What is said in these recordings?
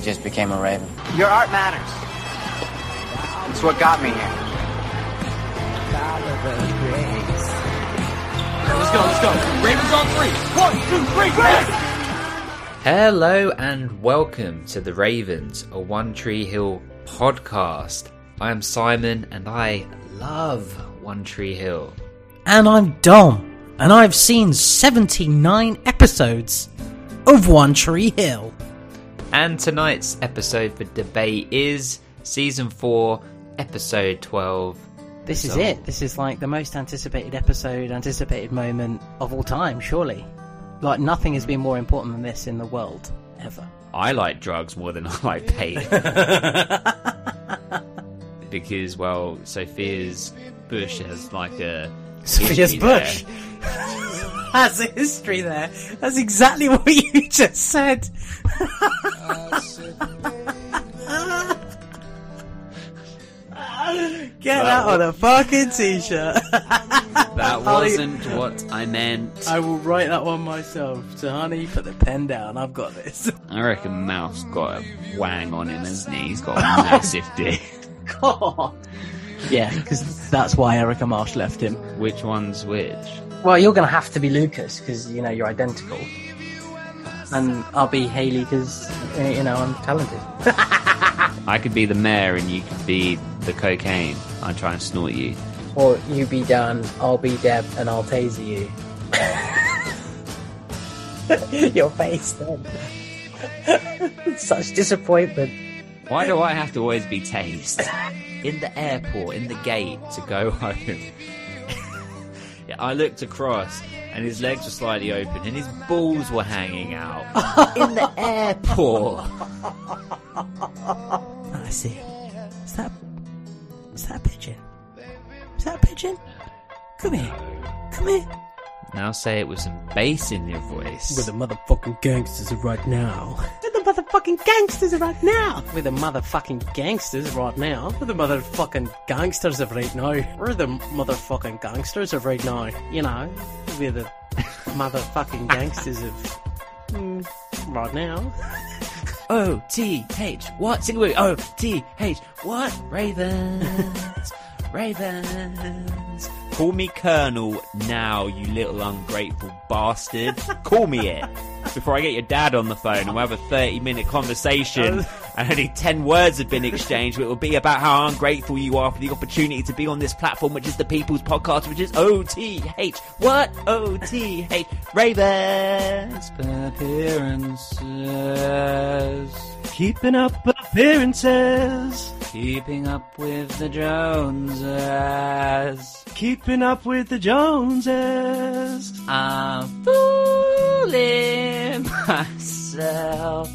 He just became a raven. Your art matters. It's what got me here. Let's go, let's go. Ravens on three. One, two, three, Ravens! Hello and welcome to The Ravens, a One Tree Hill podcast. I am Simon and I love One Tree Hill. And I'm Dom and I've seen 79 episodes of One Tree Hill. And tonight's episode for debate is Season 4, Episode 12. This is it. This is like the most anticipated episode, anticipated moment of all time, surely. Like nothing has been more important than this in the world, ever. I like drugs more than I like pain. Because, well, Sophia's Bush has like a... Sophia's Bush? Has a history there. That's exactly what you just said. Get that on a fucking t-shirt. That wasn't what I meant. I will write that one myself. So honey, put the pen down, I've got this. I reckon Mouth's got a wang on him, hasn't he? He's got a massive dick. God. Yeah, because that's why Erica Marsh left him. Which one's which? Well, you're going to have to be Lucas, because, you know, you're identical. And I'll be Hayley, because, you know, I'm talented. I could be the mayor and you could be the cocaine. I'll try and snort you. Or you be Dan, I'll be Deb, and I'll taser you. Your face then. Such disappointment. Why do I have to always be tased? In the airport, in the gate, to go home. I looked across and his legs were slightly open and his balls were hanging out. In the airport. I see. Is that a pigeon? Is that a pigeon? Come here. Come here. Now say it with some bass in your voice. We're the motherfucking gangsters right now. We're the motherfucking gangsters right now. We're the motherfucking gangsters right now. We're the motherfucking gangsters of right now. We're the motherfucking gangsters of right now. You know, we're the motherfucking gangsters of right now. O-T-H, what? Sing away. O-T-H, what? Ravens. Ravens. Call me Colonel now, you little ungrateful bastard. Call me it. Before I get your dad on the phone and we'll have a 30-minute conversation and only 10 words have been exchanged, but it will be about how ungrateful you are for the opportunity to be on this platform, which is the People's Podcast, which is O-T-H. What? O-T-H. Ravens. Appearances. Keeping up appearances. Keeping up with the Joneses. Keeping up with the Joneses. I'm fooling myself.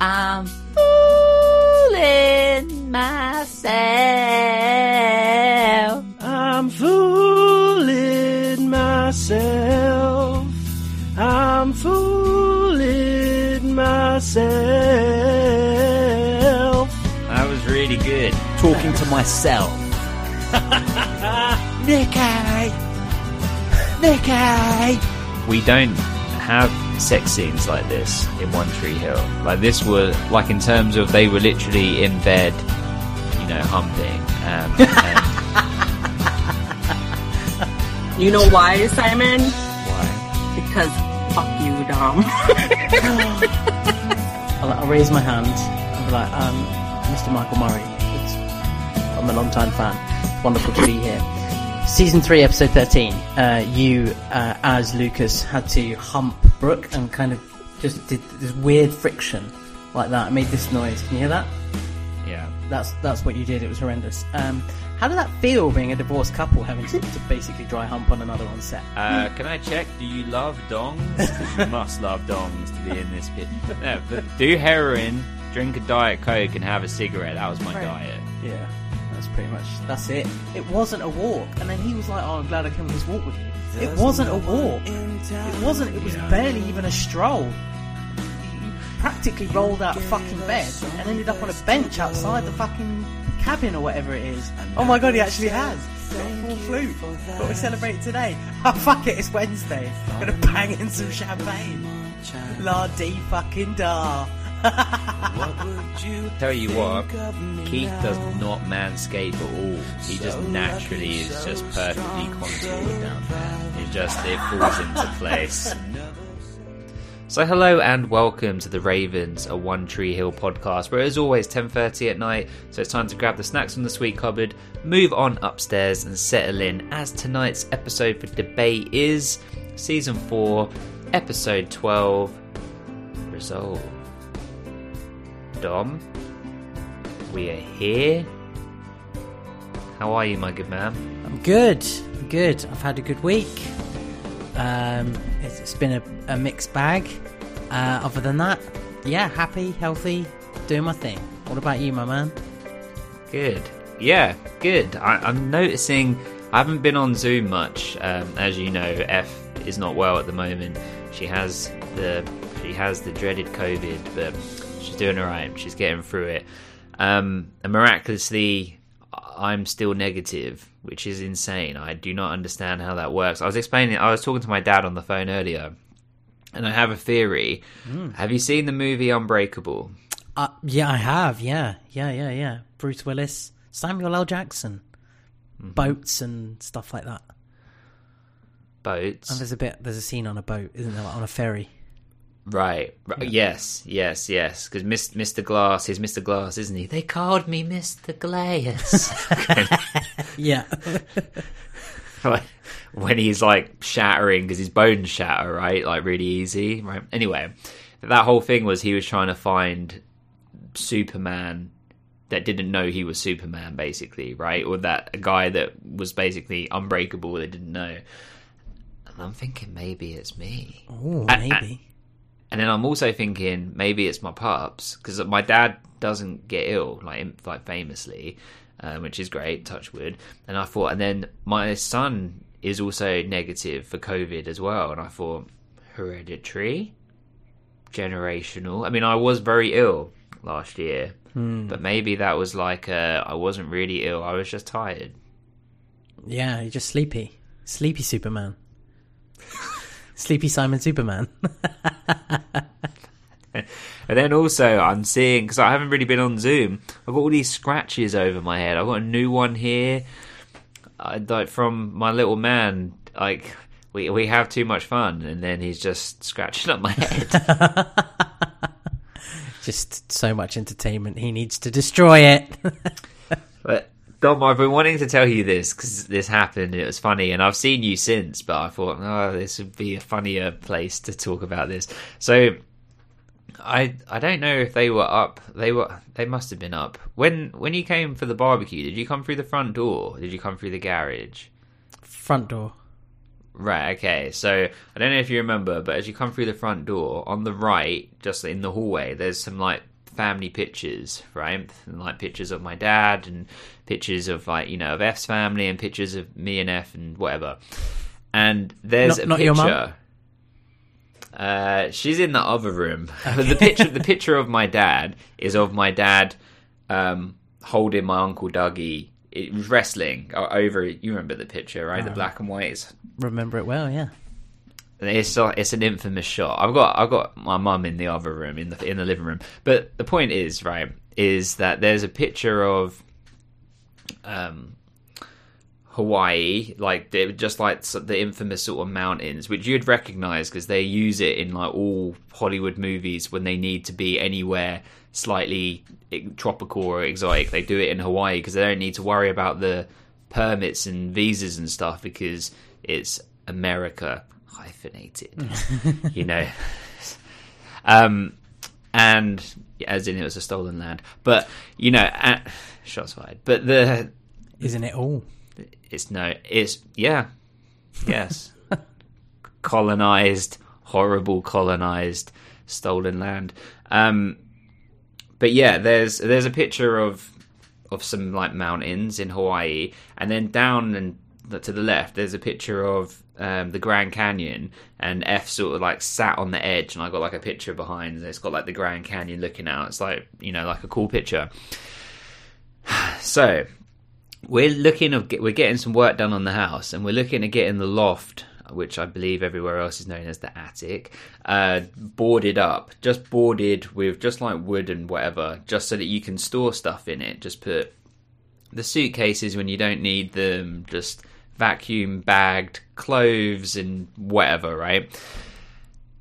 I'm fooling myself. I'm fooling myself. I'm fooling myself. That was really good. Talking to myself. Nicky! We don't have sex scenes like this in One Tree Hill. Like this were, like in terms of they were literally in bed, you know, humping. You know why, Simon? Why? Because fuck you, Dom. I'll raise my hand. I'll be like, Mr. Michael Murray. I'm a long time fan. Wonderful to be here. Season 3, episode 13. You, as Lucas, had to hump Brooke and kind of just did this weird friction like that. It made this noise. Can you hear that? Yeah. That's what you did. It was horrendous. How did that feel being a divorced couple having to basically dry hump on another on set? Can I check? Do you love dongs? You must love dongs to be in this pit. No, but do heroin, drink a Diet Coke and have a cigarette. That was my diet. Yeah. Pretty much that's it. It wasn't a walk, and then he was like, "Oh, I'm glad I came on this walk with you." It wasn't a walk. It wasn't. It was barely even a stroll. You practically rolled out of fucking bed and ended up on a bench outside the fucking cabin or whatever it is. Oh my god, he actually has. Full flute. But we celebrate today. Oh fuck it, it's Wednesday. I'm gonna bang in some champagne. La dee fucking da. Tell you what, Keith does not manscape at all. He just naturally is just perfectly contoured down there. It falls into place. So hello and welcome to The Ravens, a One Tree Hill podcast, where as always 10:30 at night, so it's time to grab the snacks from the sweet cupboard, move on upstairs and settle in, as tonight's episode for debate is Season 4, Episode 12, Resolve. Dom, we are here. How are you, my good man? I'm good. I've had a good week. It's been a mixed bag. Other than that, yeah, happy, healthy, doing my thing. What about you, my man? Good. Yeah, good. I'm noticing I haven't been on Zoom much. As you know, F is not well at the moment. She has the dreaded COVID, but she's doing all right. She's getting through it. And miraculously, I'm still negative, which is insane. I do not understand how that works. I was talking to my dad on the phone earlier, and I have a theory. Have you seen the movie Unbreakable? Yeah, I have. Yeah. Bruce Willis, Samuel L. Jackson, boats and stuff like that. Boats. And there's a scene on a boat, isn't there? Like on a ferry. Right. Yes. Because Mr. Glass is Mr. Glass, isn't he? They called me Mr. Glass. Yeah. Like, when he's like shattering because his bones shatter, right? Like really easy, right? Anyway, that whole thing was he was trying to find Superman that didn't know he was Superman, basically, right? Or that a guy that was basically unbreakable that didn't know. And I'm thinking maybe it's me. Oh, maybe. And then I'm also thinking maybe it's my pups, because my dad doesn't get ill, like famously, which is great, touch wood. And I thought, and then my son is also negative for COVID as well. And I thought, hereditary, generational. I mean, I was very ill last year, but maybe that was like I wasn't really ill. I was just tired. Yeah, you're just sleepy. Sleepy Superman. Sleepy Simon Superman. And then also I'm seeing, because I haven't really been on Zoom, I've got all these scratches over my head. I've got a new one here, like from my little man. Like we have too much fun, and then he's just scratching up my head. Just so much entertainment, he needs to destroy it. But Dom, I've been wanting to tell you this because this happened and it was funny, and I've seen you since, but I thought, this would be a funnier place to talk about this. So I don't know if they were up. They must have been up. When you came for the barbecue, did you come through the front door? Did you come through the garage? Front door. Right, okay. So I don't know if you remember, but as you come through the front door, on the right, just in the hallway, there's some like family pictures, right? And like pictures of my dad and pictures of like, you know, of F's family and pictures of me and F and whatever. And there's a picture. Your mum? She's in the other room. Okay. The picture of my dad is of my dad holding my Uncle Dougie. It was wrestling over. You remember the picture, right? The black and whites. Remember it well, yeah. It's an infamous shot. I've got my mum in the other room, in the living room. But the point is, right, is that there's a picture of Hawaii, like just like the infamous sort of mountains, which you'd recognize because they use it in like all Hollywood movies when they need to be anywhere slightly tropical or exotic. They do it in Hawaii because they don't need to worry about the permits and visas and stuff because it's America. Hyphenated, you know, and as in it was a stolen land, but you know, shots fired. But the isn't it all? Yes, horrible colonized, stolen land. But yeah, there's a picture of some like mountains in Hawaii, and then down and to the left, there's a picture of the Grand Canyon, and F sort of like sat on the edge, and I got like a picture behind, and it's got like the Grand Canyon looking out. It's like, you know, like a cool picture. So we're getting some work done on the house, and we're looking at getting the loft which I believe everywhere else is known as the attic, boarded up, just boarded with just like wood and whatever, just so that you can store stuff in it. Just put the suitcases when you don't need them, just vacuum bagged clothes and whatever, right?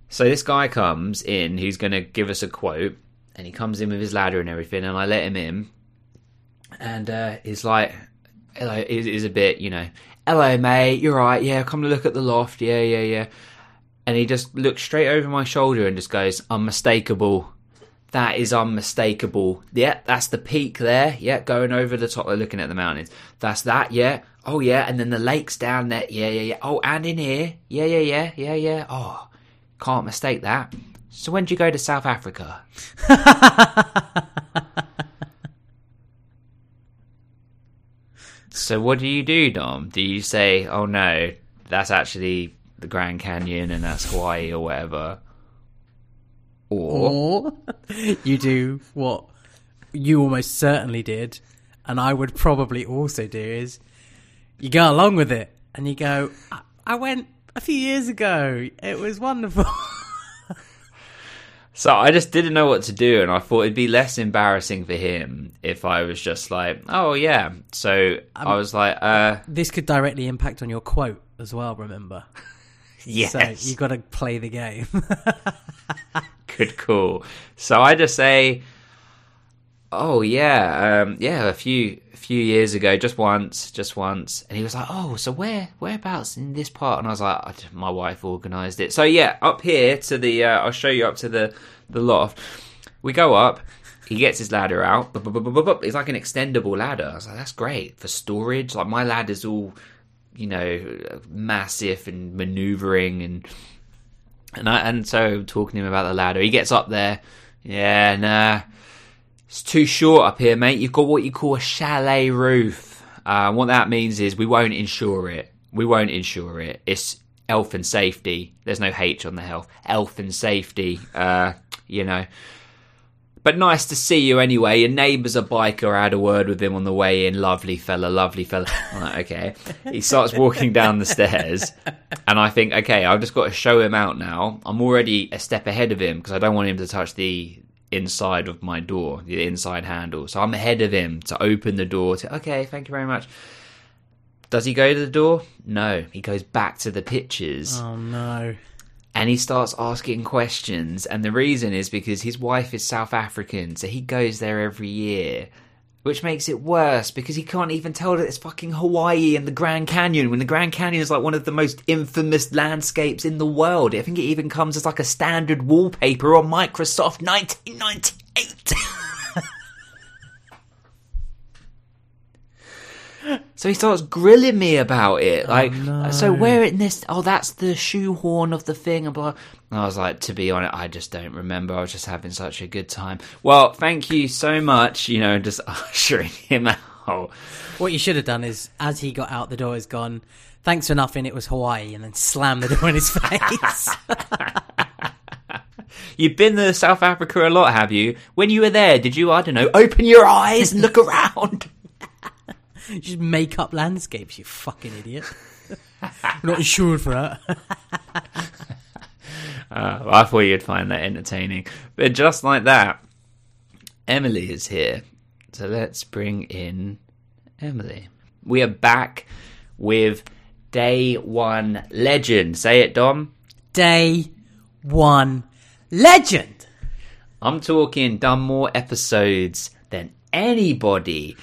So this guy comes in who's going to give us a quote, and he comes in with his ladder and everything, and I let him in, and he's like, hello, is a bit, you know, hello mate, you're right, yeah, come to look at the loft, yeah, and he just looks straight over my shoulder and just goes, unmistakable, that is unmistakable, yeah, that's the peak there, yeah, going over the top, looking at the mountains, that's that, yeah, oh yeah, and then the lake's down there, yeah, oh, and in here, yeah, oh, can't mistake that. So when did you go to South Africa? So what do you do, Dom? Do you say, oh no, that's actually the Grand Canyon and that's Hawaii or whatever? Or you do what you almost certainly did, and I would probably also do, is you go along with it and you go, I went a few years ago. It was wonderful. So I just didn't know what to do, and I thought it'd be less embarrassing for him if I was just like, oh yeah. So I was like... this could directly impact on your quote as well, remember? Yes. So you've got to play the game. Good call. So I just say, oh yeah, a few years ago, just once. And he was like, oh, so whereabouts in this part? And I was like, my wife organised it. So yeah, up here to the, I'll show you up to the loft. We go up, he gets his ladder out, it's like an extendable ladder. I was like, that's great for storage. Like my ladder's all, you know, massive and manoeuvring, and so I'm talking to him about the ladder. He gets up there, yeah, nah. It's too short up here, mate. You've got what you call a chalet roof. What that means is we won't insure it. It's elf and safety. There's no H on the health. Elf and safety, you know. But nice to see you anyway. Your neighbour's a biker. I had a word with him on the way in. Lovely fella. Like, okay. He starts walking down the stairs. And I think, okay, I've just got to show him out now. I'm already a step ahead of him because I don't want him to touch the... inside of my door, the inside handle. So I'm ahead of him to open the door to, okay, thank you very much. Does he go to the door? No, he goes back to the pictures. Oh no. And he starts asking questions, and the reason is because his wife is South African, so he goes there every year, which makes it worse because he can't even tell that it's fucking Hawaii and the Grand Canyon, when the Grand Canyon is like one of the most infamous landscapes in the world. I think it even comes as like a standard wallpaper on Microsoft 1998. So he starts grilling me about it. Like, oh, no. So where in this... Oh, that's the shoehorn of the thing. And blah. And I was like, to be honest, I just don't remember. I was just having such a good time. Well, thank you so much, you know, just ushering him out. What you should have done is, as he got out the door, is gone, thanks for nothing, it was Hawaii, and then slammed the door in his face. You've been to South Africa a lot, have you? When you were there, did you, I don't know, open your eyes and look around? You just make up landscapes, you fucking idiot. Not insured for that. Well, I thought you'd find that entertaining. But just like that, Emily is here. So let's bring in Emily. We are back with Day One Legend. Say it, Dom. Day One Legend. I'm talking done more episodes than anybody.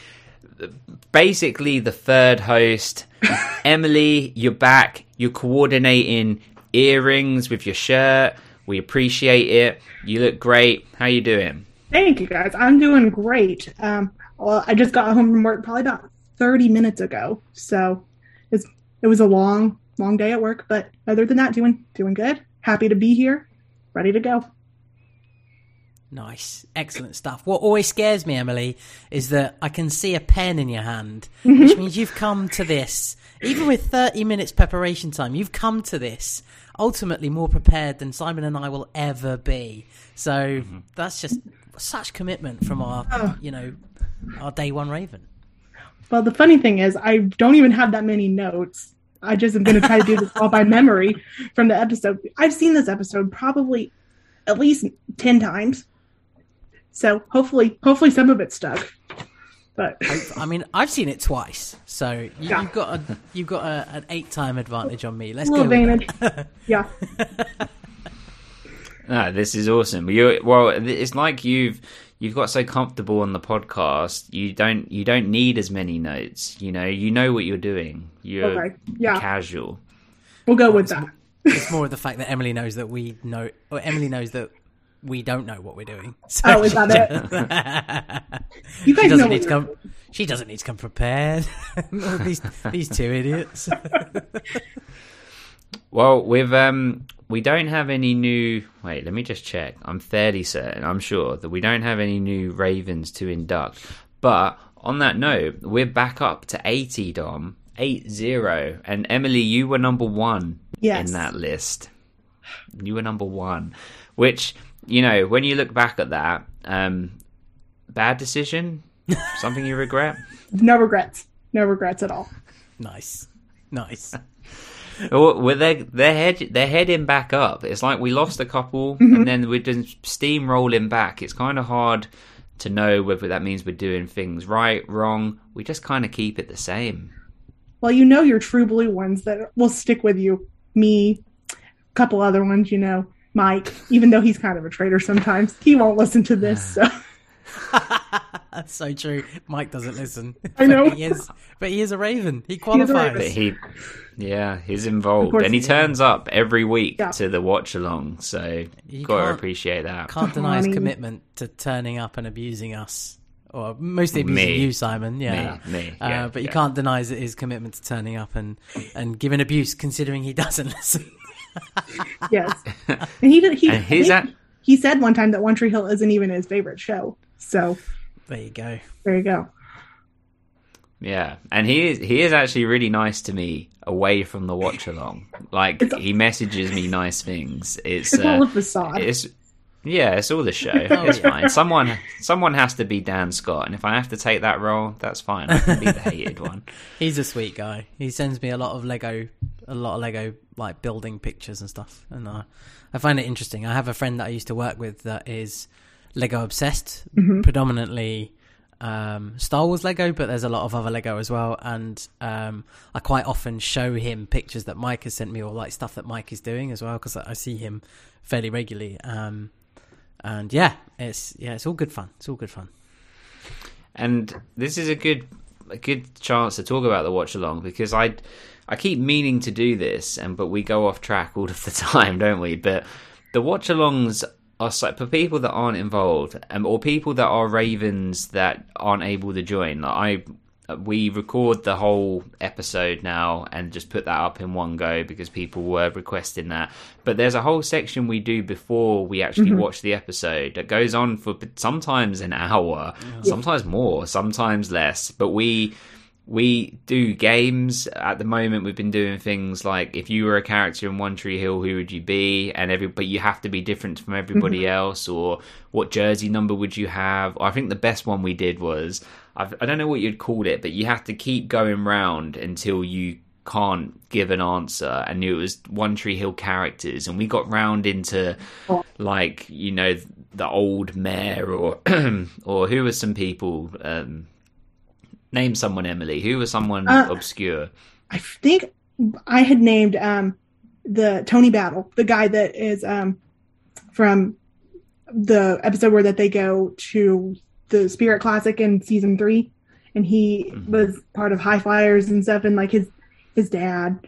Basically the third host. Emily, you're back, you're coordinating earrings with your shirt. We appreciate it. You look great. How you doing? Thank you guys. I'm doing great. Well, I just got home from work probably about 30 minutes ago, so it was a long day at work, but other than that, doing good. Happy to be here, ready to go. Nice. Excellent stuff. What always scares me, Emily, is that I can see a pen in your hand, which means you've come to this, even with 30 minutes preparation time, you've come to this ultimately more prepared than Simon and I will ever be. So that's just such commitment from our Day One Raven. Well, the funny thing is I don't even have that many notes. I just am going to try to do this all by memory from the episode. I've seen this episode probably at least 10 times. So hopefully some of it stuck. But I mean, I've seen it twice, so you've got an 8-time advantage on me. Let's go. Advantage. Yeah. Ah, this is awesome. Well, it's like you've got so comfortable on the podcast. You don't need as many notes. You know what you're doing. You're casual. We'll go with that. It's more of the fact that Emily knows that we know, or Emily knows that we don't know what we're doing. So is that it? You guys know what you're doing. She doesn't need to come prepared. these two idiots. Well, we don't have any new... Wait, let me just check. I'm fairly certain, I'm sure, that we don't have any new Ravens to induct. But on that note, we're back up to 80, Dom. 80. And Emily, you were number 1 in that list. You were number 1. Which... when you look back at that, bad decision? Something you regret? No regrets. No regrets at all. Nice. Well, they're heading back up. It's like we lost a couple, and then we're just steamrolling back. It's kind of hard to know whether that means we're doing things right, wrong. We just kind of keep it the same. Well, your true blue ones that will stick with you. Me, a couple other ones, Mike, even though he's kind of a traitor sometimes, he won't listen to this. So. That's so true. Mike doesn't listen. I know. But he is a Raven. He qualifies. But he's involved. And he turns up every week to the watch-along. So you've got to appreciate that. Can't deny his commitment to turning up and abusing us. Or mostly abusing you, Simon. Yeah. Me. Yeah, but you can't deny his commitment to turning up and giving abuse, considering he doesn't listen. Yes, and he said one time that One Tree Hill isn't even his favorite show. So there you go. Yeah, and he is actually really nice to me away from the watch along. Like he messages me nice things. It's all a facade. It's all the show. It's fine. Someone has to be Dan Scott, and if I have to take that role, that's fine. I can be the hated one. He's a sweet guy. He sends me a lot of Lego like building pictures and stuff, and I find it interesting. I have a friend that I used to work with that is Lego obsessed, predominantly Star Wars Lego, but there's a lot of other Lego as well. And I quite often show him pictures that Mike has sent me, or like stuff that Mike is doing as well, because I see him fairly regularly. And it's all good fun. It's all good fun. And this is a good chance to talk about the watch along, because I keep meaning to do this, but we go off track all of the time, don't we? But the watch alongs are for people that aren't involved, or people that are Ravens that aren't able to join. Like we record the whole episode now and just put that up in one go because people were requesting that. But there's a whole section we do before we actually watch the episode that goes on for sometimes an hour, sometimes more, sometimes less. But we do games. At the moment, we've been doing things like, if you were a character in One Tree Hill, who would you be? And but you have to be different from everybody else, or what jersey number would you have? I think the best one we did was, I don't know what you'd call it, but you have to keep going round until you can't give an answer. And it was One Tree Hill characters, and we got round into the old mayor, or or who were some people... Name someone, Emily. Who was someone obscure? I think I had named the Tony Battle, the guy that is from the episode where that they go to the Spirit Classic in season 3, and he was part of High Flyers and stuff, and like his dad.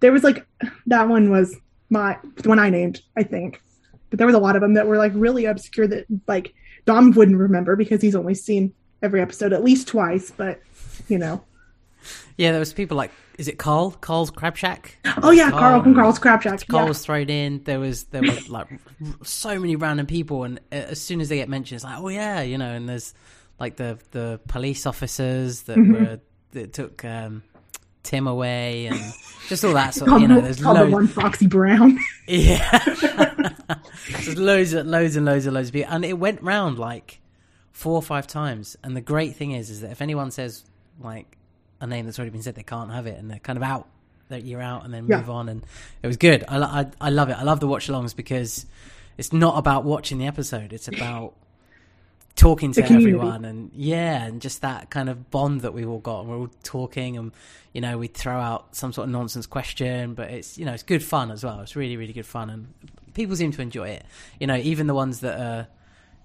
There was that one was the one I named, I think. But there was a lot of them that were really obscure that Dom wouldn't remember because he's only seen every episode at least twice, but there was people is it Carl's Crab Shack? Oh yeah, Carl from Carl's Crab Shack. Carl was thrown in. There were so many random people, and as soon as they get mentioned, it's and there's the police officers that were that took Tim away, and just all that sort of there's loads. The one Foxy Brown. Yeah, there's loads and loads of people, and it went round 4 or 5 times. And the great thing is that if anyone says a name that's already been said, they can't have it, and they're kind of out that year out and then move on. And it was good. I love it. I love the watch-alongs because it's not about watching the episode. It's about talking to everyone and and just that kind of bond that we all got. And we're all talking and, you know, we throw out some sort of nonsense question, but it's, you know, it's good fun as well. It's really, really good fun. And people seem to enjoy it. You know, even the ones that are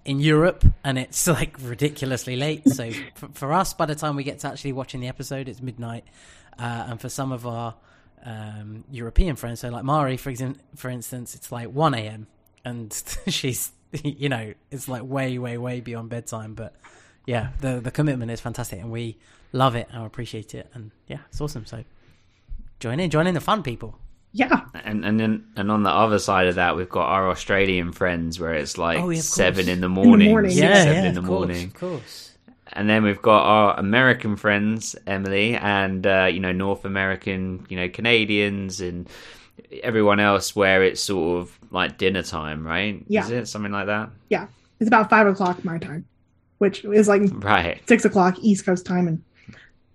in Europe and it's like ridiculously late. So for us, by the time we get to actually watching the episode, it's midnight. And for some of our European friends, so like Mari, for instance, it's like 1 a.m. and she's, you know, it's like way, way, way beyond bedtime. But yeah, the commitment is fantastic and we love it and appreciate it. And yeah, it's awesome. So join in the fun, people. Yeah. And then on the other side of that, we've got our Australian friends where it's like 7 in the morning. Of course. And then we've got our American friends, Emily, and, you know, North American, you know, Canadians and everyone else where it's sort of like dinner time, right? Yeah. Is it something like that? Yeah. It's about 5 o'clock my time, which is like 6 o'clock East Coast time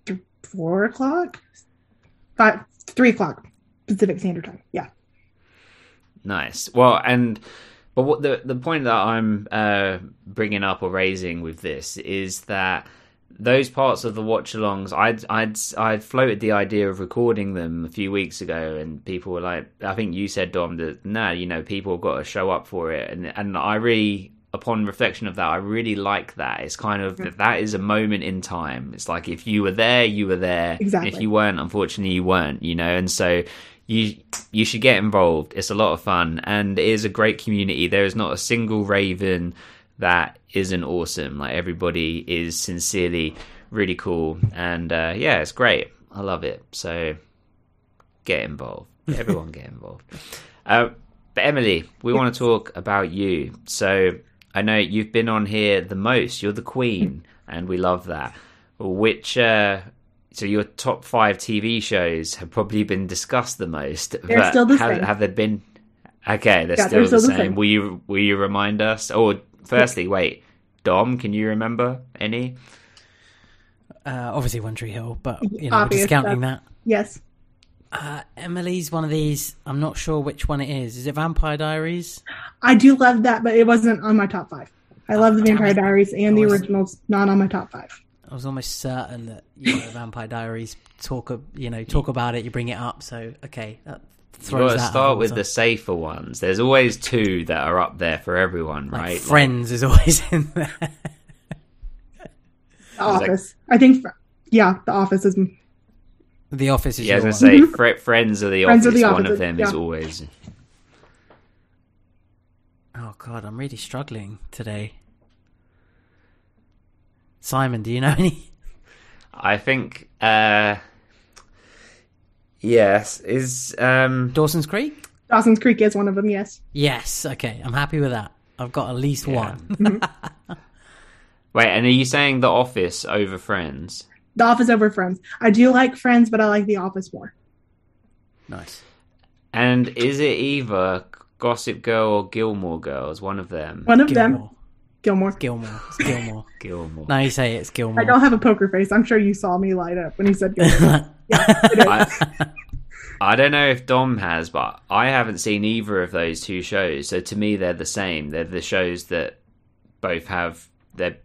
and 3 o'clock. Pacific Standard Time. Yeah. Nice. Well, but what the point that I'm bringing up or raising with this is that those parts of the watch-alongs, I floated the idea of recording them a few weeks ago, and people were like, I think you said, Dom, that you know, people have got to show up for it, and I really, upon reflection of that, I really like that. It's kind of that is a moment in time. It's like if you were there, you were there. Exactly. If you weren't, unfortunately, you weren't. You know, and so. You should get involved. It's a lot of fun and it is a great community. There is not a single Raven that isn't awesome. Like everybody is sincerely really cool and yeah, it's great. I love it. So get involved. Everyone get involved. But Emily, we want to talk about you. So I know you've been on here the most. You're the queen and we love that. So your top 5 TV shows have probably been discussed the most. They're still the same. Have they been? Okay, they're still the same. Will you remind us? Or firstly, wait, Dom, can you remember any? Obviously One Tree Hill, but you know, obvious, discounting that. Yes. Emily's one of these. I'm not sure which one it is. Is it Vampire Diaries? I do love that, but it wasn't on my top 5. I love the Vampire Diaries and the originals, not on my top 5. I was almost certain that, you know, Vampire Diaries talk about it, you bring it up. So, okay, that throws that. You got to start with the safer ones. There's always 2 that are up there for everyone, like right? Friends is always in there. The Office. The Office is... The Office is your one. Yeah, I was going to say, Friends are the Office. One of them is always... Oh, God, I'm really struggling today. Simon, do you know any? I think yes is Dawson's Creek. Dawson's Creek is one of them. Yes. Okay, I'm happy with that. I've got at least one. Mm-hmm. Wait, and are you saying The Office over Friends? The Office over Friends. I do like Friends, but I like The Office more. Nice. And is it either Gossip Girl or Gilmore Girls? One of them. Gilmore. Gilmore. Now you say it's Gilmore. I don't have a poker face. I'm sure you saw me light up when he said Gilmore. I don't know if Dom has, but I haven't seen either of those 2 shows. So to me, they're the same. They're the shows that both have their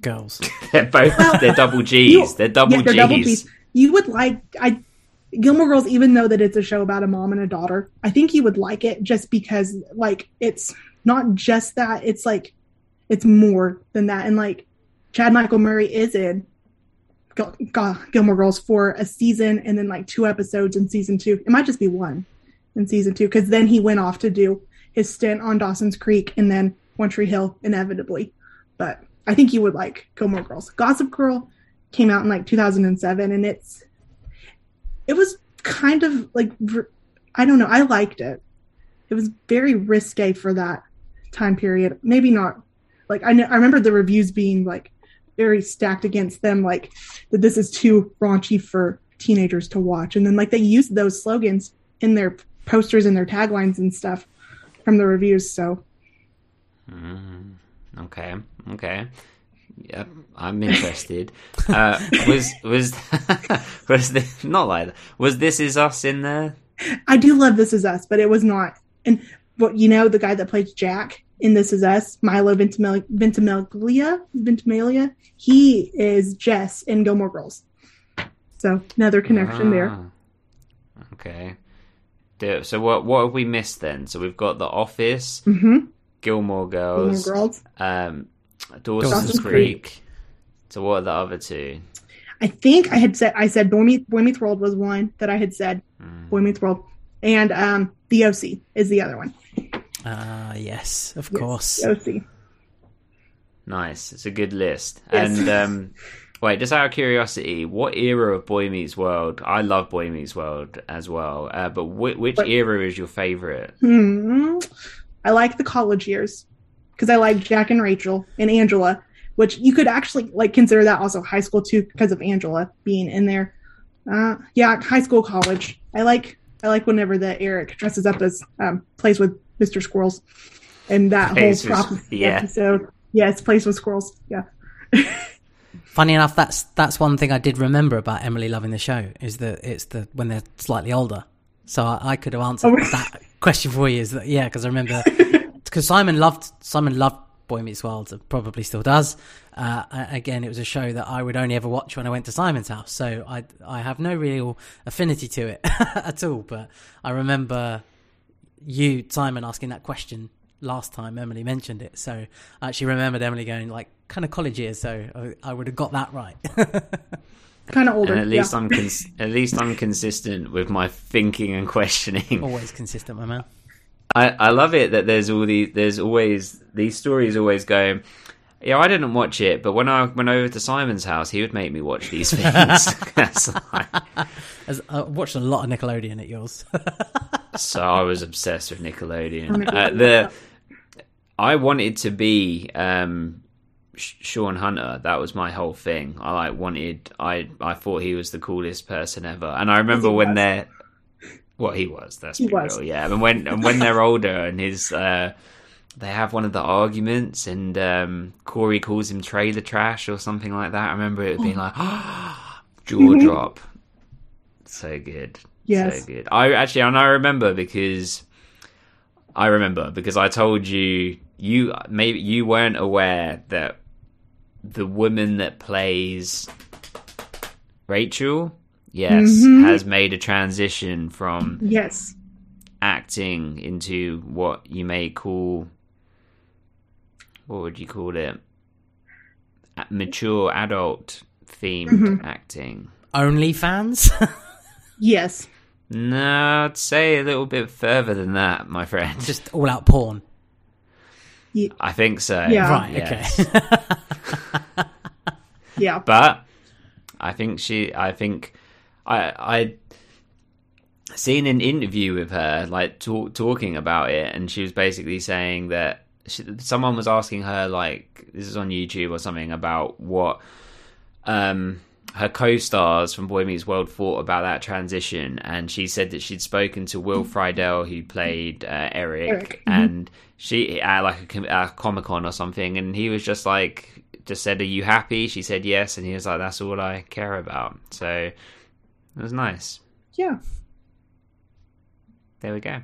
girls. They're both they're double G's. They're double G's. You would like Gilmore Girls, even though that it's a show about a mom and a daughter. I think you would like it just because like it's. Not just that, it's like it's more than that. And like Chad Michael Murray is in Gilmore Girls for a season and then like 2 episodes in season 2. It might just be 1 in season 2 because then he went off to do his stint on Dawson's Creek and then One Tree Hill inevitably. But I think you would like Gilmore Girls. Gossip Girl came out in like 2007 and it was kind of like, I don't know, I liked it. It was very risque for that time period. Maybe not. Like I remember the reviews being like very stacked against them, like that this is too raunchy for teenagers to watch. And then like they used those slogans in their posters and their taglines and stuff from the reviews. So, okay. Yep, I'm interested. Was This Is Us in there? I do love This Is Us, but it was not. And but you know the guy that plays Jack in This Is Us, Milo Ventimiglia, he is Jess in Gilmore Girls. So another connection there. Okay. So what have we missed then? So we've got The Office, mm-hmm. Gilmore Girls. Dawson's Creek. So what are the other two? I think I said Boy Meets World was one that I had said. Boy Meets World. And The OC is the other one. Yes, of course. The OC. Nice. It's a good list. Yes. And wait, just out of curiosity, what era of Boy Meets World? I love Boy Meets World as well. But which era is your favorite? I like the college years because I like Jack and Rachel and Angela, which you could actually like consider that also high school too because of Angela being in there. High school, college. I like whenever the Eric dresses up as plays with Mr. Squirrels and that plays whole prop. Yeah. So yes, plays with squirrels. Yeah. Funny enough, that's one thing I did remember about Emily loving the show is that it's the when they're slightly older. So I could have answered that question for you. Because I remember because Simon loved Boy Meets World, probably still does. Again, it was a show that I would only ever watch when I went to Simon's house, so I have no real affinity to it at all. But I remember you, Simon, asking that question last time Emily mentioned it, so I actually remembered Emily going like kind of college years, so I would have got that right. Kind of older. And I'm consistent with my thinking and questioning. Always consistent, my man. I love it that there's always these stories always going, yeah, I didn't watch it, but when I went over to Simon's house, he would make me watch these things. I watched a lot of Nickelodeon at yours. So I was obsessed with Nickelodeon. I wanted to be Sean Hunter. That was my whole thing. I thought he was the coolest person ever. And I remember when they're... Well, he was. That's pretty real, yeah. And when they're older, and they have one of the arguments, and Corey calls him trailer trash or something like that. I remember it being like jaw drop. So good, yes. So good. I remember because I told you maybe you weren't aware that the woman that plays Rachel. Yes, mm-hmm. has made a transition from acting into what you may call, what would you call it? Mature adult themed acting. OnlyFans? Yes. No, I'd say a little bit further than that, my friend. Just all out porn. Yeah. I think so. Yeah. Right, yes. Okay. Yeah. But I seen an interview with her, like talking about it, and she was basically saying that someone was asking her, like, this is on YouTube or something, about what her co-stars from Boy Meets World thought about that transition, and she said that she'd spoken to Will Friedle, who played Eric, and she at like a Comic-Con or something, and he was just said, "Are you happy?" She said yes, and he was like, "That's all I care about." So. It was nice. Yeah. There we go.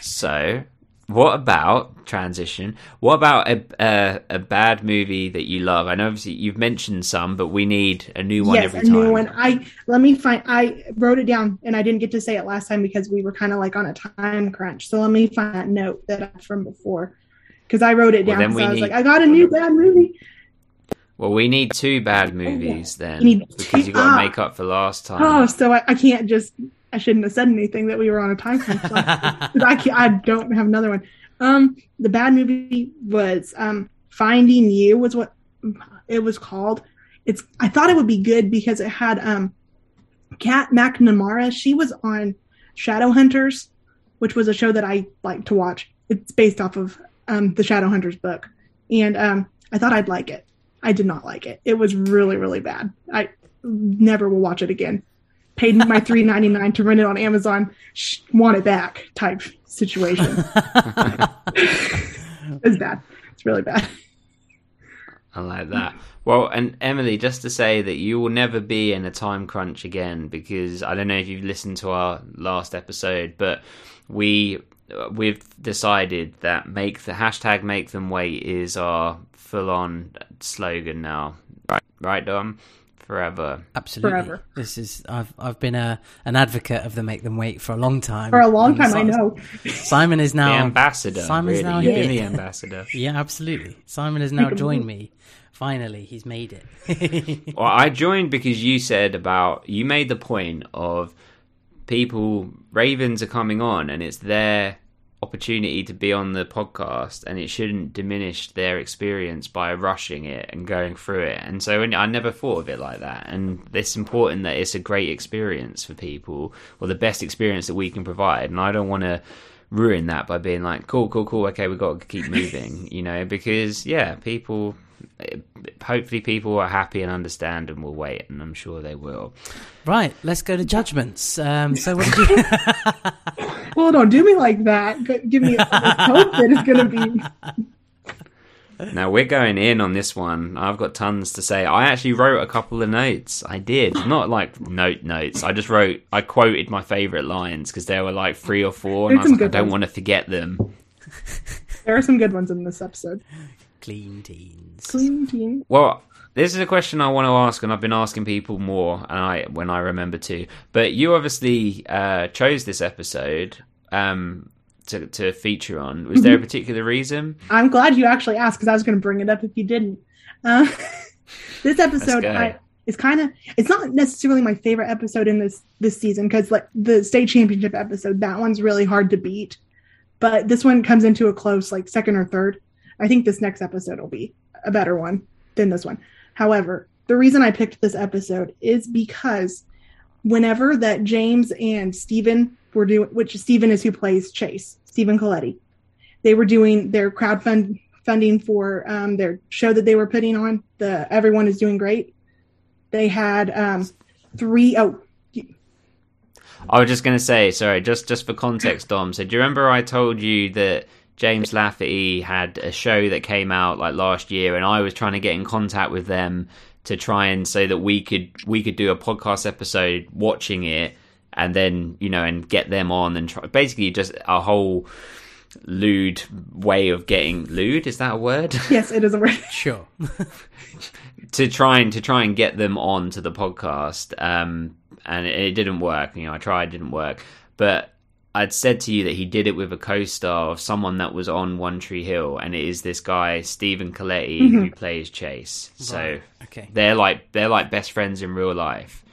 So, what about transition? What about a bad movie that you love? I know obviously you've mentioned some, but we need a new one every time. Yes, a new one. I wrote it down, and I didn't get to say it last time because we were kind of like on a time crunch. So let me find that note that I'm from before because I wrote it down. Well, I was like, I got a new bad movie. Well, we need two bad movies then, because you've got to make up for last time. Oh, so I can't I shouldn't have said anything that we were on a time crunch. I don't have another one. The bad movie was Finding You was what it was called. I thought it would be good because it had Kat McNamara. She was on Shadowhunters, which was a show that I like to watch. It's based off of the Shadowhunters book, and I thought I'd like it. I did not like it. It was really, really bad. I never will watch it again. Paid my $3.99 to rent it on Amazon. Want it back type situation. It's bad. It's really bad. I like that. Well, and Emily, just to say that you will never be in a time crunch again, because I don't know if you've listened to our last episode, but we've decided that #MakeThemWait is our full-on slogan now. Right, Dom? Forever. Absolutely. Forever. This is I've been an advocate of the Make Them Wait for a long time. For a long time, Simon, I know. Simon is now the ambassador. Simon's really. Now you've been the ambassador. Yeah, absolutely. Simon has now joined me. Finally, he's made it. Well, I joined because you made the point of Ravens are coming on and it's their opportunity to be on the podcast, and it shouldn't diminish their experience by rushing it and going through it. And so I never thought of it like that, and it's important that it's a great experience for people, or the best experience that we can provide. And I don't want to ruin that by being like cool, okay, we've got to keep moving, because people, hopefully people are happy and understand and will wait, and I'm sure they will. Right, let's go to judgments. So what did you... Well, don't do me like that. Give me a hope that it's going to be... Now, we're going in on this one. I've got tons to say. I actually wrote a couple of notes. I did. Not like notes. I quoted my favourite lines because there were like 3 or 4, and I don't want to forget them. There are some good ones in this episode. Clean teens. Well, this is a question I want to ask, and I've been asking people more, and when I remember to. But you obviously chose this episode to feature on. Was there a particular reason? I'm glad you actually asked, because I was going to bring it up if you didn't. This episode is it's not necessarily my favorite episode in this season, because like the state championship episode, that one's really hard to beat. But this one comes into a close, like second or third. I think this next episode will be a better one than this one. However, the reason I picked this episode is because whenever that James and Stephen were doing, which Stephen is who plays Chase, Stephen Colletti, they were doing their crowdfunding for their show that they were putting on, the Everyone is Doing Great. They had I was just going to say, sorry, just for context, Dom. So do you remember I told you that James Lafferty had a show that came out like last year, and I was trying to get in contact with them to try and say that we could do a podcast episode watching it, and then and get them on, and try, basically just a whole lewd way of getting lewd. Is that a word? Yes, it is a word. Sure. to try and get them on to the podcast, and it didn't work. I tried, it didn't work, but I'd said to you that he did it with a co-star of someone that was on One Tree Hill, and it is this guy Stephen Colletti who plays Chase. So right. Okay. they're like best friends in real life.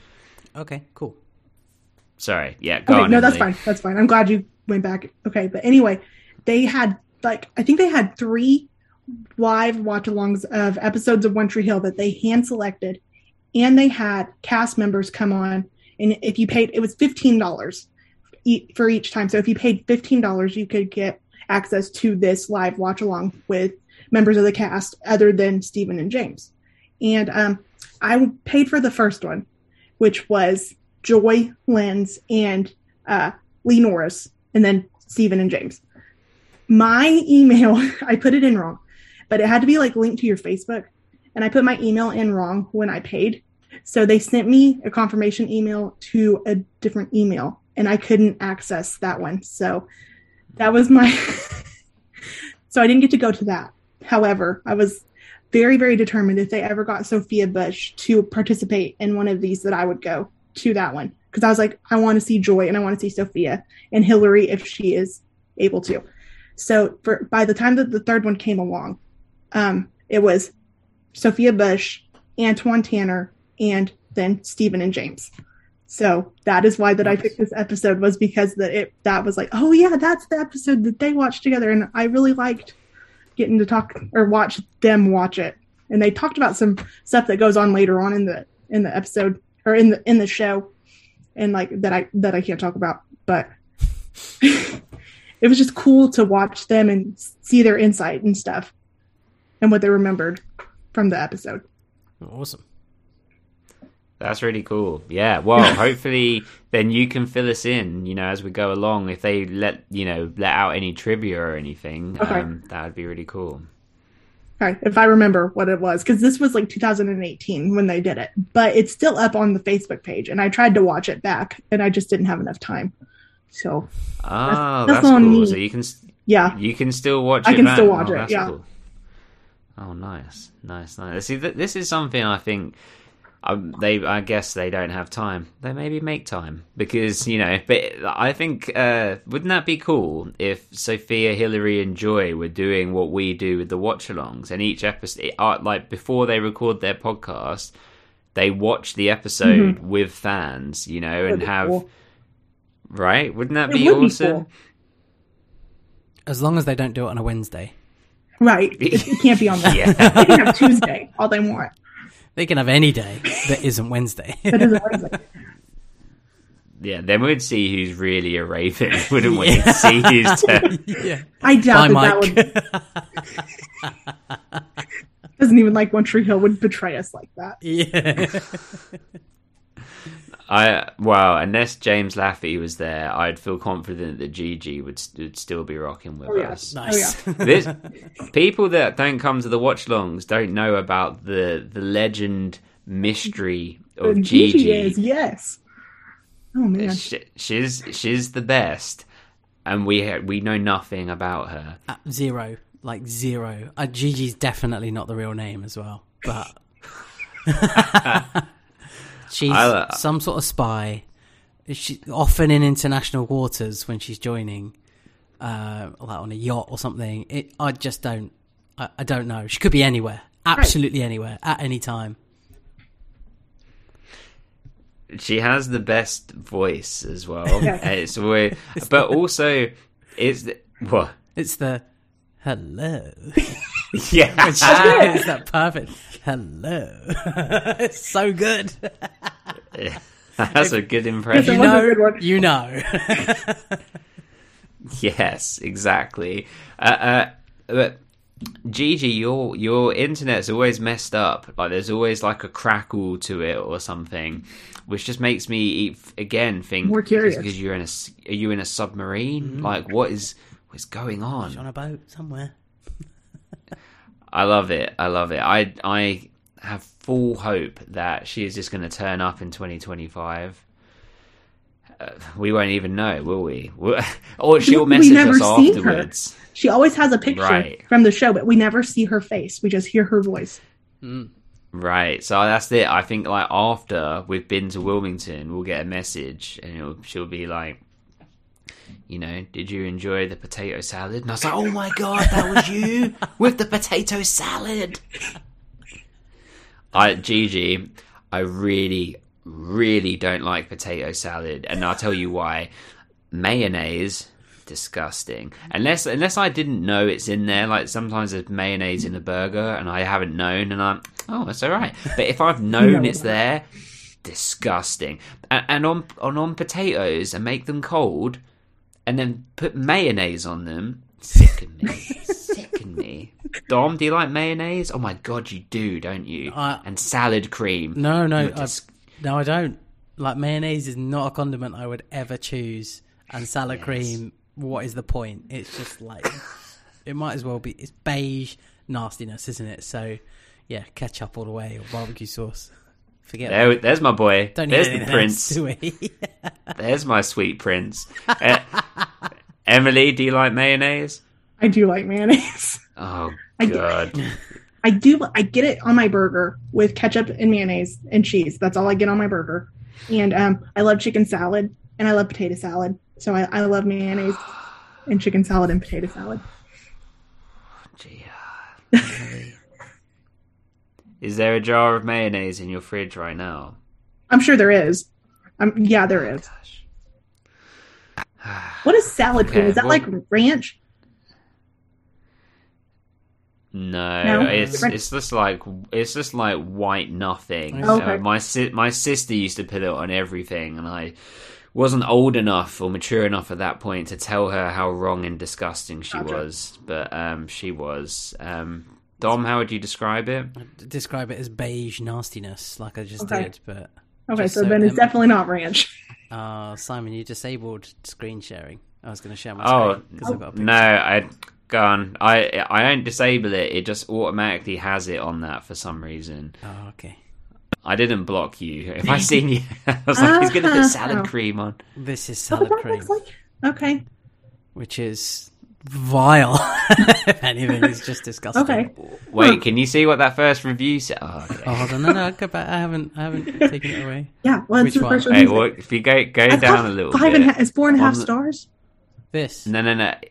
Okay, cool. Sorry, yeah. Go on. No, Emily. That's fine. I'm glad you went back. Okay, but anyway, they had I think they had 3 live watch-alongs of episodes of One Tree Hill that they hand selected, and they had cast members come on, and if you paid, it was $15. For each time. So if you paid $15, you could get access to this live watch along with members of the cast other than Stephen and James. And I paid for the first one, which was Joy Lenz and Lee Norris, and then Stephen and James. My email, I put it in wrong, but it had to be like linked to your Facebook. And I put my email in wrong when I paid. So they sent me a confirmation email to a different email, and I couldn't access that one. So that was my... So I didn't get to go to that. However, I was very, very determined if they ever got Sophia Bush to participate in one of these that I would go to that one. Because I was like, I want to see Joy and I want to see Sophia and Hillary if she is able to. So by the time that the third one came along, it was Sophia Bush, Antoine Tanner, and then Stephen and James. So that is why I picked this episode, was because that was like, oh yeah, that's the episode that they watched together. And I really liked getting to talk or watch them watch it. And they talked about some stuff that goes on later on in the episode or in the show. And like that I can't talk about, but it was just cool to watch them and see their insight and stuff and what they remembered from the episode. Awesome. That's really cool. Yeah. Well, hopefully then you can fill us in, as we go along, if they let out any trivia or anything, okay. That would be really cool. if I remember what it was, because this was like 2018 when they did it, but it's still up on the Facebook page, and I tried to watch it back, and I just didn't have enough time. So that's cool. Me. So you can still watch it. I can still watch it. Yeah. Cool. Oh, nice. See, this is something I think I guess they don't have time. They maybe make time because, you know, but I think, wouldn't that be cool if Sophia, Hillary and Joy were doing what we do with the watch-alongs, and each episode, like before they record their podcast, they watch the episode with fans, you know, and have, cool. Right? Wouldn't that be awesome? Be cool. As long as they don't do it on a Wednesday. Right. It can't be on that. They can have Tuesday all they want. They can have any day that isn't Wednesday. Yeah, then we'd see who's really a raven, wouldn't we? Yeah. See who's I doubt that would. Doesn't even like One Tree Hill would betray us like that. Yeah. Unless James Lafferty was there, I'd feel confident that Gigi would still be rocking with us. Nice. Oh, yeah. People that don't come to the watch-longs don't know about the legend mystery of Gigi. Gigi is, yes. Oh man, she's the best, and we know nothing about her. Zero. Gigi's definitely not the real name as well, but. She's some sort of spy. She's often in international waters when she's joining, like on a yacht or something. I don't know. She could be anywhere, absolutely anywhere, at any time. She has the best voice as well. It's weird, but also it's the hello. Yeah, it's that perfect. Hello, it's so good. That's a good impression. You know. Yes, exactly. But Gigi, your internet's always messed up. Like there's always like a crackle to it or something, which just makes me think. More curious because are you in a submarine? Mm-hmm. Like what's going on? She's on a boat somewhere. I love it. I have full hope that she is just going to turn up in 2025. We won't even know, will we? Or she'll message us afterwards. She always has a picture from the show, but we never see her face. We just hear her voice. Right. So that's it. I think like after we've been to Wilmington, we'll get a message and she'll be like, you know, did you enjoy the potato salad? And I was like, oh my God, that was you with the potato salad. Gigi, I really, really don't like potato salad. And I'll tell you why. Mayonnaise, disgusting. Unless I didn't know it's in there. Like sometimes there's mayonnaise in a burger and I haven't known. And I'm, it's all right. But if I've known it's there, disgusting. And on potatoes and make them cold, and then put mayonnaise on them. Sicken me. Dom, do you like mayonnaise? Oh my God, you do, don't you? And salad cream. No, I don't. Like mayonnaise is not a condiment I would ever choose. And salad cream, what is the point? It's just like, it might as well be, it's beige nastiness, isn't it? So yeah, ketchup all the way or barbecue sauce. There's my boy. There's the prince. There's my sweet prince. Emily, do you like mayonnaise? I do like mayonnaise. Oh, God. I do. I get it on my burger with ketchup and mayonnaise and cheese. That's all I get on my burger. And I love chicken salad and I love potato salad. So I love mayonnaise and chicken salad and potato salad. Oh, gee. Is there a jar of mayonnaise in your fridge right now? I'm sure there is. Yeah, there is. What is salad cream? Is that like ranch? No, it's just like white nothing. Oh, okay. My sister used to put it on everything, and I wasn't old enough or mature enough at that point to tell her how wrong and disgusting she was. But she was. Dom, how would you describe it? I'd describe it as beige nastiness, like I just did. But so then it's definitely not ranch. Simon, you disabled screen sharing. I was going to share my screen because I've got a picture. No, go on. I don't disable it. It just automatically has it on that for some reason. Oh, okay. I didn't block you. If I seen you, I was like, he's going to put salad cream on. This is salad cream. Okay. Which is vile. If anything, it's just disgusting. Okay. Wait, can you see what that first review said? Oh, okay. Oh, hold on. No, I'll go back. I haven't taken it away. Yeah, well, it's the first review. Hey, well, if you go down a little bit. It's 4.5 stars. This. No.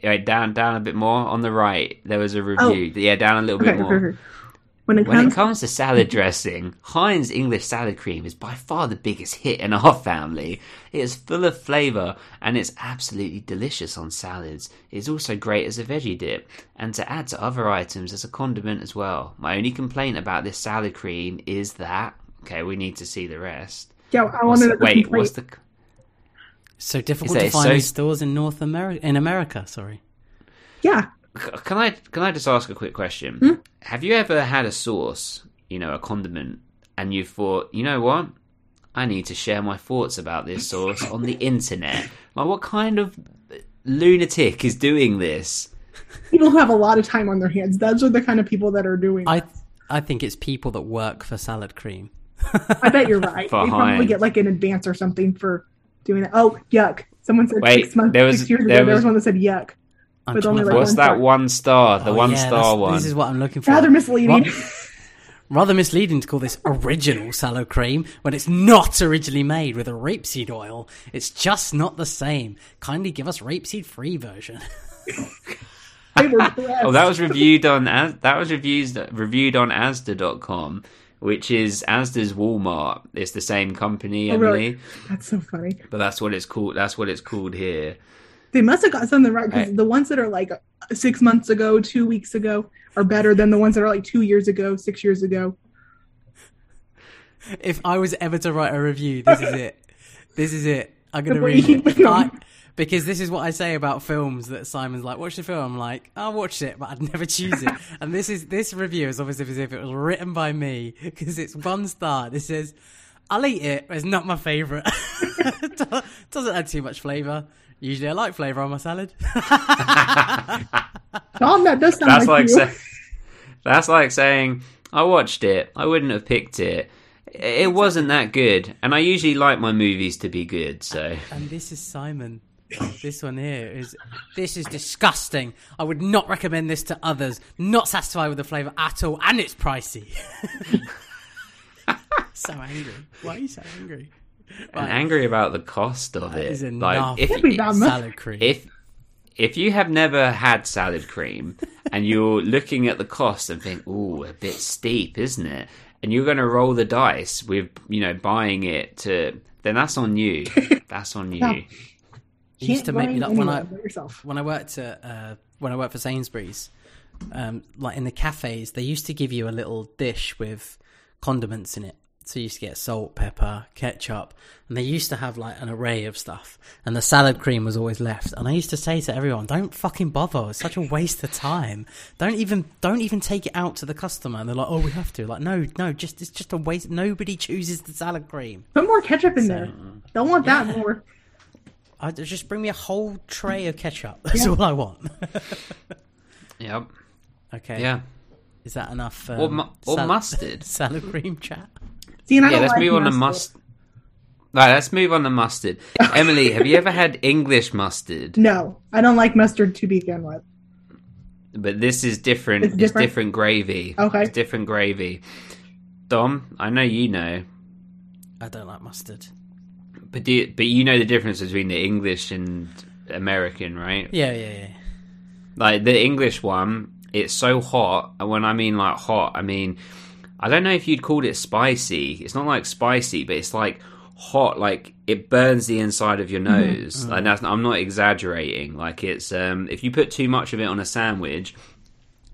Right, down a bit more. On the right, there was a review. Oh. Yeah, down a little bit more. Perfect. When it comes to salad dressing, Heinz English salad cream is by far the biggest hit in our family. It is full of flavour and it's absolutely delicious on salads. It is also great as a veggie dip and to add to other items as a condiment as well. My only complaint about this salad cream is that... Okay, we need to see the rest. Yeah, I wanted to... Wait, what's the... So difficult to find in stores in North America... In America, sorry. Yeah. Can I just ask a quick question? Hmm? Have you ever had a sauce, a condiment, and you thought, you know what? I need to share my thoughts about this sauce on the internet. Like, what kind of lunatic is doing this? People who have a lot of time on their hands. Those are the kind of people that are doing it. I think it's people that work for salad cream. I bet you're right. They probably get like an advance or something for doing that. Oh, yuck. Someone said Wait, 6 months, there was, 6 years ago, there was one that said yuck. What's that one star? The one star one. This is what I'm looking for. Rather misleading. Rather misleading to call this original salad cream when it's not originally made with a rapeseed oil. It's just not the same. Kindly give us rapeseed-free version. Oh, that was reviewed on Asda.com, which is Asda's Walmart. It's the same company, Emily. Oh, really? That's so funny. But that's what it's called. That's what it's called here. They must have got something right, because the ones that are like 6 months ago, 2 weeks ago, are better than the ones that are like 2 years ago, 6 years ago. If I was ever to write a review, this is it. This is it. I'm going to read it. Because this is what I say about films that Simon's like, watch the film. I'm like, I watched it, but I'd never choose it. And this review is obviously as if it was written by me, because it's one star. This says, I'll eat it, but it's not my favourite. Doesn't add too much flavour. Usually I like flavour on my salad. Dom, that does sound that's like saying, I watched it, I wouldn't have picked it. It wasn't that good, and I usually like my movies to be good, so... And this is Simon. This one here is, this is disgusting. I would not recommend this to others. Not satisfied with the flavour at all, and it's pricey. So angry. Why are you so angry? Right. And angry about the cost of it. Is enough. Like, salad cream. If you have never had salad cream and you're looking at the cost and think, ooh, a bit steep, isn't it? And you're going to roll the dice with, buying it, then that's on you. That's on you. No. It used to make me like when I worked for Sainsbury's, like in the cafes, they used to give you a little dish with condiments in it. So you used to get salt, pepper, ketchup, and they used to have like an array of stuff, and the salad cream was always left. And I used to say to everyone, don't fucking bother, it's such a waste of time. Don't even take it out to the customer. And they're like, oh, we have to. Like, no, just it's just a waste. Nobody chooses the salad cream. Put more ketchup in there. Don't want that more. Just bring me a whole tray of ketchup. That's all I want. Yep. Okay. Yeah. Is that enough? Or mustard. Salad cream chat. Let's move on to mustard. Emily, have you ever had English mustard? No, I don't like mustard to begin with. But this is different. It's different gravy. Okay. It's different gravy. Dom, I know you know. I don't like mustard. But you know the difference between the English and American, right? Yeah. Like the English one, it's so hot. And when I mean like hot, I mean... I don't know if you'd call it spicy. It's not like spicy, but it's like hot. Like it burns the inside of your nose. Mm-hmm. Like I'm not exaggerating. Like it's if you put too much of it on a sandwich,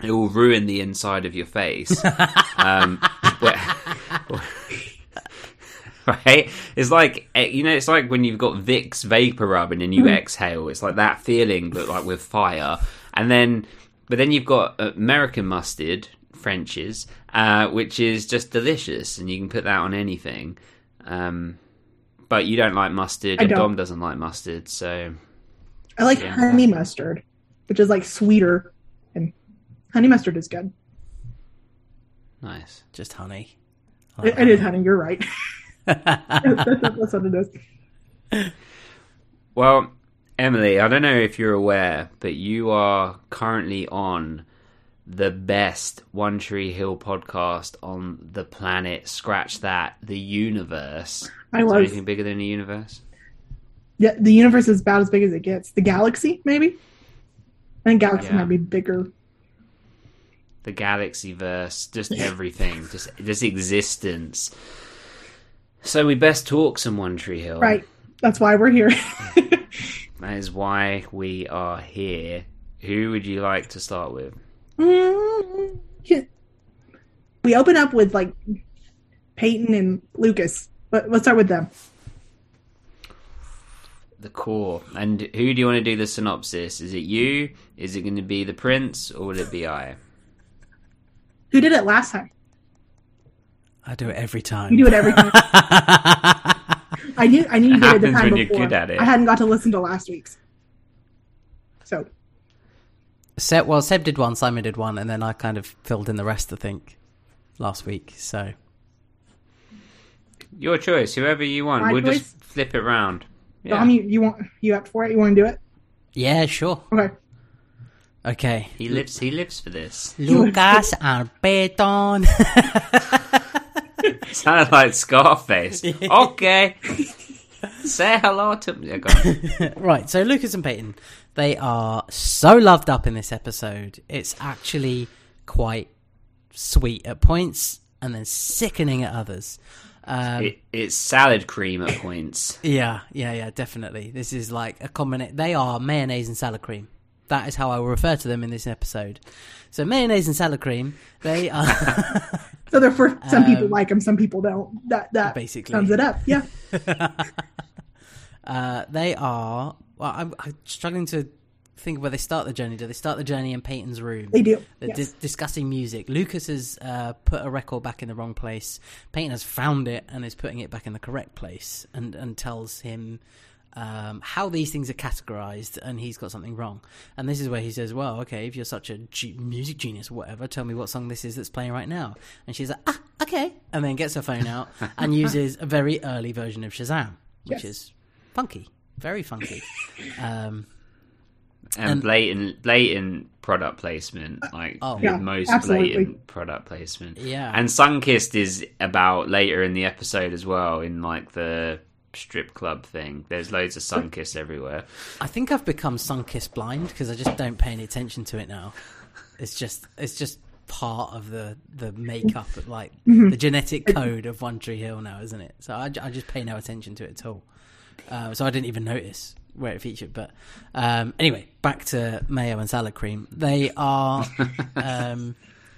it will ruin the inside of your face. Right? It's like it's like when you've got Vicks vapor rub and then you exhale. It's like that feeling, but like with fire. But then you've got American mustard. French's, which is just delicious, and you can put that on anything. But you don't like mustard, and Dom doesn't like mustard, so... I like honey mustard, which is like sweeter Honey mustard is good. Nice. Just honey. It is honey. You're right. That's what it is. Well, Emily, I don't know if you're aware, but you are currently on the best One Tree Hill podcast on the planet. Scratch that. The universe. Is there anything bigger than the universe? Yeah, the universe is about as big as it gets. The galaxy, maybe? I think galaxy might be bigger. The galaxy verse, just everything, just existence. So we best talk some One Tree Hill. Right. That's why we're here. That is why we are here. Who would you like to start with? We open up with like Peyton and Lucas. Let's start with them. The core. And who do you want to do the synopsis? Is it you? Is it going to be the prince? Or will it be I? Who did it last time? I do it every time. You do it every time. I knew you did it the time before. You're good at it. I hadn't got to listen to last week's. So, Seb did one, Simon did one, and then I kind of filled in the rest, I think, last week. So, your choice, whoever you want. We'll just flip it round. Yeah. Dom, you up for it? You want to do it? Yeah, sure. Okay. He lives for this. Lucas and Peyton. Sounded like Scarface. Okay. Say hello to me. Right, so Lucas and Peyton, they are so loved up in this episode. It's actually quite sweet at points and then sickening at others. It's salad cream at points. Yeah, definitely. This is like a combination. They are mayonnaise and salad cream. That is how I will refer to them in this episode. So mayonnaise and salad cream, they are... So therefore, some people like them, some people don't. That basically sums it up, yeah. They are... Well, I'm struggling to think where they start the journey. Do they start the journey in Peyton's room? They do. They're discussing music. Lucas has put a record back in the wrong place. Peyton has found it and is putting it back in the correct place and tells him... how these things are categorized, and he's got something wrong. And this is where he says, well, okay, if you're such a music genius or whatever, tell me what song this is that's playing right now. And she's like, okay. And then gets her phone out and uses a very early version of Shazam, which is funky, very funky. And blatant product placement, like most absolutely. Blatant product placement. Yeah. And Sunkist is about later in the episode as well, in like the... strip club thing. There's loads of Sunkist everywhere. I think I've become Sunkist blind because I just don't pay any attention to it now. It's just part of the makeup of like the genetic code of One Tree Hill now, isn't it? So I just pay no attention to it at all. So I didn't even notice where it featured. But anyway, back to mayo and salad cream. They are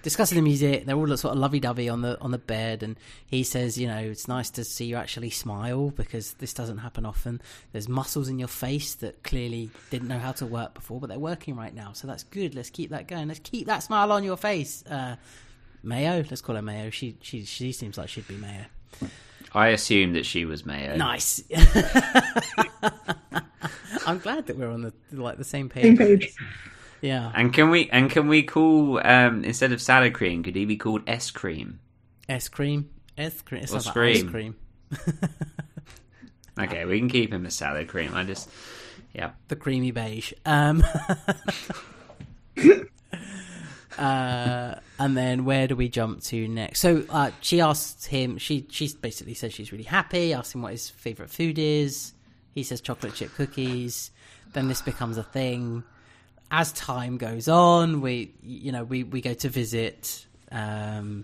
discussing the music. They're all sort of lovey-dovey on the bed, and he says, you know, it's nice to see you actually smile because this doesn't happen often. There's muscles in your face that clearly didn't know how to work before, but they're working right now, so that's good. Let's keep that going. Let's keep that smile on your face. Mayo, let's call her Mayo. She seems like she'd be Mayo. I assumed that she was Mayo. Nice. I'm glad that we're on the same page. Same page. Yeah, and can we call instead of salad cream? Could he be called S cream? S cream. It's not ice cream. Okay, we can keep him as salad cream. The creamy beige. And then where do we jump to next? So she asks him. She basically says she's really happy. Asks him what his favorite food is. He says chocolate chip cookies. Then this becomes a thing. As time goes on, we go to visit the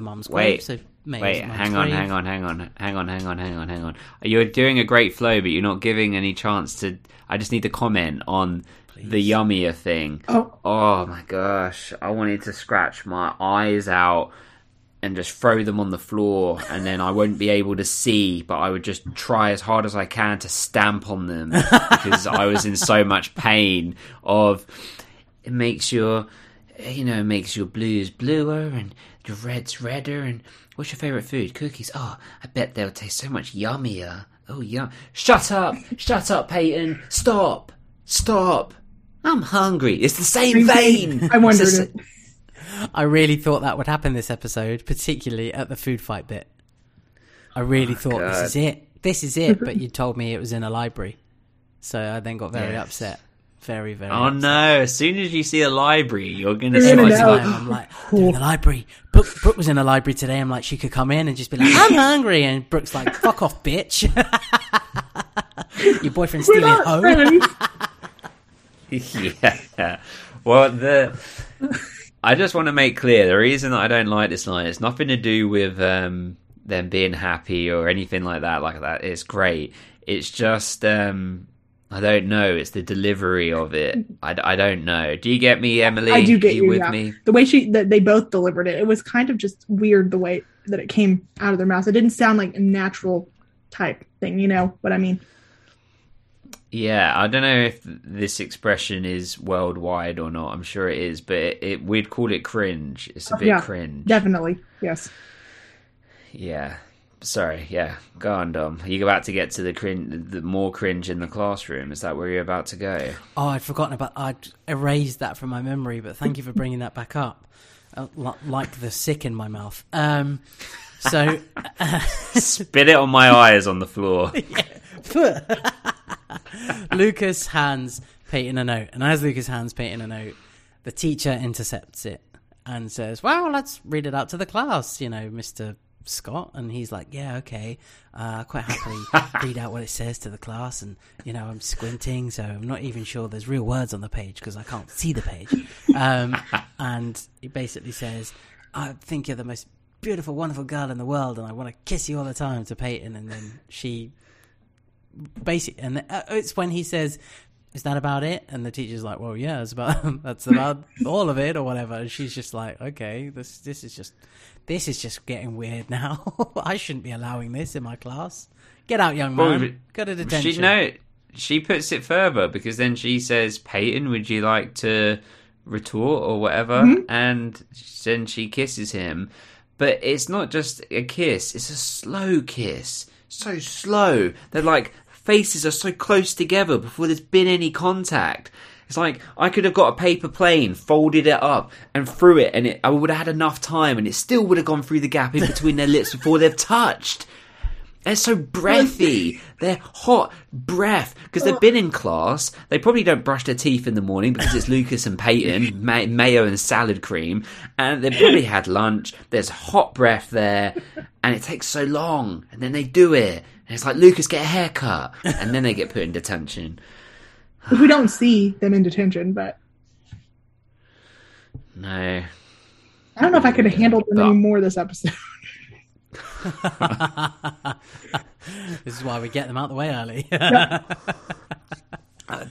mum's grave. Hang on. You're doing a great flow, but you're not giving any chance to. I just need to comment on the yummier thing. Oh my gosh! I wanted to scratch my eyes out and just throw them on the floor, and then I wouldn't be able to see, but I would just try as hard as I can to stamp on them because I was in so much pain of it makes your blues bluer and your reds redder. And what's your favourite food? Cookies. Oh, I bet they'll taste so much yummier. Oh, yum. Shut up, Peyton. Stop. I'm hungry. It's the same vein. I wondered it. I really thought that would happen this episode, particularly at the food fight bit. I really thought, God, this is it, but you told me it was in a library. So I then got very upset. Very, very upset. No, as soon as you see a library, you're going to slice it out. I'm like, in the library. Brooke was in a library today. I'm like, she could come in and just be like, I'm hungry. And Brooke's like, fuck off, bitch. Your boyfriend's stealing home. Yeah. Well, I just want to make clear, the reason that I don't like this line, it's nothing to do with them being happy or anything like that. It's great. It's just, I don't know. It's the delivery of it. I don't know. Do you get me, Emily? I do get you with me. The way they both delivered it, it was kind of just weird the way that it came out of their mouths. It didn't sound like a natural type thing, you know what I mean? Yeah, I don't know if this expression is worldwide or not. I'm sure it is, but we'd call it cringe. It's a bit cringe. Definitely, yes. Yeah, sorry, yeah. Go on, Dom. Are you about to get to the more cringe in the classroom? Is that where you're about to go? Oh, I'd erased that from my memory, but thank you for bringing that back up. Like the sick in my mouth. Spit it on my eyes on the floor. Yeah. Lucas hands Peyton a note, and as Lucas hands Peyton a note, the teacher intercepts it and says, well, let's read it out to the class, Mr. Scott. And he's like, yeah, okay, quite happily read out what it says to the class, and I'm squinting, so I'm not even sure there's real words on the page because I can't see the page. And he basically says, I think you're the most beautiful, wonderful girl in the world, and I want to kiss you all the time, to Peyton. And then she basically, and it's when he says, is that about it? And the teacher's like, well, yeah, that's about all of it, or whatever. And she's just like, okay, this is just getting weird now. I shouldn't be allowing this in my class. Get out, young man. Well, go to detention. She puts it further, because then she says, Peyton, would you like to retort or whatever? Mm-hmm. And then she kisses him, but it's not just a kiss, it's a slow kiss. So slow. They're like, faces are so close together before there's been any contact. It's like, I could have got a paper plane, folded it up and threw it, and I would have had enough time, and it still would have gone through the gap in between their lips before they've touched. They're so breathy. They're hot breath because they've been in class. They probably don't brush their teeth in the morning because it's Lucas and Peyton, mayo and salad cream, and they've probably had lunch. There's hot breath there, and it takes so long, and then they do it, and it's like, Lucas, get a haircut, and then they get put in detention. We don't see them in detention, but no, I don't know if I could have handled them any more this episode. This is why we get them out the way early.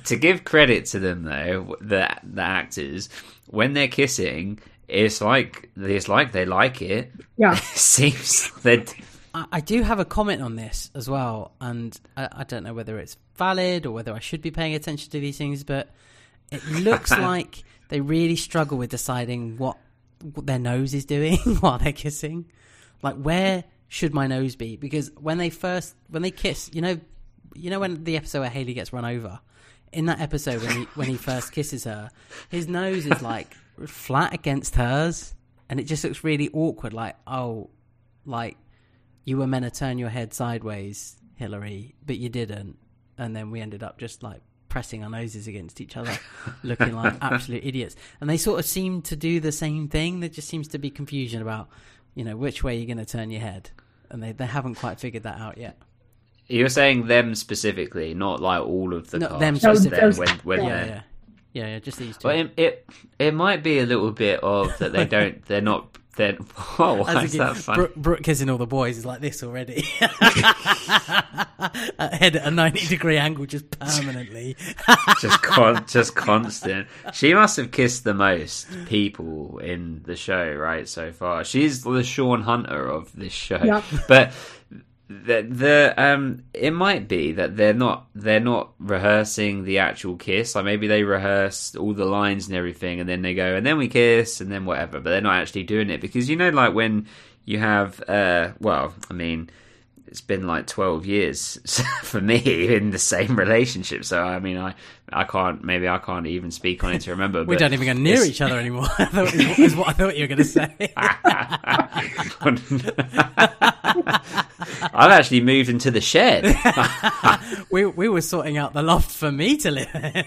To give credit to them, though, the actors, when they're kissing, it's like they like it. Yeah, it seems that. I do have a comment on this as well, and I don't know whether it's valid or whether I should be paying attention to these things, but it looks like they really struggle with deciding what their nose is doing while they're kissing. Like, where should my nose be? Because when they kiss, when the episode where Hayley gets run over, in that episode when he first kisses her, his nose is like flat against hers, and it just looks really awkward. Like, oh, like you were meant to turn your head sideways, Hillary, but you didn't, and then we ended up just like pressing our noses against each other, looking like absolute idiots. And they sort of seem to do the same thing. There just seems to be confusion about, which way you're going to turn your head. And they haven't quite figured that out yet. You're saying them specifically, not like all of the cast. Them specifically. Yeah, just these two. Well, it might be a little bit of that they don't, they're not, they're, oh, why is that funny? Brooke kissing all the boys is like this already. Head at a 90-degree angle, just permanently. just constant. She must have kissed the most people in the show, right, so far. She's the Sean Hunter of this show. Yep. But it might be that they're not rehearsing the actual kiss. Like, maybe they rehearse all the lines and everything, and then they go, and then we kiss, and then whatever. But they're not actually doing it, because like when you have, well, I mean, it's been like 12 years for me in the same relationship. So, I mean, I can't even speak on it to remember. We don't even go near each other anymore. Is what I thought you were going to say. I've actually moved into the shed. We were sorting out the loft for me to live in.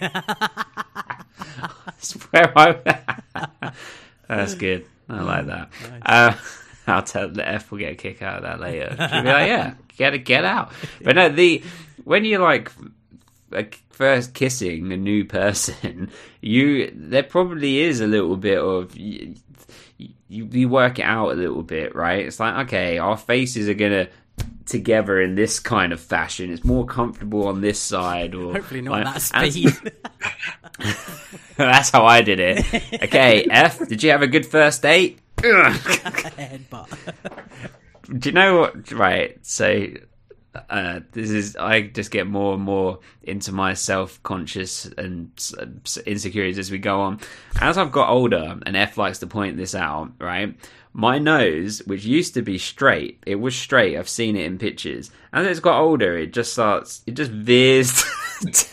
That's good. I like that. Nice. I'll tell the F will get a kick out of that later. She'll be like, yeah, get out. But no, when you're like first kissing a new person, there probably is a little bit of you work it out a little bit, right? It's like, okay, our faces are gonna together in this kind of fashion. It's more comfortable on this side, or hopefully not that speed. That's how I did it. Okay, F, did you have a good first date? Do you know what? Right, so this is. I just get more and more into my self-conscious and insecurities as we go on. As I've got older, and F likes to point this out, right? My nose, which used to be straight, it was straight. I've seen it in pictures. As it's got older, it just veers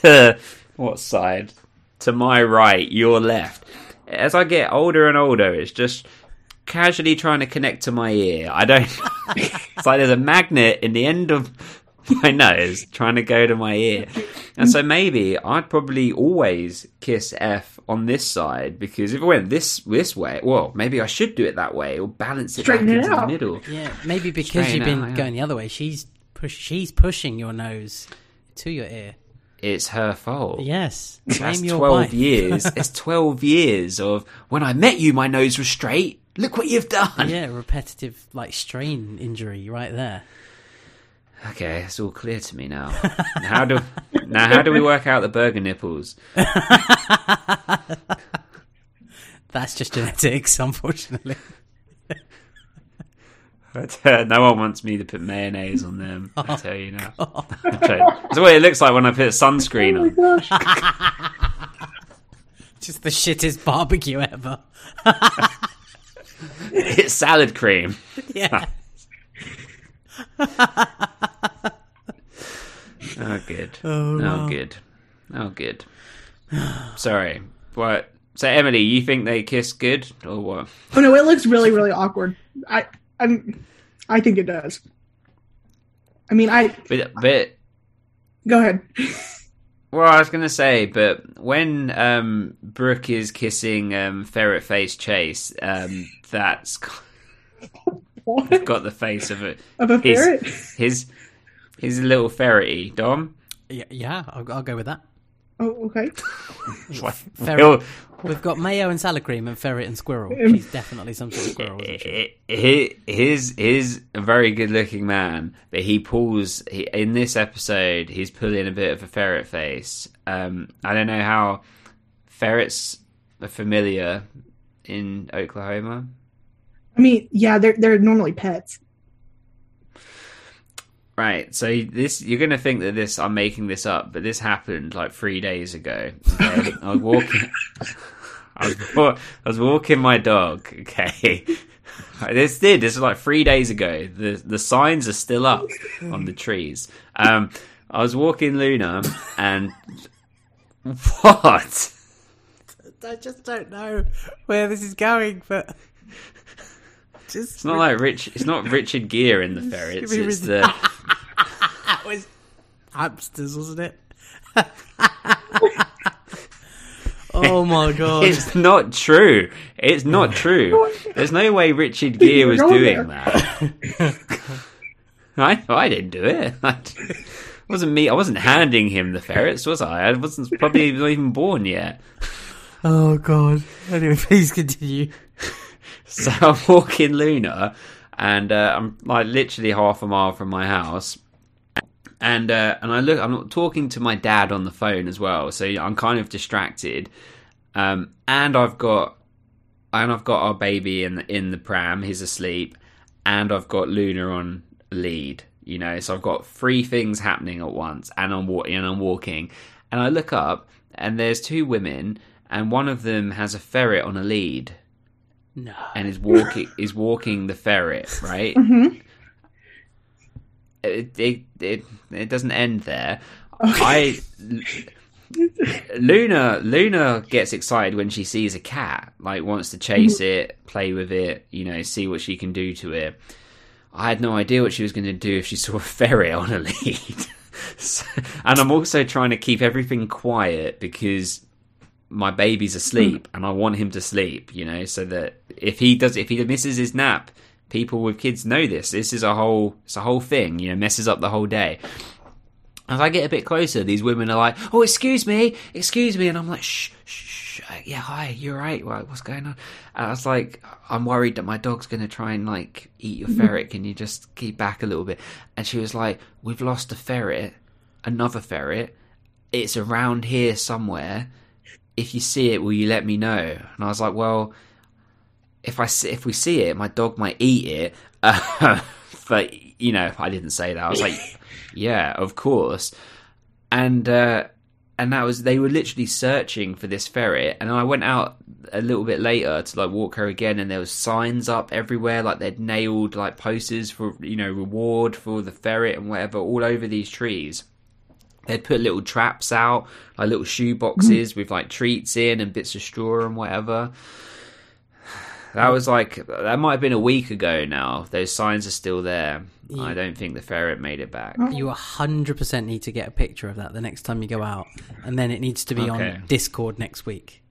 to what side? To my right, your left. As I get older and older, it's just casually trying to connect to my ear. I don't. It's like there's a magnet in the end of my nose trying to go to my ear. And so maybe I'd probably always kiss F on this side, because if I went this way, well, maybe I should do it that way or balance it straighten back into the middle. Yeah, maybe because you've been going the other way, she's pushing your nose to your ear. It's her fault. Yes. That's 12 years. It's 12 years of, when I met you, my nose was straight. Look what you've done. Yeah, repetitive, strain injury right there. Okay, it's all clear to me now. How do we work out the burger nipples? That's just genetics, unfortunately. No one wants me to put mayonnaise on them. Oh, I tell you now. That's what it looks like when I put sunscreen on. Oh my gosh. Just the shittest barbecue ever. It's salad cream. Yeah. Oh, good. Oh, no. Good. Oh, good. Sorry. What? So, Emily, you think they kiss good or what? Oh, no, it looks really, really awkward. I think it does. I mean, But go ahead. Well, I was going to say, but when Brooke is kissing Ferret Face Chase, that's got the face of a ferret. His little ferrety, Dom. Yeah, I'll go with that. Oh, okay. Ferret. We've got mayo and salad cream and ferret and squirrel. He's definitely some sort of squirrel. He's a very good-looking man, but in this episode, he's pulling a bit of a ferret face. I don't know how ferrets are familiar in Oklahoma. I mean, yeah, they're normally pets. Right, so this, you're going to think that this, I'm making this up, but this happened 3 days ago. Okay? I was walking my dog, okay? This is 3 days ago. The signs are still up on the trees. I was walking Luna, and what? I just don't know where this is going, but... It's not it's not Richard Gere in the ferrets. It's the... That was hamsters, wasn't it? Oh my god. It's not true. There's no way Richard Gere was doing that. I didn't do it. It wasn't me. I wasn't handing him the ferrets, was I? I wasn't probably even born yet. Oh god. Anyway, please continue. So I'm walking Luna, and I'm literally half a mile from my house. And I look, I'm talking to my dad on the phone as well, so I'm kind of distracted. And I've got our baby in the pram, he's asleep, and I've got Luna on lead, So I've got three things happening at once, and I'm walking, and I look up, and there's two women, and one of them has a ferret on a lead, and is walking the ferret, right? Mm-hmm. it doesn't end there. Okay. Luna gets excited when she sees a cat, like wants to chase it, play with it, you know, see what she can do to it. I had no idea what she was going to do if she saw a ferret on her lead. So, and I'm also trying to keep everything quiet because my baby's asleep and I want him to sleep, you know, so that if he misses his nap, people with kids know this. This is a whole thing, you know, messes up the whole day. As I get a bit closer, these women are like, "Oh, excuse me," and I'm like, "Shh, shh, shh. Yeah, hi, you're right. What's going on?" And I was like, "I'm worried that my dog's going to try and like eat your ferret. Can you just keep back a little bit?" And she was like, "We've lost a ferret, another ferret. It's around here somewhere. If you see it, will you let me know?" And I was like, "Well, if we see it, my dog might eat it." But you know, I didn't say that. I was like, yeah, of course. And that was, they were literally searching for this ferret. And I went out a little bit later to like walk her again, and there was signs up everywhere, like they'd nailed like posters for, you know, reward for the ferret and whatever, all over these trees. They'd put little traps out, like little shoe boxes with like treats in and bits of straw and whatever. That might have been a week ago now. Those signs are still there. Yeah. I don't think the ferret made it back. You 100% need to get a picture of that the next time you go out. And then it needs to be on Discord next week.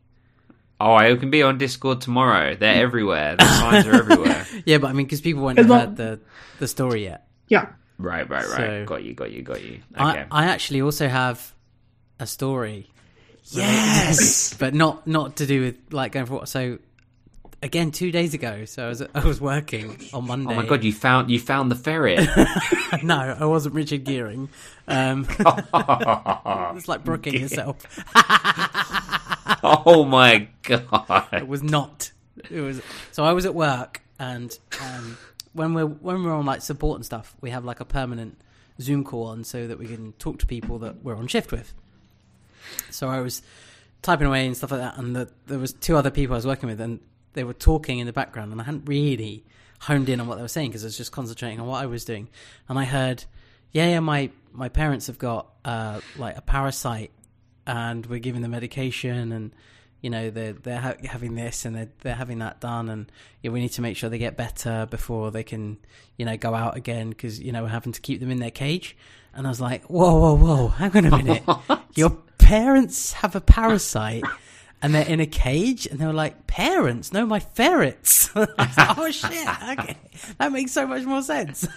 Oh, it can be on Discord tomorrow. They're everywhere. The signs are everywhere. Yeah, but I mean, because people won't have heard the story yet. Yeah. Right. So, got you. Okay. I actually also have a story. Yes! But not to do with, like, going for... So... Again, 2 days ago, so I was working on Monday. Oh my god, you found the ferret. No, I wasn't Richard Gearing. It's like brooking yourself. Oh my god. It was not. It was. So I was at work, and when we're on like support and stuff, we have like a permanent Zoom call on so that we can talk to people that we're on shift with. So I was typing away and stuff like that, and there was two other people I was working with, and they were talking in the background, and I hadn't really honed in on what they were saying because I was just concentrating on what I was doing. And I heard, my parents have got like a parasite, and we're giving them medication, and you know they're having this and they're having that done, and yeah, we need to make sure they get better before they can, you know, go out again because you know we're having to keep them in their cage. And I was like, whoa, hang on a minute, your parents have a parasite? And they're in a cage, and they were like, "Parents, no, my ferrets." I was like, oh shit! Okay, that makes so much more sense.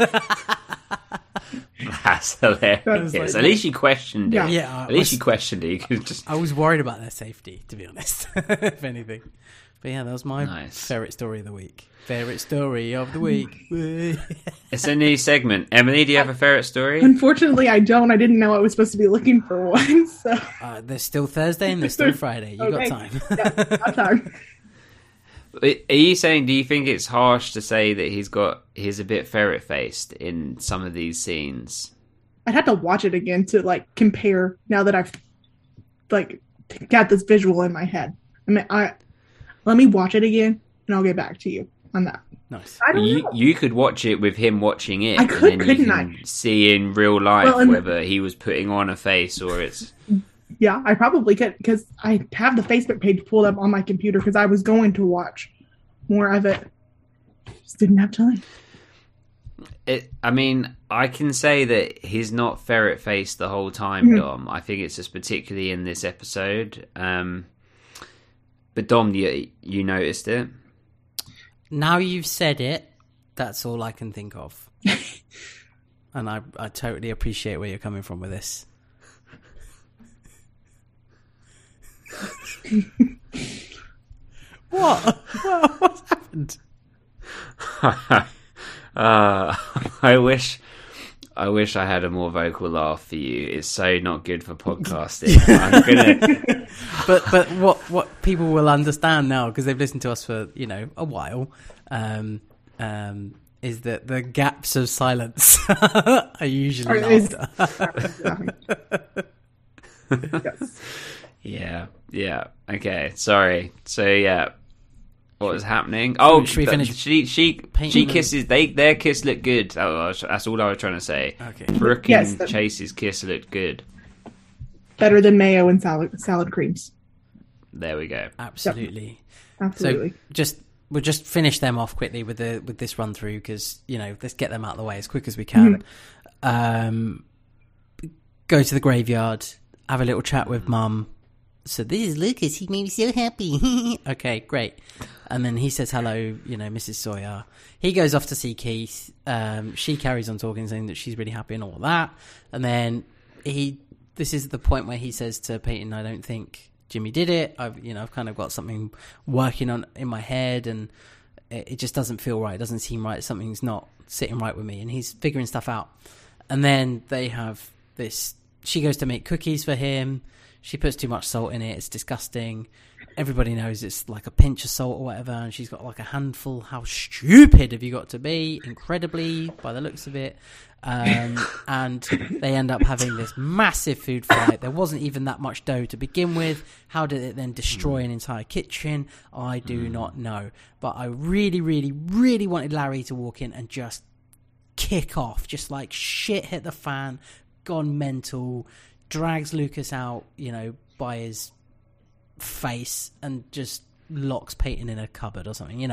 That's hilarious. Like, at least you questioned it. Yeah. You questioned it. You could just... I was worried about their safety, to be honest. If anything, but yeah, that was my ferret story of the week. Ferret story of the week. It's a new segment. Emily, do you have a ferret story? Unfortunately, I don't. I didn't know I was supposed to be looking for one. So there's still Thursday and there's still Friday. You got time. Are you saying? Do you think it's harsh to say that he's a bit ferret faced in some of these scenes? I'd have to watch it again to like compare. Now that I've like got this visual in my head, I mean, let me watch it again and I'll get back to you on that. Nice. I don't know. You could watch it with him watching it. I could, and then couldn't you can I? See in real life whether he was putting on a face or it's. Yeah, I probably could because I have the Facebook page pulled up on my computer because I was going to watch more of it. Just didn't have time. I mean, I can say that he's not ferret faced the whole time, Dom. I think it's just particularly in this episode. But Dom, you noticed it. Now you've said it, that's all I can think of. And I totally appreciate where you're coming from with this. What? What's happened? I wish I had a more vocal laugh for you. It's so not good for podcasting. I'm gonna... but what people will understand now because they've listened to us for you know a while is that the gaps of silence are usually laughter. Yes. Yeah. Okay. Sorry. So yeah, What is happening? Oh, should we finish? She kisses. Their kiss looked good. Oh, that's all I was trying to say. Okay. Brooke and Chase's kiss looked good. Better than mayo and salad creams. There we go. Absolutely. Yep. Absolutely. So we'll just finish them off quickly with this run through, because let's get them out of the way as quick as we can. Mm-hmm. Go to the graveyard, have a little chat with Mum. So this is Lucas. He made me so happy. Okay, great. And then he says hello, Mrs. Sawyer. He goes off to see Keith. She carries on talking, saying that she's really happy and all that. And then this is the point where he says to Peyton, "I don't think Jimmy did it. I've kind of got something working on in my head, and it just doesn't feel right. It doesn't seem right. Something's not sitting right with me." And he's figuring stuff out. And then they have this. She goes to make cookies for him. She puts too much salt in it. It's disgusting. Everybody knows it's like a pinch of salt or whatever. And she's got like a handful. How stupid have you got to be? Incredibly, by the looks of it. And they end up having this massive food fight. There wasn't even that much dough to begin with. How did it then destroy an entire kitchen? I do not know. But I really, really, really wanted Larry to walk in and just kick off. Just like shit hit the fan. Gone mental. Drags Lucas out, by his face, and just locks Peyton in a cupboard or something,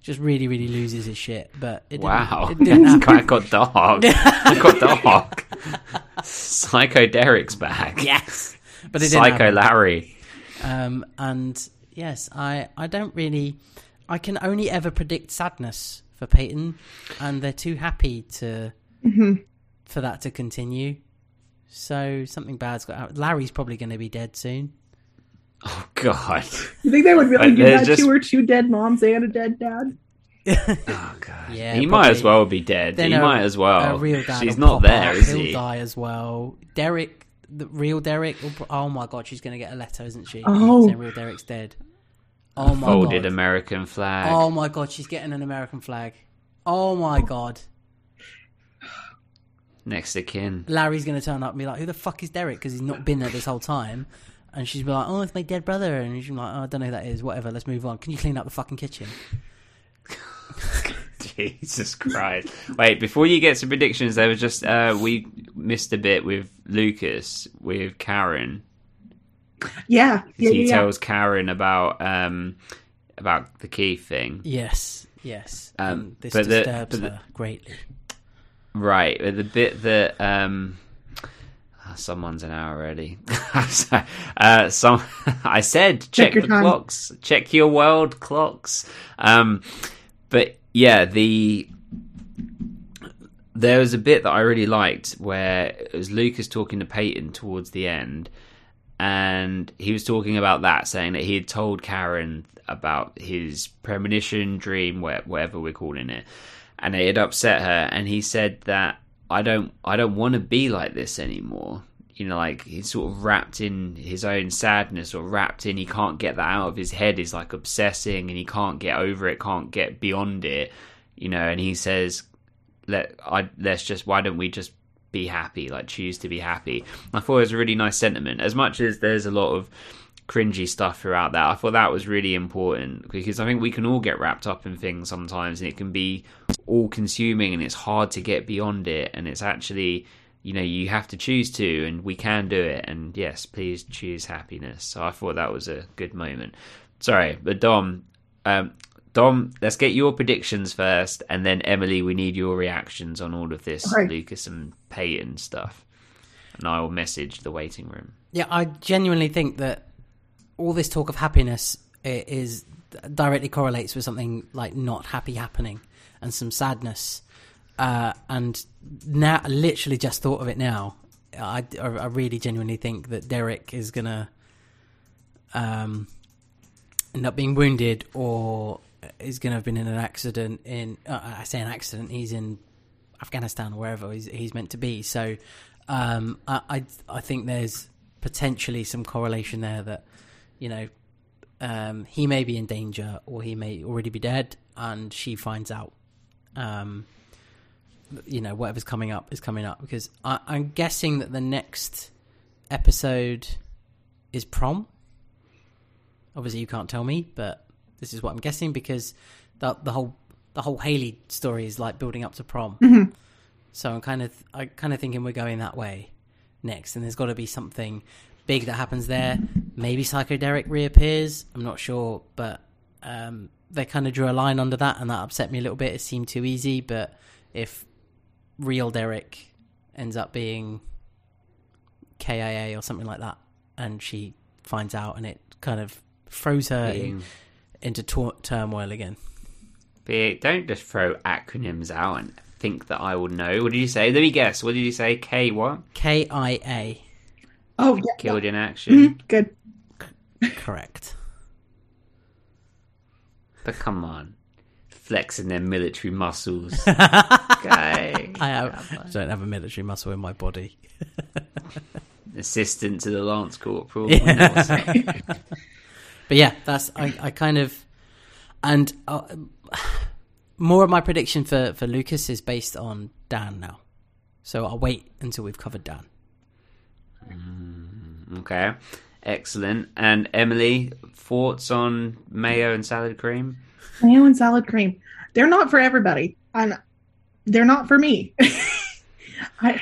Just really, really loses his shit. But it didn't happen. It got dark. It got dark. Psycho Derek's back. Yes, but it didn't. Psycho Larry. And yes, I don't really. I can only ever predict sadness for Peyton, and they're too happy for that to continue. So something bad's got out. Larry's probably going to be dead soon. Oh God! You think they would really do that? Just... two dead moms and a dead dad. Oh God! Yeah, he probably might as well be dead. He might as well. Real dad. She's not there, is he? He'll die as well. Derek, the real Derek. Oh my God! She's going to get a letter, isn't she? Oh, saying real Derek's dead. Oh my folded God. American flag. Oh my God! She's getting an American flag. Oh my God. Next to kin. Larry's going to turn up and be like, who the fuck is Derek? Because he's not been there this whole time. And she's like, oh, it's my dead brother. And she's like, oh, I don't know who that is. Whatever, let's move on. Can you clean up the fucking kitchen? Jesus Christ. Wait, before you get to predictions, there was just, we missed a bit with Lucas, with Karen. Yeah. He tells Karen about the key thing. Yes. And this disturbs her greatly. Right, the bit that someone's an hour early. I said check the clocks, check your world clocks. But yeah, there was a bit that I really liked where it was Lucas talking to Peyton towards the end, and he was talking about that, saying that he had told Karen about his premonition, dream, whatever we're calling it. And it had upset her, and he said that I don't want to be like this anymore. Like he's sort of wrapped in his own sadness, or wrapped in, he can't get that out of his head. He's like obsessing, and he can't get over it, can't get beyond it. And he says, why don't we just be happy? Like choose to be happy. I thought it was a really nice sentiment. As much as there's a lot of cringy stuff throughout that, I thought that was really important, because I think we can all get wrapped up in things sometimes, and it can be all consuming, and it's hard to get beyond it, and it's actually you have to choose to, and we can do it, and yes, please choose happiness. So I thought that was a good moment. Sorry, but Dom, let's get your predictions first, and then Emily, we need your reactions on all of this. Right. Lucas and Peyton stuff, and I will message the waiting room. Yeah, I genuinely think that all this talk of happiness is directly correlates with something like not happy happening, and some sadness. And now, literally just thought of it now, I really genuinely think that Derek is going to end up being wounded, or is going to have been in an accident. I say an accident, he's in Afghanistan or wherever he's meant to be. So I think there's potentially some correlation there that, he may be in danger, or he may already be dead, and she finds out, whatever's coming up is coming up, because I'm guessing that the next episode is prom. Obviously you can't tell me, but This is what I'm guessing, because the whole Hayley story is like building up to prom. Mm-hmm. So I'm kind of thinking we're going that way next, and there's got to be something big that happens there. Maybe Psychoderic reappears. I'm not sure, but they kind of drew a line under that, and that upset me a little bit. It seemed too easy, but if real Derek ends up being KIA or something like that, and she finds out, and it kind of throws her into turmoil again. But don't just throw acronyms out and think that I will know. What did you say? Let me guess. What did you say? K what? KIA. Oh, yeah. Killed in action. Mm-hmm. Good. Correct. But come on. Flexing their military muscles. Okay. I don't have a military muscle in my body. Assistant to the Lance Corporal. Yeah. But yeah, that's... I kind of... And more of my prediction for Lucas is based on Dan now. So I'll wait until we've covered Dan. Okay. Excellent. And Emily, thoughts on mayo and salad cream? Mayo and salad cream. They're not for everybody. And they're not for me. I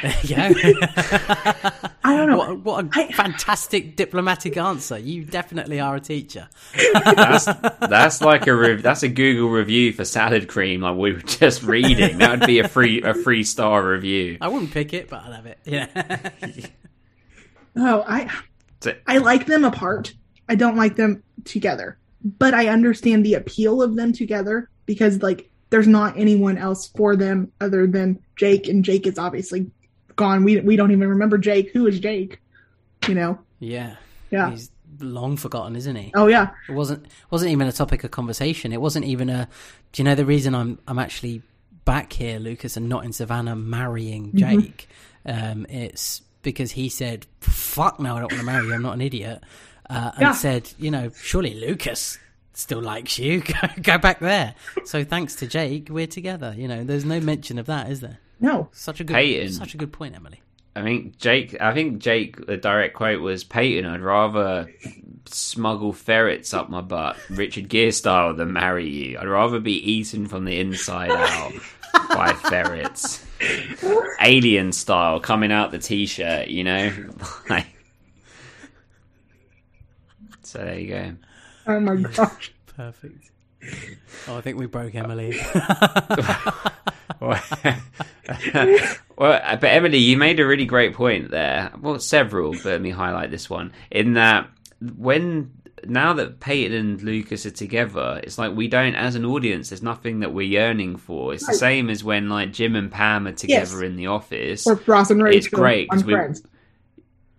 don't know. What a fantastic diplomatic answer. You definitely are a teacher. That's a Google review for salad cream. Like we were just reading. That would be a free star review. I wouldn't pick it, but I'd have it. Yeah. Oh, I like them apart. I don't like them together. But I understand the appeal of them together because, like, there's not anyone else for them other than Jake, and Jake is obviously gone. We don't even remember Jake. Who is Jake? You know? Yeah. Yeah. He's long forgotten, isn't he? Oh, yeah. It wasn't even a topic of conversation. It wasn't even a... Do you know the reason I'm actually back here, Lucas, and not in Savannah marrying Jake? Mm-hmm. It's... because he said, fuck no, I don't want to marry you, I'm not an idiot. And said, you know, surely Lucas still likes you, go back there. So thanks to Jake, we're together. You know, there's no mention of that, is there? No. Such a good point, Emily. I think Jake, the direct quote was, Peyton, I'd rather smuggle ferrets up my butt, Richard Gere style, than marry you. I'd rather be eaten from the inside out by ferrets. Alien style, coming out the t-shirt, you know? So there you go. Oh my gosh. Perfect. Oh, I think we broke Emily. Well, but Emily, you made a really great point there. Well, several, but let me highlight this one. In that, now that Peyton and Lucas are together, it's like we don't, as an audience, there's nothing that we're yearning for. It's the same as when, like, Jim and Pam are together in the office. Or Ross and Rachel. It's great. On Friends.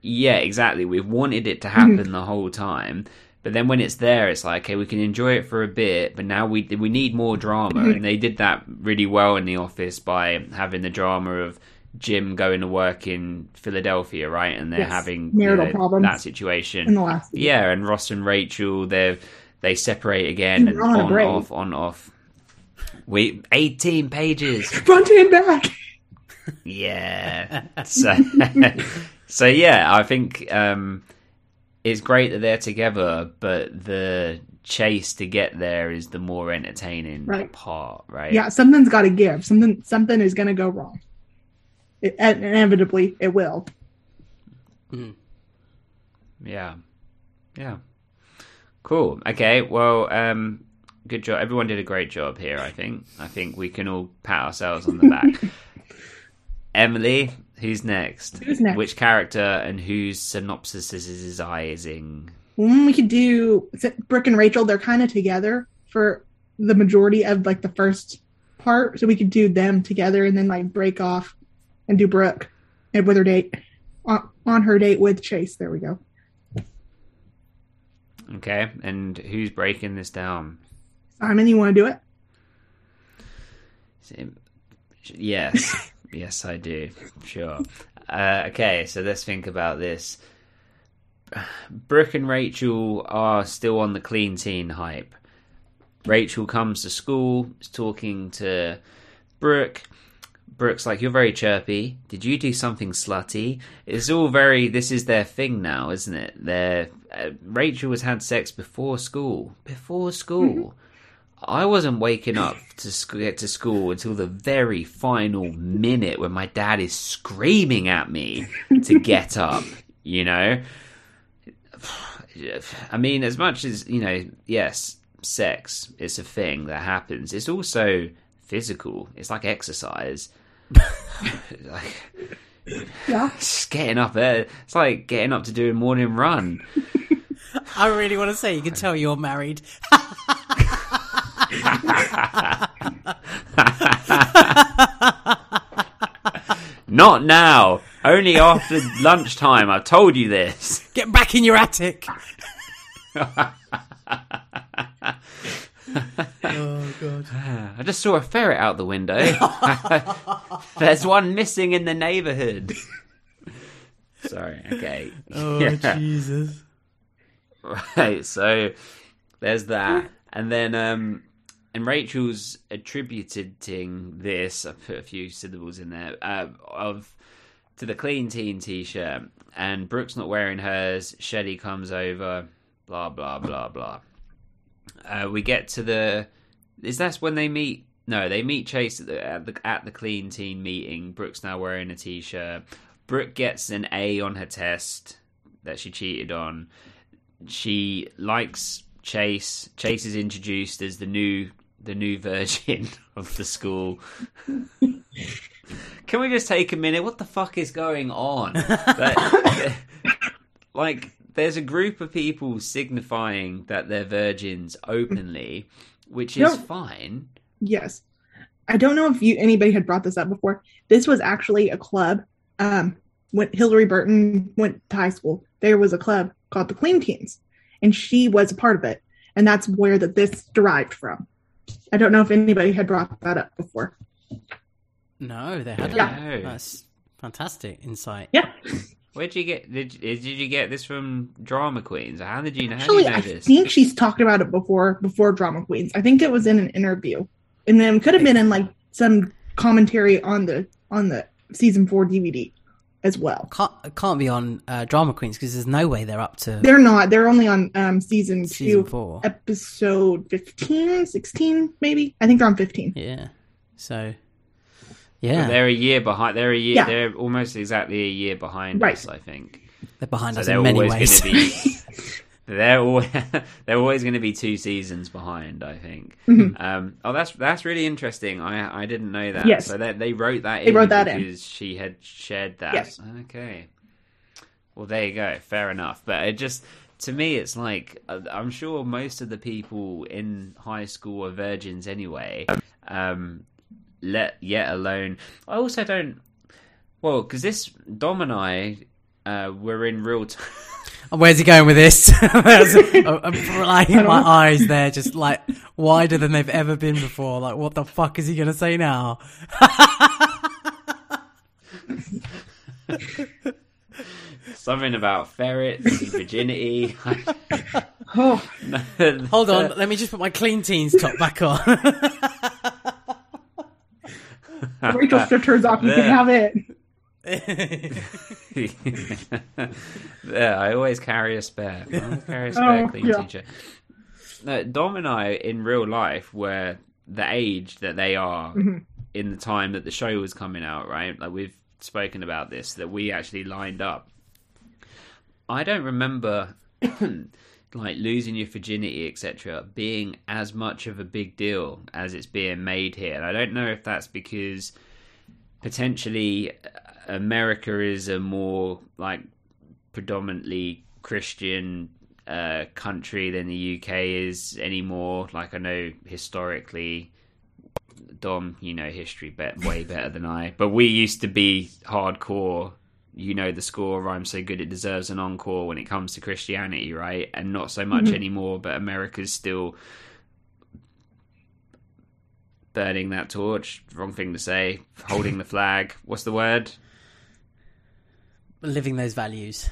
Yeah, exactly. We've wanted it to happen the whole time. But then when it's there, it's like, okay, we can enjoy it for a bit, but now we need more drama. And they did that really well in The Office by having the drama of Jim going to work in Philadelphia, right? And they're having marital problems, that situation. In the last year. And Ross and Rachel, they separate again and on, off. 18 pages. Front and back. Yeah. So yeah, I think... it's great that they're together, but the chase to get there is the more entertaining part, right? Yeah, something's got to give. Something is going to go wrong. Inevitably, it will. Mm. Yeah. Yeah. Cool. Okay, well, good job. Everyone did a great job here, I think. I think we can all pat ourselves on the back. Emily... Who's next? Which character and whose synopsis is his eyes-ing? We could do Brooke and Rachel. They're kind of together for the majority of like the first part, so we could do them together and then like break off and do Brooke and with her date on her date with Chase. There we go. Okay, and who's breaking this down? Simon, you want to do it? Yes. Yes, I do. Sure. Okay, so let's think about this. Brooke and Rachel are still on the clean teen hype. Rachel comes to school, is talking to Brooke. Brooke's like, you're very chirpy. Did you do something slutty? It's all very, this is their thing now, isn't it? They're, Rachel has had sex before school. Before school. Mm-hmm. I wasn't waking up to get to school until the very final minute when my dad is screaming at me to get up, you know? I mean, as much as, you know, yes, sex is a thing that happens. It's also physical. It's like exercise. Like, yeah. Just getting up there. It's like getting up to do a morning run. I really want to say, you can tell you're married. Not now. Only after lunchtime. I've told you this. Get back in your attic. Oh god! I just saw a ferret out the window. There's one missing in the neighbourhood. Sorry. Okay. Oh yeah. Jesus! Right. So there's that, and then and Rachel's attributing this. I put a few syllables in there to the Clean Teen T-shirt, and Brooke's not wearing hers. Shelly comes over. Blah blah blah blah. We get to the... Is that when they meet... No, they meet Chase at the Clean Teen meeting. Brooke's now wearing a T-shirt. Brooke gets an A on her test that she cheated on. She likes Chase. Chase is introduced as the new version of the school. Can we just take a minute? What the fuck is going on? But, like... There's a group of people signifying that they're virgins openly, which is fine. Yes. I don't know if anybody had brought this up before. This was actually a club. When Hillary Burton went to high school, there was a club called the Clean Teens, and she was a part of it. And that's where this derived from. I don't know if anybody had brought that up before. No, they hadn't. Yeah. That's fantastic insight. Yeah. Where did you get? Did you get this from Drama Queens? How did you know? Actually, how did you know this? I think she's talked about it before Drama Queens. I think it was in an interview, and then could have been in like some commentary on the season 4 DVD as well. Can't be on Drama Queens because there's no way they're up to. They're not. They're only on season 2, 4. Episode 15, 16, maybe. I think they're on 15. Yeah. So. Yeah, but they're a year behind. They're almost exactly a year behind us. I think they're behind us in many ways. They're always going to be 2 seasons behind. I think. Mm-hmm. That's really interesting. I didn't know that. Yes. So they wrote that. They wrote that because she had shared that. Yes. Okay. Well, there you go. Fair enough. But it just to me, it's like I'm sure most of the people in high school are virgins anyway. Yet alone. I also don't... Well, because this... Dom and I were in real time... Where's he going with this? I'm flying my eyes there, just like wider than they've ever been before. Like, what the fuck is he going to say now? Something about ferrets, virginity... Oh. Hold on, let me just put my Clean Teens top back on. Rachel strip turns off. You can have it. Yeah, I always carry a spare. Clean teacher. No, Dom and I in real life were the age that they are in the time that the show was coming out. Right, like we've spoken about this, that we actually lined up. I don't remember like losing your virginity, etc., being as much of a big deal as it's being made here. And I don't know if that's because potentially America is a more like predominantly Christian country than the UK is anymore. Like I know historically, Dom, you know history way better than I, but we used to be hardcore. You know the score, I'm so good it deserves an encore when it comes to Christianity, right? And not so much anymore, but America's still burning that torch. Wrong thing to say. Holding the flag. What's the word? Living those values.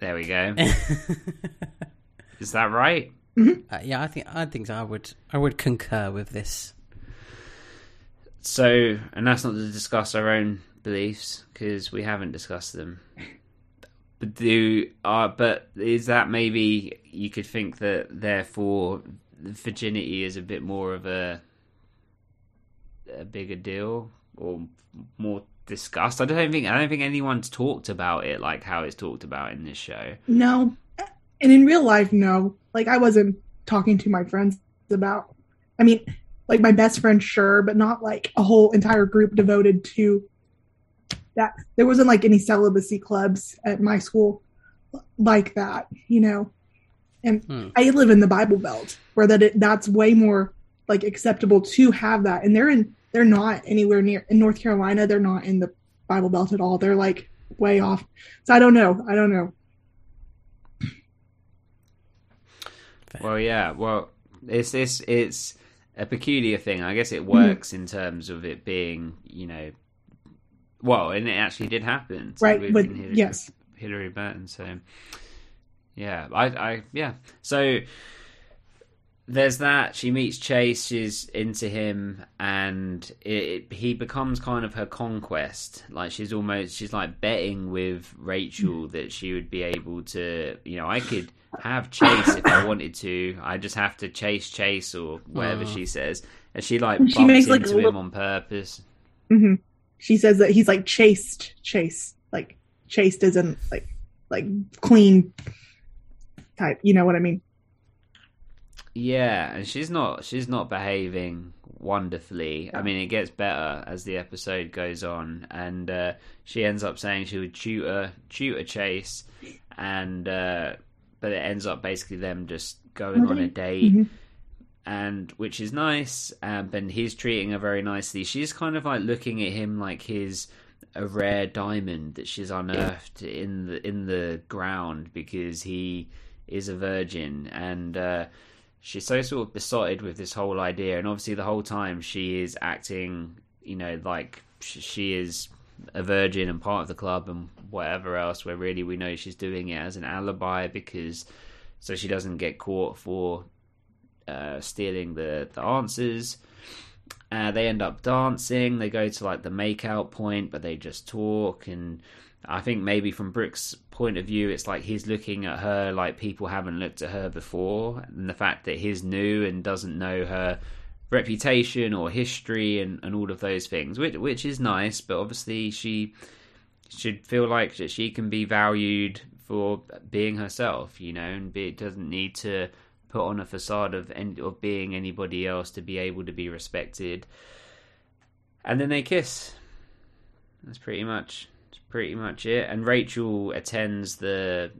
There we go. Is that right? Yeah, I think so. I would concur with this. So, and that's not to discuss our own beliefs, because we haven't discussed them. But but is that maybe you could think that therefore virginity is a bit more of a bigger deal or more discussed? I don't think anyone's talked about it like how it's talked about in this show. No, and in real life, no. Like I wasn't talking to my friends about. I mean, like my best friend, sure, but not like a whole entire group devoted to that. There wasn't like any celibacy clubs at my school like that, you know. And I live in the Bible Belt where that's way more like acceptable to have that, and they're not anywhere near in North Carolina. They're not in the Bible Belt at all. They're like way off. So I don't know. Well, yeah. Well, it's a peculiar thing. I guess it works in terms of it being, you know, well, and it actually did happen. So right. But yes, Hillary Burton. So yeah, I so. There's that. She meets Chase. She's into him, and he becomes kind of her conquest. Like she's like betting with Rachel that she would be able to. You know, I could have Chase if I wanted to. I just have to chase or whatever she says. And she like bumps into him on purpose. Mm-hmm. She says that he's like chased, like chased isn't like clean type. You know what I mean? Yeah, and she's not behaving wonderfully. Yeah. I mean, it gets better as the episode goes on, and she ends up saying she would tutor Chase, and but it ends up basically them just going on a date, and which is nice. And he's treating her very nicely. She's kind of like looking at him like he's a rare diamond that she's unearthed in the ground because he is a virgin, and. She's so sort of besotted with this whole idea, and obviously the whole time she is acting, you know, like she is a virgin and part of the club and whatever else, where really we know she's doing it as an alibi because so she doesn't get caught for stealing the answers. They end up dancing. They go to like the makeout point, but they just talk, and I think maybe from Brooke's point of view, it's like he's looking at her like people haven't looked at her before, and the fact that he's new and doesn't know her reputation or history and all of those things, which is nice, but obviously she should feel like that she can be valued for being herself, you know, and it doesn't need to put on a facade of being anybody else to be able to be respected. And then they kiss. That's pretty much it, and Rachel attends the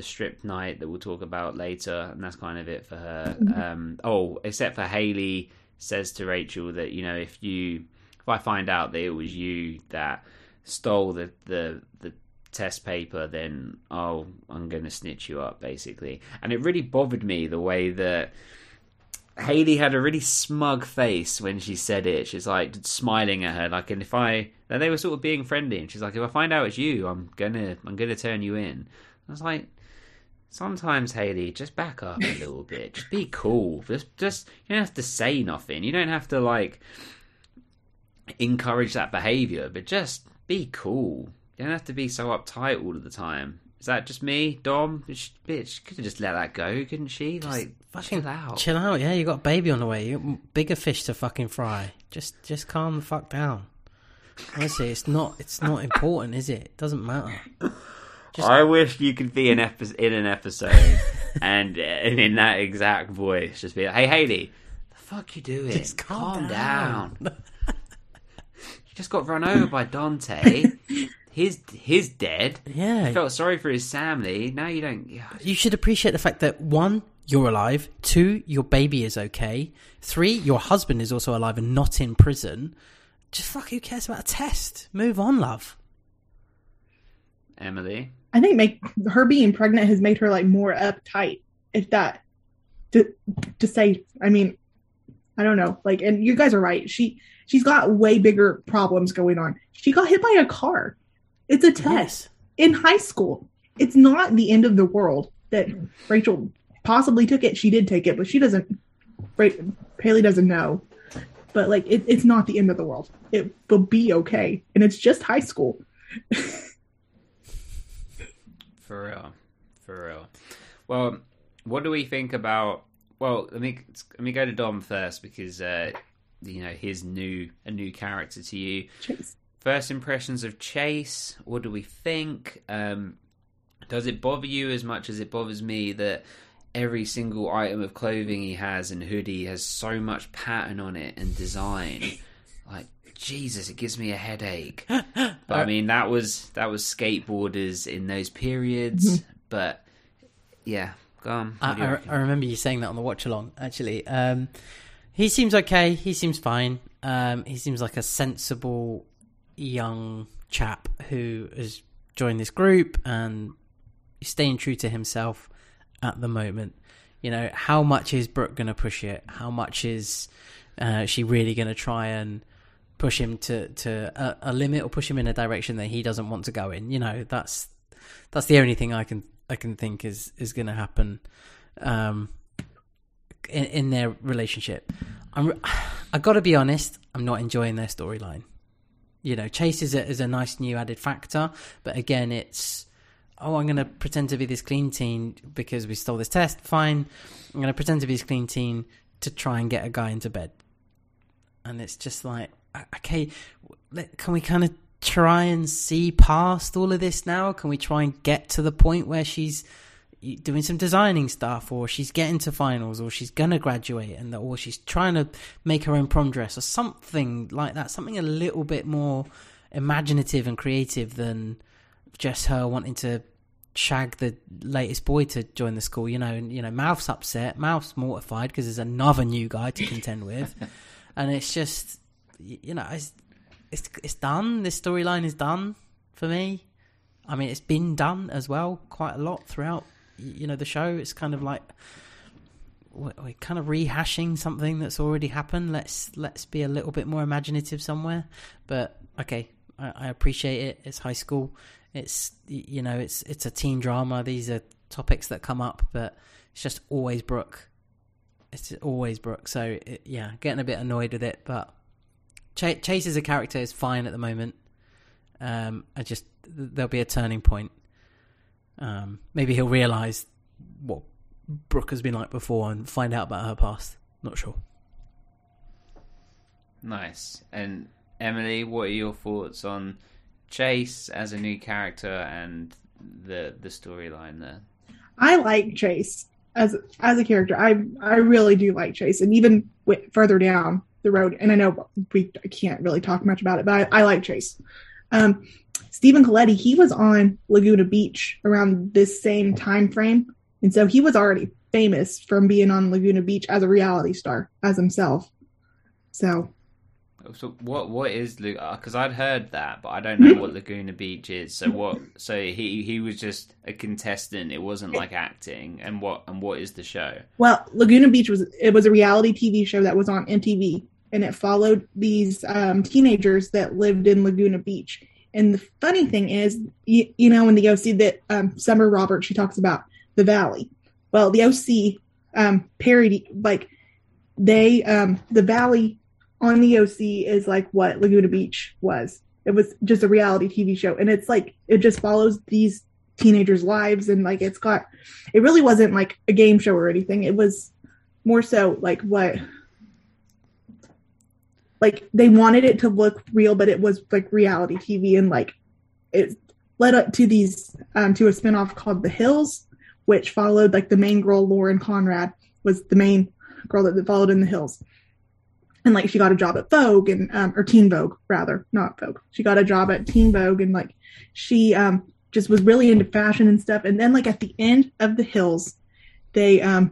strip night that we'll talk about later, and that's kind of it for her. Except for Haley says to Rachel that, you know, if I find out that it was you that stole the test paper, then I'm gonna snitch you up, basically. And it really bothered me the way that Haley had a really smug face when she said it. She's like smiling at her, like, and they were sort of being friendly, and she's like, if I find out it's you, I'm gonna turn you in. And I was like, sometimes Haley, just back up a little bit, just be cool, just you don't have to say nothing, you don't have to like encourage that behavior, but just be cool. You don't have to be so uptight all of the time. Is that just me, Dom? Bitch, could have just let that go, couldn't she? Like, fucking chill out. Yeah, you got a baby on the way. You got bigger fish to fucking fry. Just calm the fuck down. Honestly, it's not important, is it? It doesn't matter. I wish you could be in an episode and in that exact voice, just be like, "Hey, Haley, the fuck you doing? Just calm down. You just got run over by Dante." He's dead. Yeah. I felt sorry for his family. Now you don't... You should appreciate the fact that, 1, you're alive. 2, your baby is okay. 3, your husband is also alive and not in prison. Just fuck, who cares about a test? Move on, love. Emily? I think her being pregnant has made her, like, more uptight. If that... To say... I mean, I don't know. Like, and you guys are right. She's got way bigger problems going on. She got hit by a car. It's a test in high school. It's not the end of the world that Rachel possibly took it. She did take it, but Haley doesn't know. but like it's not the end of the world. It will be okay, and it's just high school. For real, for real. Well, what do we think about? Well, let me go to Dom first because you know he's a new character to you. Chase. First impressions of Chase. What do we think? Does it bother you as much as it bothers me that every single item of clothing he has and hoodie has so much pattern on it and design? Like, Jesus, it gives me a headache. But I mean, that was skateboarders in those periods. Mm-hmm. But yeah, go on. I remember you saying that on the watch along. Actually, he seems okay. He seems fine. He seems like a sensible young chap who has joined this group and staying true to himself at the moment. You know, how much is Brooke going to push it? How much is she really going to try and push him to a limit or push him in a direction that he doesn't want to go in? You know, that's the only thing I can think is going to happen in their relationship. I got to be honest, I'm not enjoying their storyline. You know, Chase is a nice new added factor, but again, it's, oh, I'm going to pretend to be this clean teen because we stole this test. Fine. I'm going to pretend to be this clean teen to try and get a guy into bed. And it's just like, okay, can we kind of try and see past all of this now? Can we try and get to the point where she's doing some designing stuff, or she's getting to finals, or she's going to graduate, and or she's trying to make her own prom dress or something like that, something a little bit more imaginative and creative than just her wanting to shag the latest boy to join the school, you know. And, you know, Mouth's upset, Mouth's mortified because there's another new guy to contend with. And it's just, you know, it's done. This storyline is done for me. I mean, it's been done as well quite a lot throughout, you know, the show. It's kind of like we're kind of rehashing something that's already happened. Let's be a little bit more imaginative somewhere. But okay, I appreciate it. It's high school. It's, you know, it's a teen drama. These are topics that come up, but it's just always Brooke. It's always Brooke. So yeah, getting a bit annoyed with it. But Chase as a character is fine at the moment. I just, there'll be a turning point. Maybe he'll realise what Brooke has been like before and find out about her past. Not sure. Nice. And Emily, what are your thoughts on Chase as a new character and the storyline there? I like Chase as a character. I really do like Chase, and even further down the road. And I know we can't really talk much about it, but I like Chase. Stephen Colletti, he was on Laguna Beach around this same time frame, and so he was already famous from being on Laguna Beach as a reality star as himself. So what is, because I'd heard that, but I don't know what Laguna Beach is. So what? So he was just a contestant. It wasn't like acting. And what is the show? Well, Laguna Beach was a reality TV show that was on MTV, and it followed these teenagers that lived in Laguna Beach. And the funny thing is, you know, in the OC that Summer Roberts, she talks about the Valley. Well, the OC parody, like they the Valley on the OC is like what Laguna Beach was. It was just a reality TV show. And it's like, it just follows these teenagers' lives. And like, it really wasn't like a game show or anything. It was more so like like they wanted it to look real, but it was like reality TV. And like, it led up to these, to a spinoff called The Hills, which followed like the main girl, Lauren Conrad was the main girl that followed in The Hills. And like, she got a job at Vogue and, or Teen Vogue rather, not Vogue. She got a job at Teen Vogue, and like, she, just was really into fashion and stuff. And then like at the end of The Hills, they, I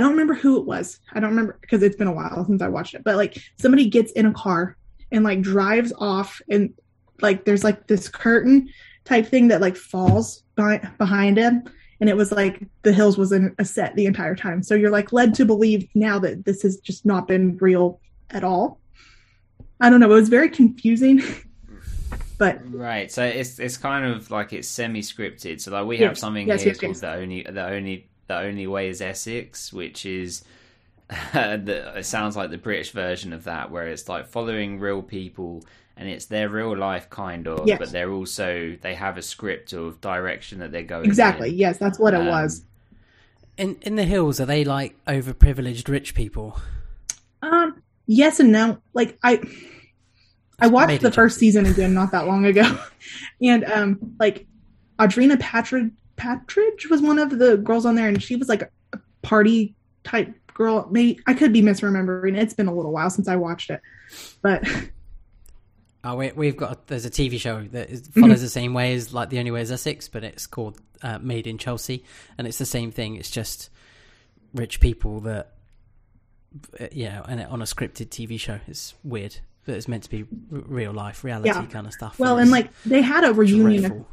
don't remember who it was. I don't remember because it's been a while since I watched it, but like somebody gets in a car and like drives off, and like, there's like this curtain type thing that like falls behind him. And it was like The Hills was in a set the entire time. So you're like led to believe now that this has just not been real at all. I don't know. It was very confusing. But right. So it's kind of like it's semi-scripted. So like we have something here called The Only Way is Essex, which is It sounds like the British version of that, where it's like following real people and it's their real life kind of, yes. But they're also, they have a script of direction that they're going exactly in. Yes, that's what it was. In the Hills, are they like overprivileged rich people? Yes and no. Like I watched the first season again not that long ago, and like Audrina Patridge was one of the girls on there, and she was like a party type girl. Maybe I could be misremembering. It's been a little while since I watched it, but there's a TV show that follows the same way as like The Only Way Is Essex, but it's called Made in Chelsea, and it's the same thing. It's just rich people that, yeah, and on a scripted TV show. It's weird. That it's meant to be real life, reality kind of stuff. Well, and like they had a reunion.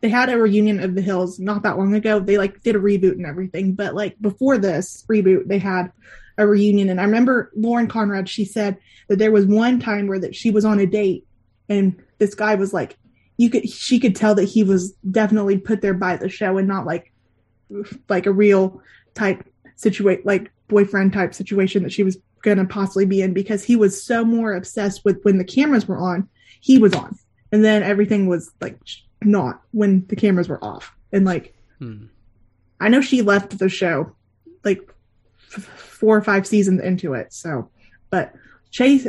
They had a reunion of The Hills not that long ago. They like did a reboot and everything, but like before this reboot, they had a reunion. And I remember Lauren Conrad. She said that there was one time where that she was on a date, and this guy was like, she could tell that he was definitely put there by the show and not like a real type situation, like boyfriend type situation that she was going to possibly be in, because he was so more obsessed with when the cameras were on, he was on, and then everything was like not when the cameras were off. And like I know she left the show like 4 or 5 seasons into it, so. But Chase,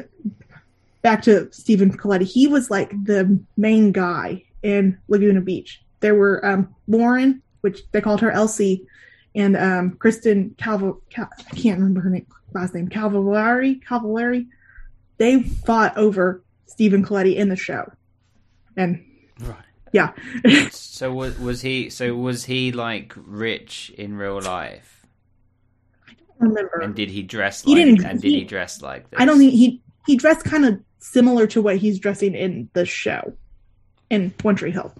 back to Stephen Colletti, he was like the main guy in Laguna Beach. There were Lauren, which they called her Elsie, and Kristen I can't remember her last name, Cavallari. They fought over Stephen Colletti in the show, and right, yeah. So was he like rich in real life? I don't remember. And did he dress? Did he dress like this? I don't think he dressed kind of similar to what he's dressing in the show, in One Tree Hill.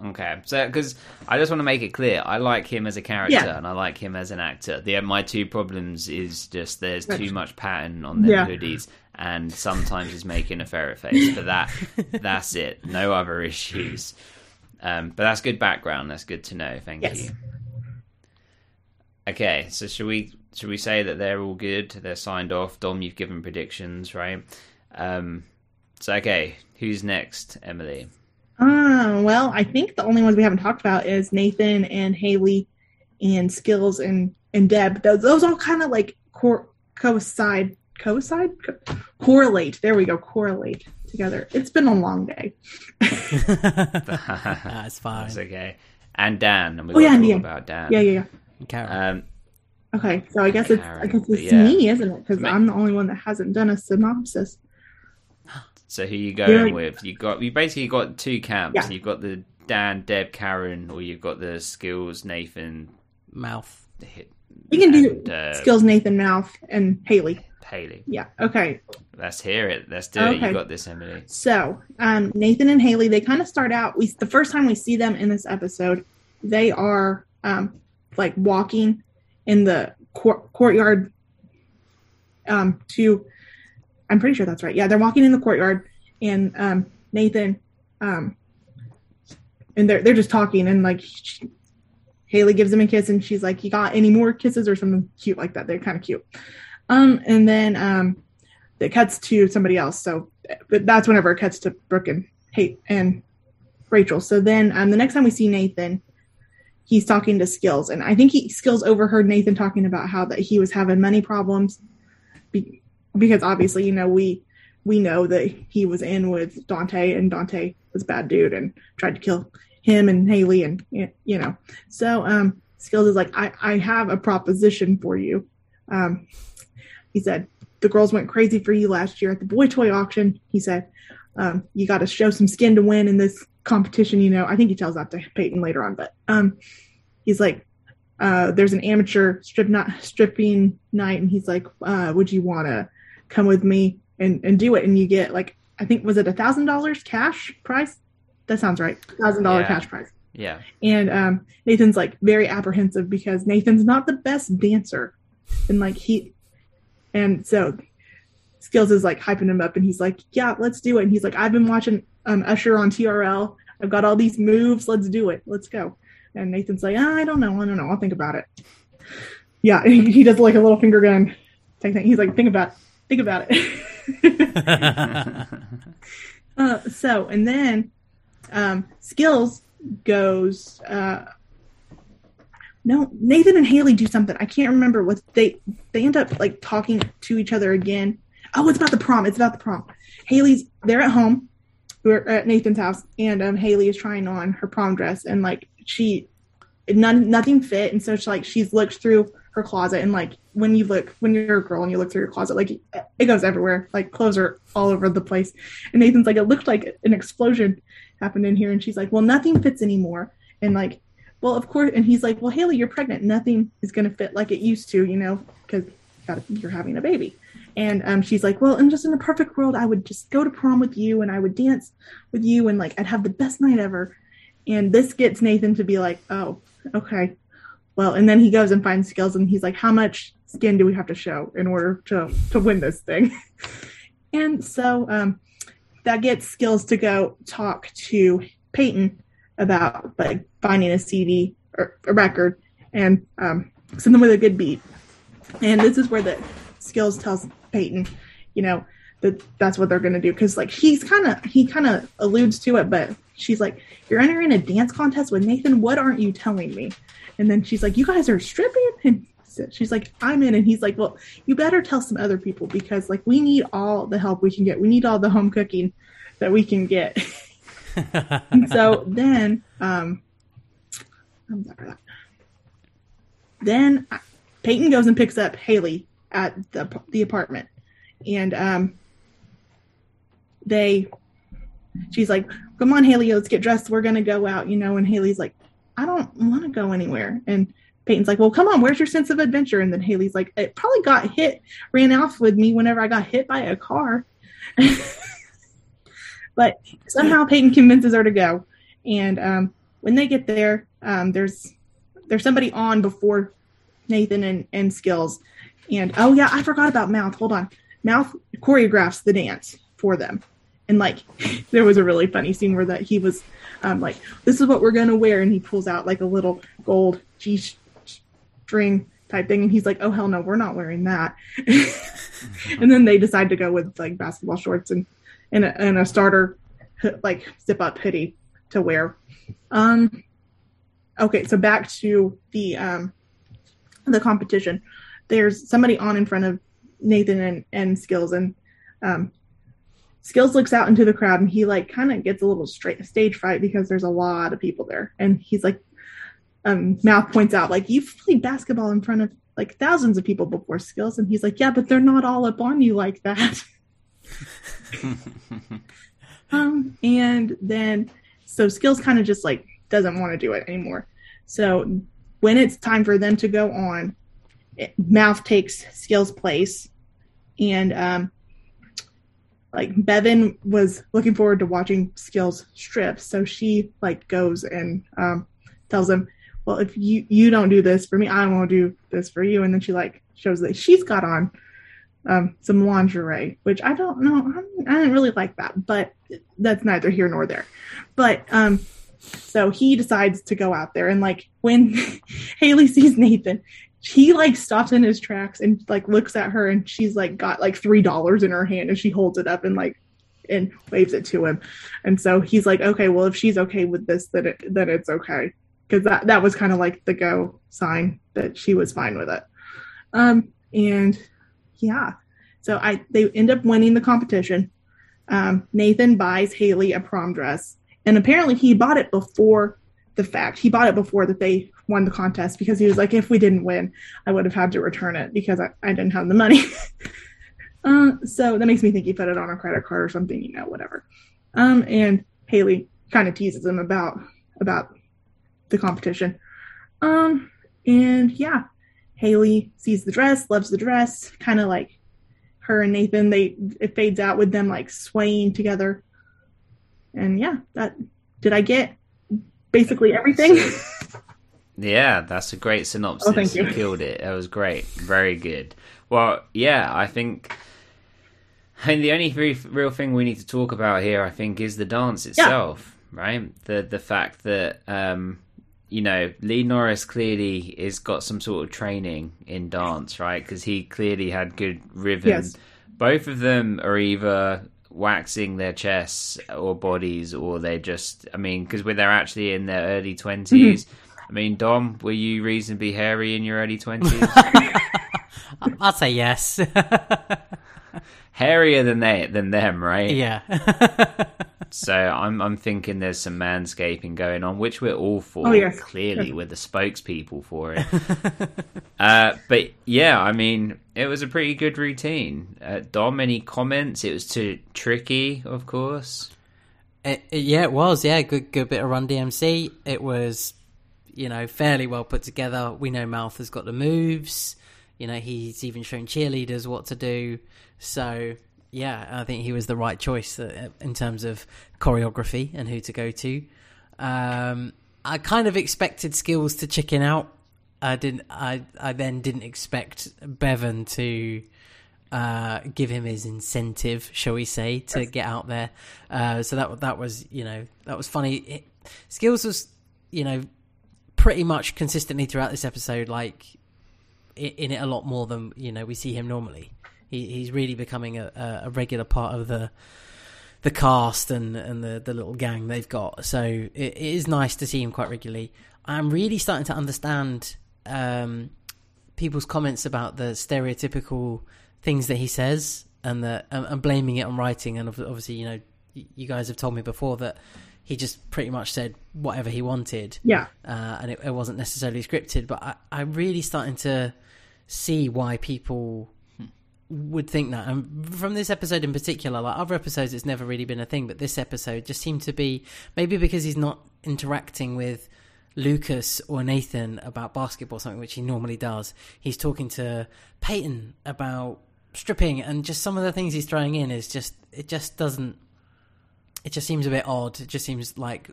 Okay, so because I just want to make it clear, I like him as a character and I like him as an actor. My two problems is just there's too much pattern on their hoodies, and sometimes he's making a ferret face. But that's it. No other issues. But that's good background. That's good to know. Thank you. Okay, so should we say that they're all good? They're signed off. Dom, you've given predictions, right? So okay, who's next, Emily? Well, I think the only ones we haven't talked about is Nathan and Haley and Skills and Deb. Those all kind of like correlate. There we go. Correlate together. It's been a long day. That's fine. That's okay. And Dan. And we talk about Dan. Yeah. Carol. Okay. So I guess it's me, isn't it? Because I'm the only one that hasn't done a synopsis. So who are you going with? You basically got two camps. Yeah. You've got the Dan, Deb, Karen, or you've got the Skills, Nathan, Mouth. We can do Skills, Nathan, Mouth, and Haley. Yeah. Okay. Let's hear it. Let's do it. You got this, Emily. So Nathan and Haley, they kind of start out. The first time we see them in this episode, they are like walking in the courtyard to. I'm pretty sure that's right. Yeah, they're walking in the courtyard, and Nathan, and they're just talking, and like Haley gives him a kiss, and she's like, "You got any more kisses?" or something cute like that. They're kind of cute. And then it cuts to somebody else. So that's whenever it cuts to Brooke and Kate and Rachel. So then the next time we see Nathan, he's talking to Skills, and I think Skills overheard Nathan talking about how that he was having money problems. Because obviously, you know, we know that he was in with Dante, and Dante was a bad dude and tried to kill him and Haley, and you know. So Skills is like, I have a proposition for you. He said, the girls went crazy for you last year at the boy toy auction. He said, you got to show some skin to win in this competition, you know. I think he tells that to Peyton later on, but he's like, there's an amateur stripping night, and he's like, would you want to come with me and do it? And you get like, I think, was it $1,000 cash price? That sounds right. $1,000 cash prize. Yeah. And Nathan's like very apprehensive because Nathan's not the best dancer, and like so Skills is like hyping him up, and he's like, yeah, let's do it. And he's like, I've been watching Usher on TRL. I've got all these moves. Let's do it. Let's go. And Nathan's like, I don't know. I'll think about it. Yeah, he does like a little finger gun type thing. He's like, think about it. And then Skills goes. No, Nathan and Haley do something. I can't remember what they end up like talking to each other again. Oh, it's about the prom. Haley's they're at home. We're at Nathan's house, and Haley is trying on her prom dress, and like nothing fit, and so she's looked through her closet, and like when you're a girl and you look through your closet, like it goes everywhere, like clothes are all over the place. And Nathan's like, it looked like an explosion happened in here, and she's like, well, nothing fits anymore, and like, well, of course, and he's like, well, Haley, you're pregnant, nothing is gonna fit like it used to, you know, because you're having a baby. And she's like, well, and just in the perfect world, I would just go to prom with you, and I would dance with you, and like I'd have the best night ever. And this gets Nathan to be like, oh, okay, well, and then he goes and finds Skills, and he's like, how much skin do we have to show in order to win this thing? And so that gets Skills to go talk to Peyton about like finding a CD or a record and something with a good beat. And this is where the Skills tells Peyton, you know, that's what they're going to do. Cause like, he kind of alludes to it, but she's like, you're entering a dance contest with Nathan. What aren't you telling me? And then she's like, you guys are stripping. And she's like, I'm in. And he's like, well, you better tell some other people, because like, we need all the help we can get. We need all the home cooking that we can get. And so then, Peyton goes and picks up Haley at the apartment, and she's like, come on, Haley, let's get dressed, we're gonna go out, you know. And Haley's like, I don't want to go anywhere. And Peyton's like, well, come on, where's your sense of adventure? And then Haley's like, it probably ran off with me whenever I got hit by a car. But somehow Peyton convinces her to go. And when they get there, there's somebody on before Nathan and Skills. And, oh, yeah, I forgot about Mouth. Hold on. Mouth choreographs the dance for them. And, like, there was a really funny scene where that he was, like, this is what we're going to wear. And he pulls out, like, a little gold G-string type thing. And he's like, oh, hell no, we're not wearing that. And then they decide to go with, like, basketball shorts and a starter, like, zip-up hoodie to wear. Okay, so back to the competition. There's somebody on in front of Nathan and Skills, and Skills looks out into the crowd, and he like kind of gets a little stage fright because there's a lot of people there. And he's like, Mouth points out, like, you've played basketball in front of like thousands of people before, Skills. And he's like, yeah, but they're not all up on you like that. And then so Skills kind of just like doesn't want to do it anymore. So when it's time for them to go on, Mouth takes Skills' place, and like Bevan was looking forward to watching Skills strip, so she like goes and tells him, well, if you don't do this for me, I won't do this for you. And then she like shows that she's got on some lingerie, which I don't know, I didn't really like that, but that's neither here nor there. But so he decides to go out there, and like when Haley sees Nathan, he like stops in his tracks and like looks at her, and she's like got like $3 in her hand, and she holds it up and like and waves it to him. And so he's like, okay, well, if she's okay with this, then it's okay, because that was kind of like the go sign that she was fine with it. And yeah, so they end up winning the competition. Nathan buys Haley a prom dress, and apparently he bought it before the fact. He bought it before that they won the contest, because he was like, if we didn't win, I would have had to return it because I didn't have the money. So that makes me think he put it on a credit card or something, you know, whatever. And Haley kind of teases him about the competition. And yeah, Haley sees the dress, loves the dress, kind of like her and Nathan, it fades out with them like swaying together. And yeah, did I get basically everything? Yeah, that's a great synopsis. Oh, thank you. You killed it. That was great. Very good. Well, yeah, I think the only real thing we need to talk about here, I think, is the dance itself, right? The fact that you know, Lee Norris clearly is got some sort of training in dance, right? Because he clearly had good rhythm. Yes. Both of them are either waxing their chests or bodies, or they just, I mean, because when they're actually in their early 20s, I mean, Dom, were you reasonably hairy in your early 20s? I'd say yes. Hairier than them, right? Yeah. So I'm thinking there's some manscaping going on, which we're all for. Oh, yes. Clearly, we're the spokespeople for it. But yeah, I mean, it was a pretty good routine. Dom, any comments? It was too tricky, of course. Yeah, it was. Yeah, good bit of Run DMC. It was, you know, fairly well put together. We know Mouth has got the moves. You know, he's even shown cheerleaders what to do. So, yeah, I think he was the right choice in terms of choreography and who to go to. I kind of expected Skills to chicken out. I then didn't expect Bevan to give him his incentive, shall we say, to get out there. So that was, you know, that was funny. Skills was, you know, pretty much consistently throughout this episode, like, in it a lot more than, you know, we see him normally. He's really becoming a regular part of the cast and the little gang they've got. So it is nice to see him quite regularly. I'm really starting to understand people's comments about the stereotypical things that he says and blaming it on writing. And obviously, you know, you guys have told me before that he just pretty much said whatever he wanted. Yeah. And it wasn't necessarily scripted, but I'm really starting to see why people would think that. And from this episode in particular, like other episodes, it's never really been a thing, but this episode just seemed to be, maybe because he's not interacting with Lucas or Nathan about basketball or something, which he normally does. He's talking to Peyton about stripping, and just some of the things he's throwing in is just, it just doesn't, it just seems a bit odd. It just seems like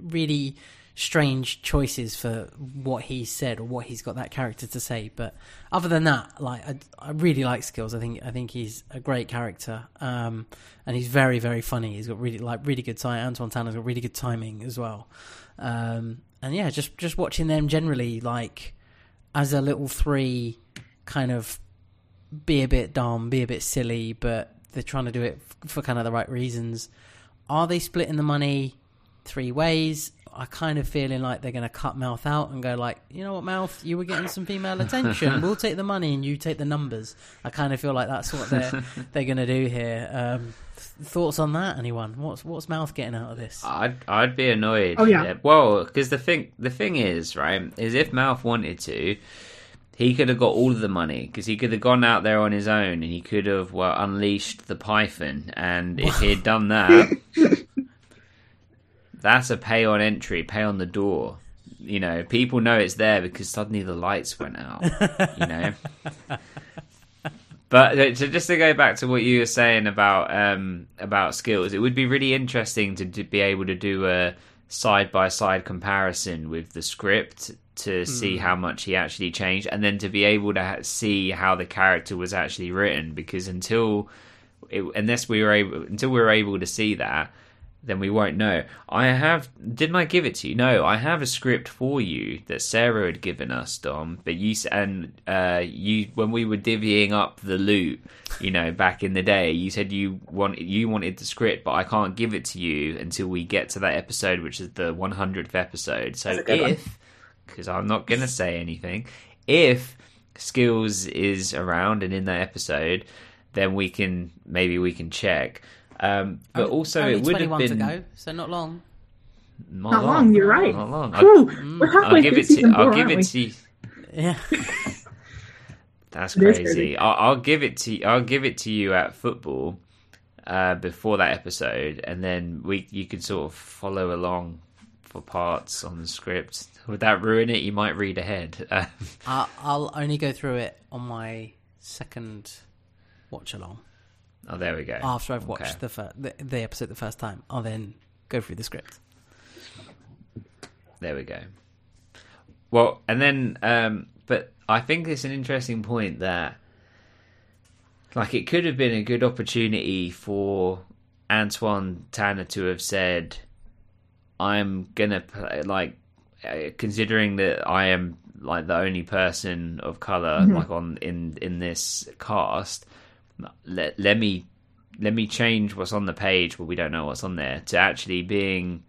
really strange choices for what he said or what he's got that character to say. But other than that, like I really like Skills. I think he's a great character, and he's very, very funny. He's got really good timing. Antoine Tanner's got really good timing as well. And yeah, just watching them generally, like as a little three, kind of be a bit dumb, be a bit silly, but they're trying to do it for kind of the right reasons. Are they splitting the money three ways? I kind of feeling like they're going to cut Mouth out and go like, you know what, Mouth, you were getting some female attention. We'll take the money and you take the numbers. I kind of feel like that's what they're going to do here. Thoughts on that, anyone? What's Mouth getting out of this? I'd be annoyed. Oh yeah. Well, because the thing is, right, is if Mouth wanted to, he could have got all of the money, because he could have gone out there on his own and he could have, well, unleashed the python. And if he'd done that, that's a pay on entry, pay on the door. You know, people know it's there because suddenly the lights went out, you know. But so just to go back to what you were saying about Skills, it would be really interesting to be able to do a side-by-side comparison with the script to see how much he actually changed, and then to be able to see how the character was actually written, because until we were able to see that, then we won't know. Didn't I give it to you? No, I have a script for you that Sarah had given us, Dom, but you when we were divvying up the loot, you know, back in the day, you said you wanted the script, but I can't give it to you until we get to that episode, which is the 100th episode. So because I'm not going to say anything, if Skills is around and in that episode, then we can check. But also, it would have been to go, so not long. Not long. You're right. Not long. I'll give it to. I'll give it to you. Yeah. That's crazy. I'll give it to you at football before that episode, and then you can sort of follow along for parts on the script. Would that ruin it? You might read ahead. I'll only go through it on my second watch along. Oh, there we go. After I've watched the episode the first time, I'll then go through the script. There we go. Well, and then, but I think it's an interesting point that, like, it could have been a good opportunity for Antoine Tanner to have said, I'm going to play, like, considering that I am like the only person of color like on in this cast, let me change what's on the page where we don't know what's on there to actually being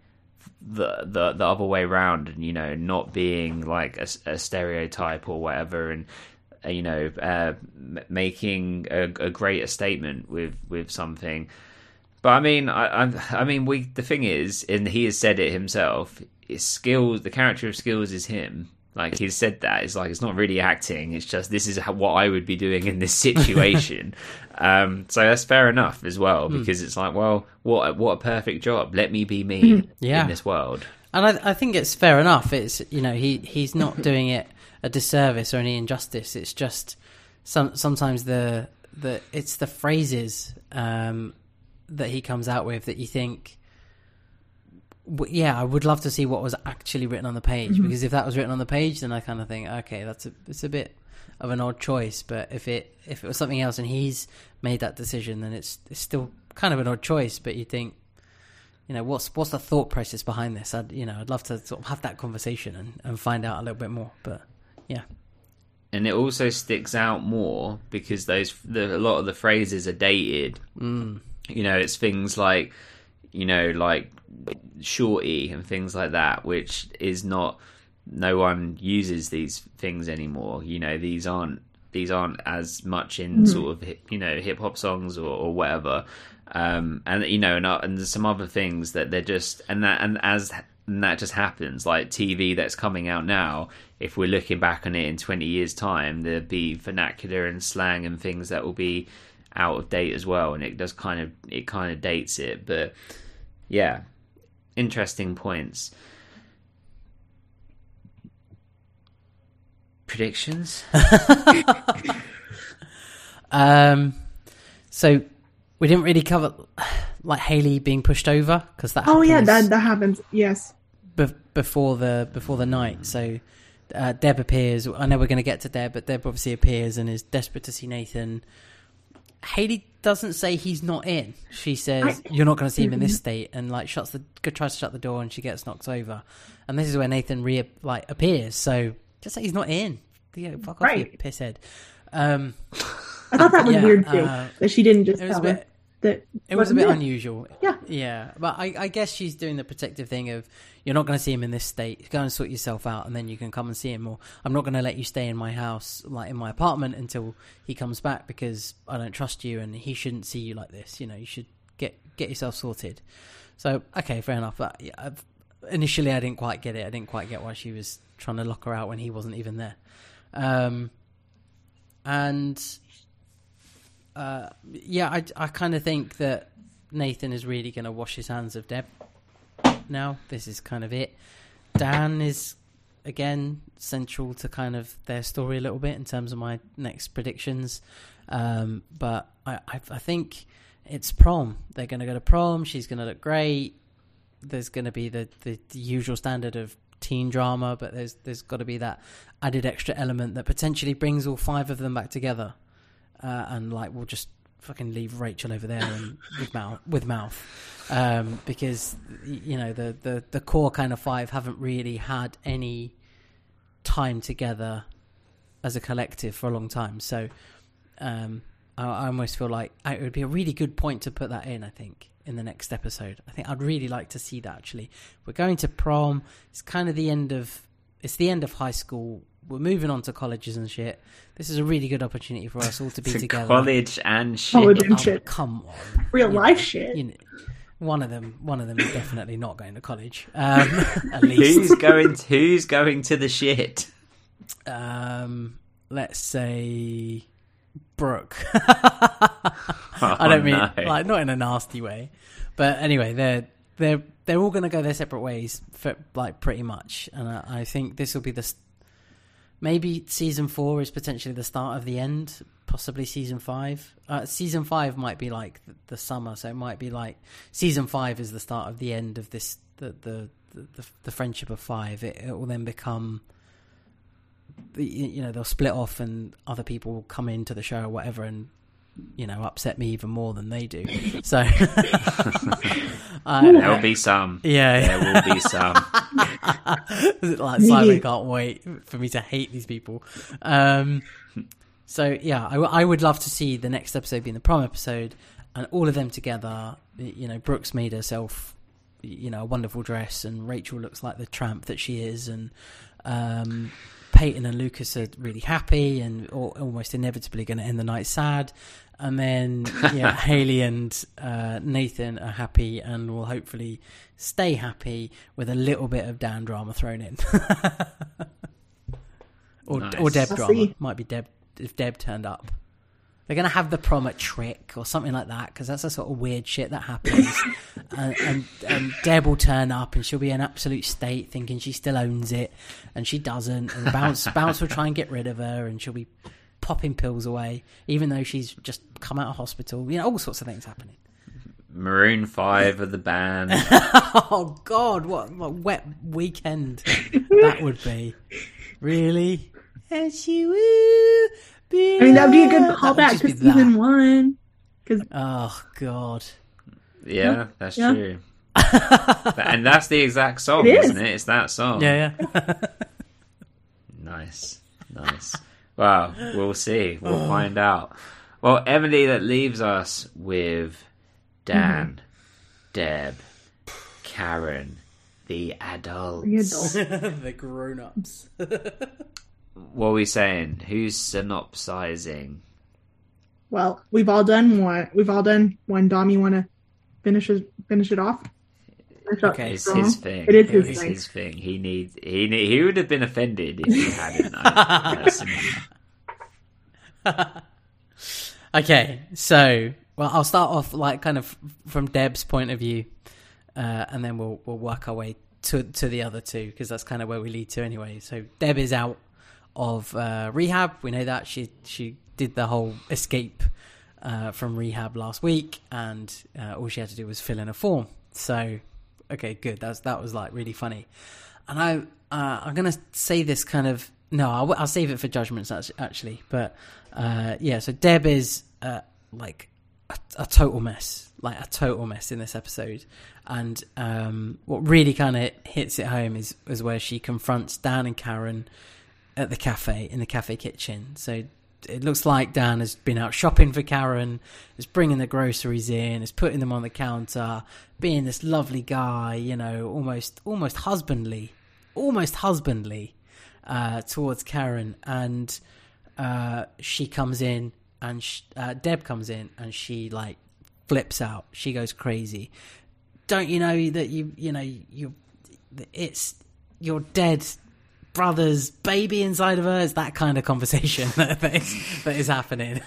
the other way around, and you know, not being like a stereotype or whatever, and you know, making a greater statement with something. But I mean, the thing is, and he has said it himself, it's Skills, the character of Skills is him. Like, he's said that. It's like, it's not really acting. It's just, this is what I would be doing in this situation. So that's fair enough as well, because it's like, well, what a perfect job. Let me be me in this world. And I think it's fair enough. It's, you know, he's not doing it a disservice or any injustice. It's just sometimes it's the phrases that he comes out with that you think, yeah, I would love to see what was actually written on the page, because if that was written on the page, then I kind of think, okay, it's a bit of an odd choice. But if it was something else and he's made that decision, then it's still kind of an odd choice. But you think, you know, what's the thought process behind this? I'd love to sort of have that conversation and find out a little bit more. But yeah. And it also sticks out more because a lot of the phrases are dated. You know, it's things like, you know, like shorty and things like that, which is not, no one uses these things anymore. You know, these aren't as much in sort of, you know, hip hop songs or whatever. And you know, and there's some other things that they're just, and that just happens. Like TV that's coming out now, if we're looking back on it in 20 years time, there'll be vernacular and slang and things that will be out of date as well, and it kind of dates it. But yeah, interesting points. Predictions. So we didn't really cover like Hayley being pushed over, because that that happens, yes, before the night. So Deb appears. I know we're going to get to Deb, but Deb obviously appears and is desperate to see Nathan. Hayley doesn't say he's not in. She says, you're not going to see him in this state, and like tries to shut the door, and she gets knocked over. And this is where Nathan appears. So just say he's not in. Yeah, fuck off, you pisshead. I thought that was weird too, that she didn't just tell him. It was a bit unusual. Yeah. Yeah. But I guess she's doing the protective thing of, you're not going to see him in this state. Go and sort yourself out, and then you can come and see him. Or I'm not going to let you stay in my house, like in my apartment, until he comes back, because I don't trust you and he shouldn't see you like this. You know, you should get yourself sorted. So, okay, fair enough. But yeah, initially I didn't quite get it. I didn't quite get why she was trying to lock her out when he wasn't even there. I kind of think that Nathan is really going to wash his hands of Deb now. This is kind of it. Dan is again central to kind of their story a little bit in terms of my next predictions. But I think it's prom. They're going to go to prom. She's going to look great. There's going to be the usual standard of teen drama, but there's got to be that added extra element that potentially brings all five of them back together. And like, we'll just fucking leave Rachel over there and with mouth, because you know the core kind of five haven't really had any time together as a collective for a long time. So I almost feel like it would be a really good point to put that in. I think in the next episode, I think I'd really like to see that. Actually, we're going to prom. It's kind of the end of high school. We're moving on to colleges and shit. This is a really good opportunity for us all to be together. College and shit. College and shit. Come on. Real life shit. You know, one of them is definitely not going to college. At least. Who's going to the shit? Let's say Brooke. I don't mean like not in a nasty way, but anyway, they're all going to go their separate ways for, like, pretty much, and I think this will be the. Maybe season 4 is potentially the start of the end, possibly season 5. Season 5 might be like the summer, so it might be like season 5 is the start of the end of this, the friendship of 5. It will then become, they'll split off and other people will come into the show or whatever, and you know, upset me even more than they do. So there will be some. Yeah, there will be some. Like Simon can't wait for me to hate these people. So yeah, I would love to see the next episode being the prom episode, and all of them together. You know, Brooks made herself, you know, a wonderful dress, and Rachel looks like the tramp that she is, and Peyton and Lucas are really happy and almost inevitably going to end the night sad. And then Haley and Nathan are happy and will hopefully stay happy with a little bit of Dan drama thrown in. Or Deb drama. Might be Deb if Deb turned up. They're going to have the prom at Trick or something like that, because that's the sort of weird shit that happens. and Deb will turn up and she'll be in an absolute state thinking she still owns it, and she doesn't. And Bounce will try and get rid of her, and she'll be popping pills away, even though she's just come out of hospital. You know, all sorts of things happening. Maroon 5 of the band. Oh, God, what wet weekend that would be. Really? And she woo... I mean, that would be a good callback to season one. Cause... Oh, God. Yeah, that's true. And that's the exact song, isn't it? It's that song. Yeah. Nice. Wow, we'll see. We'll find out. Well, Emily, that leaves us with Dan, Deb, Karen, the adults. The grown-ups. What are we saying? Who's synopsizing? Well, we've all done one. Dom, you want to finish it off? Okay, it's his thing. It is his thing. He would have been offended if he hadn't. Okay, so I'll start off like kind of from Deb's point of view, and then we'll work our way to the other two, because that's kind of where we lead to anyway. So Deb is out of rehab. We know that she did the whole escape from rehab last week, and all she had to do was fill in a form. So okay, good. That was like really funny, and I'm gonna say this kind of I'll save it for judgments actually, but so Deb is like a total mess, in this episode, and what really kind of hits it home is where she confronts Dan and Karen at the cafe, in the cafe kitchen. So it looks like Dan has been out shopping for Karen, is bringing the groceries in, is putting them on the counter, being this lovely guy, you know, almost husbandly towards Karen. And she comes in, and Deb comes in, and she like flips out. She goes crazy. Don't you know that it's your dead brother's baby inside of her? It's that kind of conversation that is happening.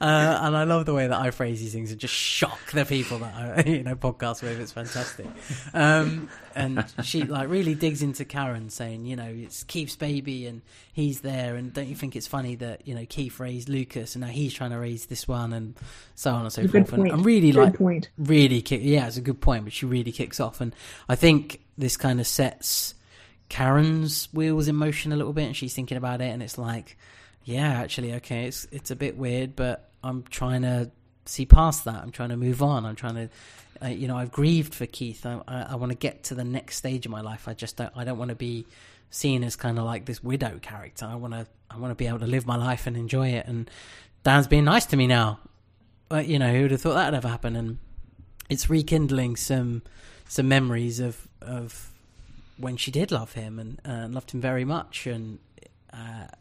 And I love the way that I phrase these things and just shock the people that I podcast with. It's fantastic. And she like really digs into Karen, saying, it's Keith's baby and he's there, and don't you think it's funny that Keith raised Lucas and now he's trying to raise this one, and so on and so forth. And I'm really it's a good point, but she really kicks off, and I think this kind of sets Karen's wheels in motion a little bit, and she's thinking about it, and it's like, it's a bit weird, but I'm trying to see past that. I'm trying to move on. I'm trying to, I've grieved for Keith. I want to get to the next stage of my life. I don't want to be seen as kind of like this widow character. I want to be able to live my life and enjoy it. And Dan's being nice to me now. But, who would have thought that would ever happen? And it's rekindling some memories of when she did love him and loved him very much. And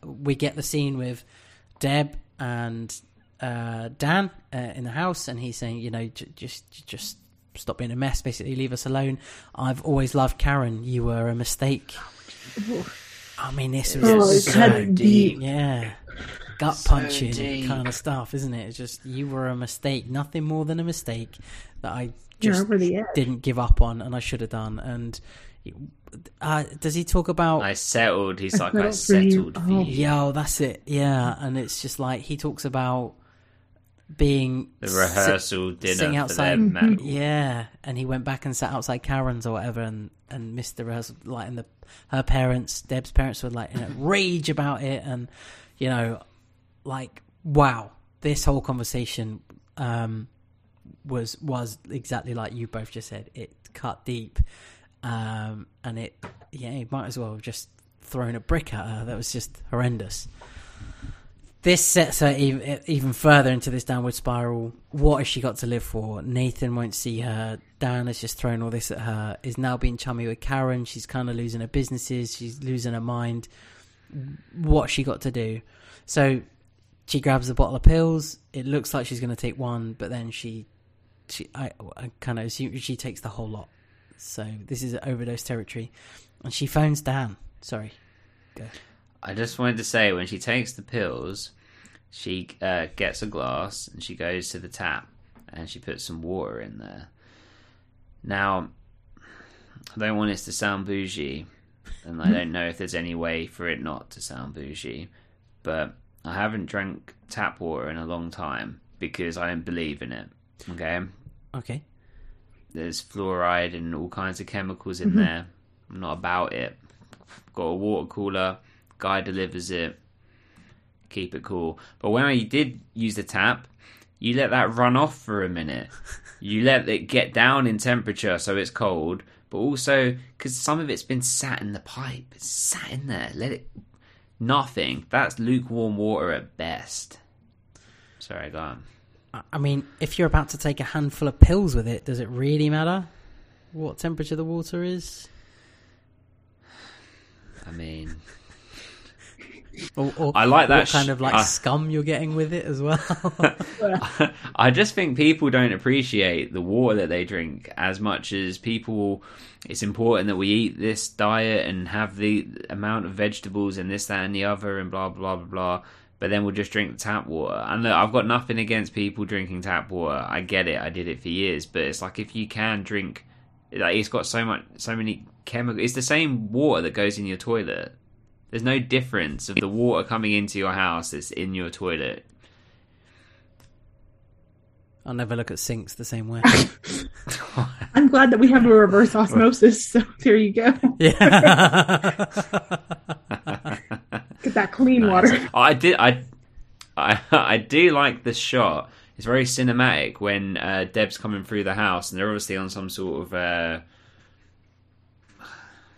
we get the scene with Deb and Dan in the house, and he's saying, just stop being a mess, basically, leave us alone. I've always loved Karen. You were a mistake. I mean, this was so deep. Yeah. Gut punching kind of stuff, isn't it? It's just, you were a mistake, nothing more than a mistake that I just didn't give up on, and I should have done. And does he talk about I settled for you? Yeah, that's it. Yeah, and it's just like he talks about being the rehearsal dinner outside. Yeah, and he went back and sat outside Karen's or whatever, and missed the rehearsal. Like, and her parents, Deb's parents, were like in a rage about it, and wow, this whole conversation was exactly like you both just said. It cut deep, and it, yeah, you might as well have just thrown a brick at her. That was just horrendous. This sets her even further into this downward spiral. What has she got to live for? Nathan won't see her. Dan has just thrown all this at her. Is now being chummy with Karen. She's kind of losing her businesses. She's losing her mind. What's she got to do? So she grabs a bottle of pills. It looks like she's going to take one, but then I kind of assume she takes the whole lot. So this is overdose territory. And she phones Dan. Sorry. Go. I just wanted to say, when she takes the pills, she gets a glass and she goes to the tap and she puts some water in there. Now, I don't want this to sound bougie, and I don't know if there's any way for it not to sound bougie, but I haven't drank tap water in a long time because I don't believe in it, okay? Okay. There's fluoride and all kinds of chemicals in there. I'm not about it. I've got a water cooler. Guy delivers it. Keep it cool. But when I did use the tap, you let that run off for a minute. You let it get down in temperature so it's cold, but also because some of it's been sat in the pipe. It's sat in there. Let it... Nothing. That's lukewarm water at best. Sorry, go on. I mean, if you're about to take a handful of pills with it, does it really matter what temperature the water is? I mean... Or I like that kind of like scum you're getting with it as well. I just think people don't appreciate the water that they drink as much as people. It's important that we eat this diet and have the amount of vegetables and this, that, and the other, and blah blah blah blah. But then we'll just drink the tap water. And look, I've got nothing against people drinking tap water. I get it. I did it for years. But it's like, if you can drink, like, it's got so many chemicals. It's the same water that goes in your toilet. There's no difference of the water coming into your house that's in your toilet. I'll never look at sinks the same way. I'm glad that we have a reverse osmosis, so there you go. Yeah. Get that clean water. I do like this shot. It's very cinematic when Deb's coming through the house, and they're obviously on some sort of...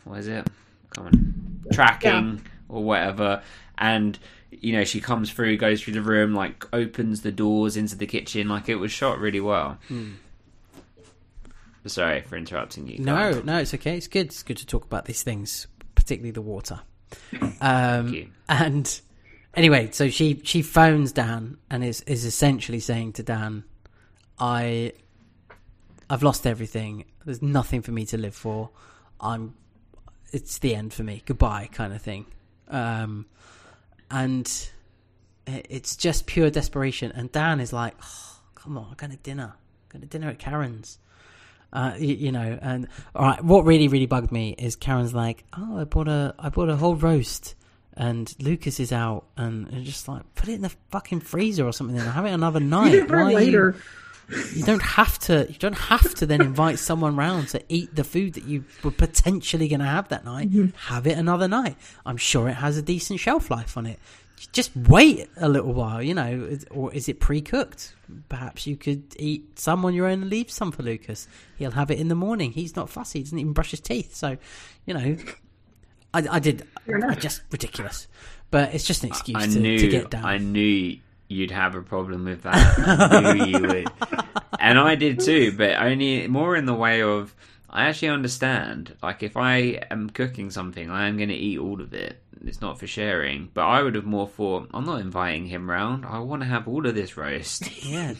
what is it? Come on. Tracking, yeah, or whatever, and you know, she comes through, goes through the room, like opens the doors into the kitchen. Like, it was shot really well. Sorry for interrupting you. No, it's okay. It's good to talk about these things, particularly the water. And anyway, so she phones Dan and is essentially saying to Dan, I've lost everything. There's nothing for me to live for. It's the end for me. Goodbye, kind of thing. And it's just pure desperation. And Dan is like, oh, come on, I'm going to dinner. I'm going to dinner at Karen's. You know, and all right, what really, really bugged me is Karen's like, oh, I bought a whole roast and Lucas is out, and just like, put it in the fucking freezer or something and have it another night. Why later? You don't have to then invite someone round to eat the food that you were potentially going to have that night. Mm-hmm. Have it another night. I'm sure it has a decent shelf life on it. Just wait a little while, you know. Or is it pre-cooked? Perhaps you could eat some on your own and leave some for Lucas. He'll have it in the morning. He's not fussy. He doesn't even brush his teeth. So, you know, just ridiculous. But it's just an excuse to get down. I knew you'd have a problem with that. I knew you would. And I did too, but only more in the way of, I actually understand. Like, if I am cooking something, I am going to eat all of it. It's not for sharing. But I would have more thought, I'm not inviting him round. I want to have all of this roast. Yeah.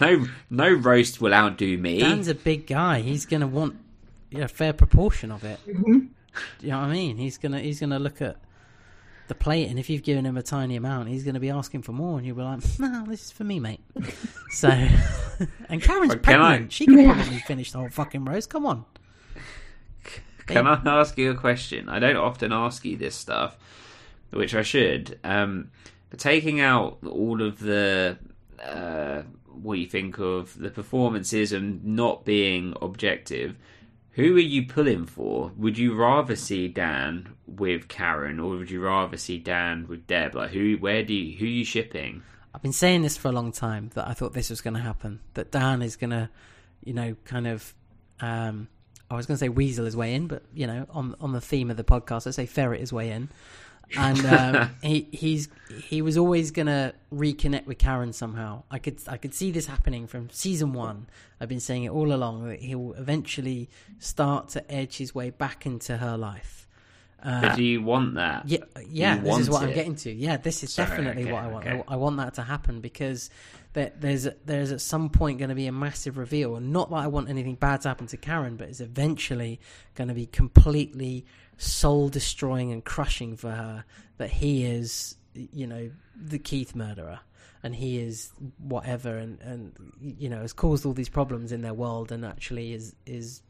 No roast will outdo me. Dan's a big guy. He's going to want a fair proportion of it. Mm-hmm. Do you know what I mean? He's going to look at the plate, and if you've given him a tiny amount, he's going to be asking for more, and you'll be like, no, this is for me, mate. So, and Karen's pregnant. She could probably finish the whole fucking roast. Come on. Can I ask you a question? I don't often ask you this stuff, which I should. But taking out all of the, what you think of the performances and not being objective, who are you pulling for? Would you rather see Dan with Karen, or would you rather see Dan with Deb? Like, who are you shipping? I've been saying this for a long time, that I thought this was going to happen, that Dan is going to, you know, kind of, I was going to say weasel his way in, but, you know, on the theme of the podcast, I say ferret his way in. And he was always going to reconnect with Karen somehow. I could see this happening from season one. I've been saying it all along, that he'll eventually start to edge his way back into her life. Do you want that? Yeah, this is what I'm getting to. Yeah, this is what I want. Okay. I want that to happen, because there's at some point going to be a massive reveal. And not that I want anything bad to happen to Karen, but it's eventually going to be completely soul-destroying and crushing for her that he is, you know, the Keith murderer. And he is whatever and you know, has caused all these problems in their world, and actually is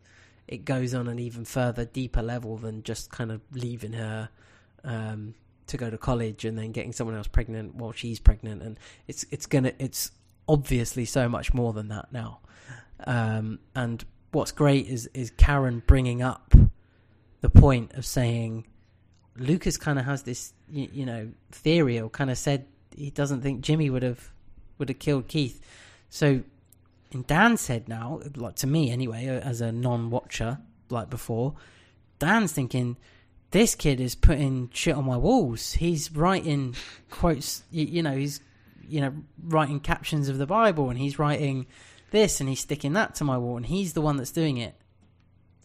it goes on an even further, deeper level than just kind of leaving her to go to college and then getting someone else pregnant while she's pregnant. And it's obviously so much more than that now. And what's great is Karen bringing up the point of saying, Lucas kind of has this, you know, theory, or kind of said he doesn't think Jimmy would have killed Keith. So, and Dan said now, like to me anyway, as a non-watcher, like before, Dan's thinking, this kid is putting shit on my walls. He's writing quotes, he's writing captions of the Bible, and he's writing this, and he's sticking that to my wall, and he's the one that's doing it.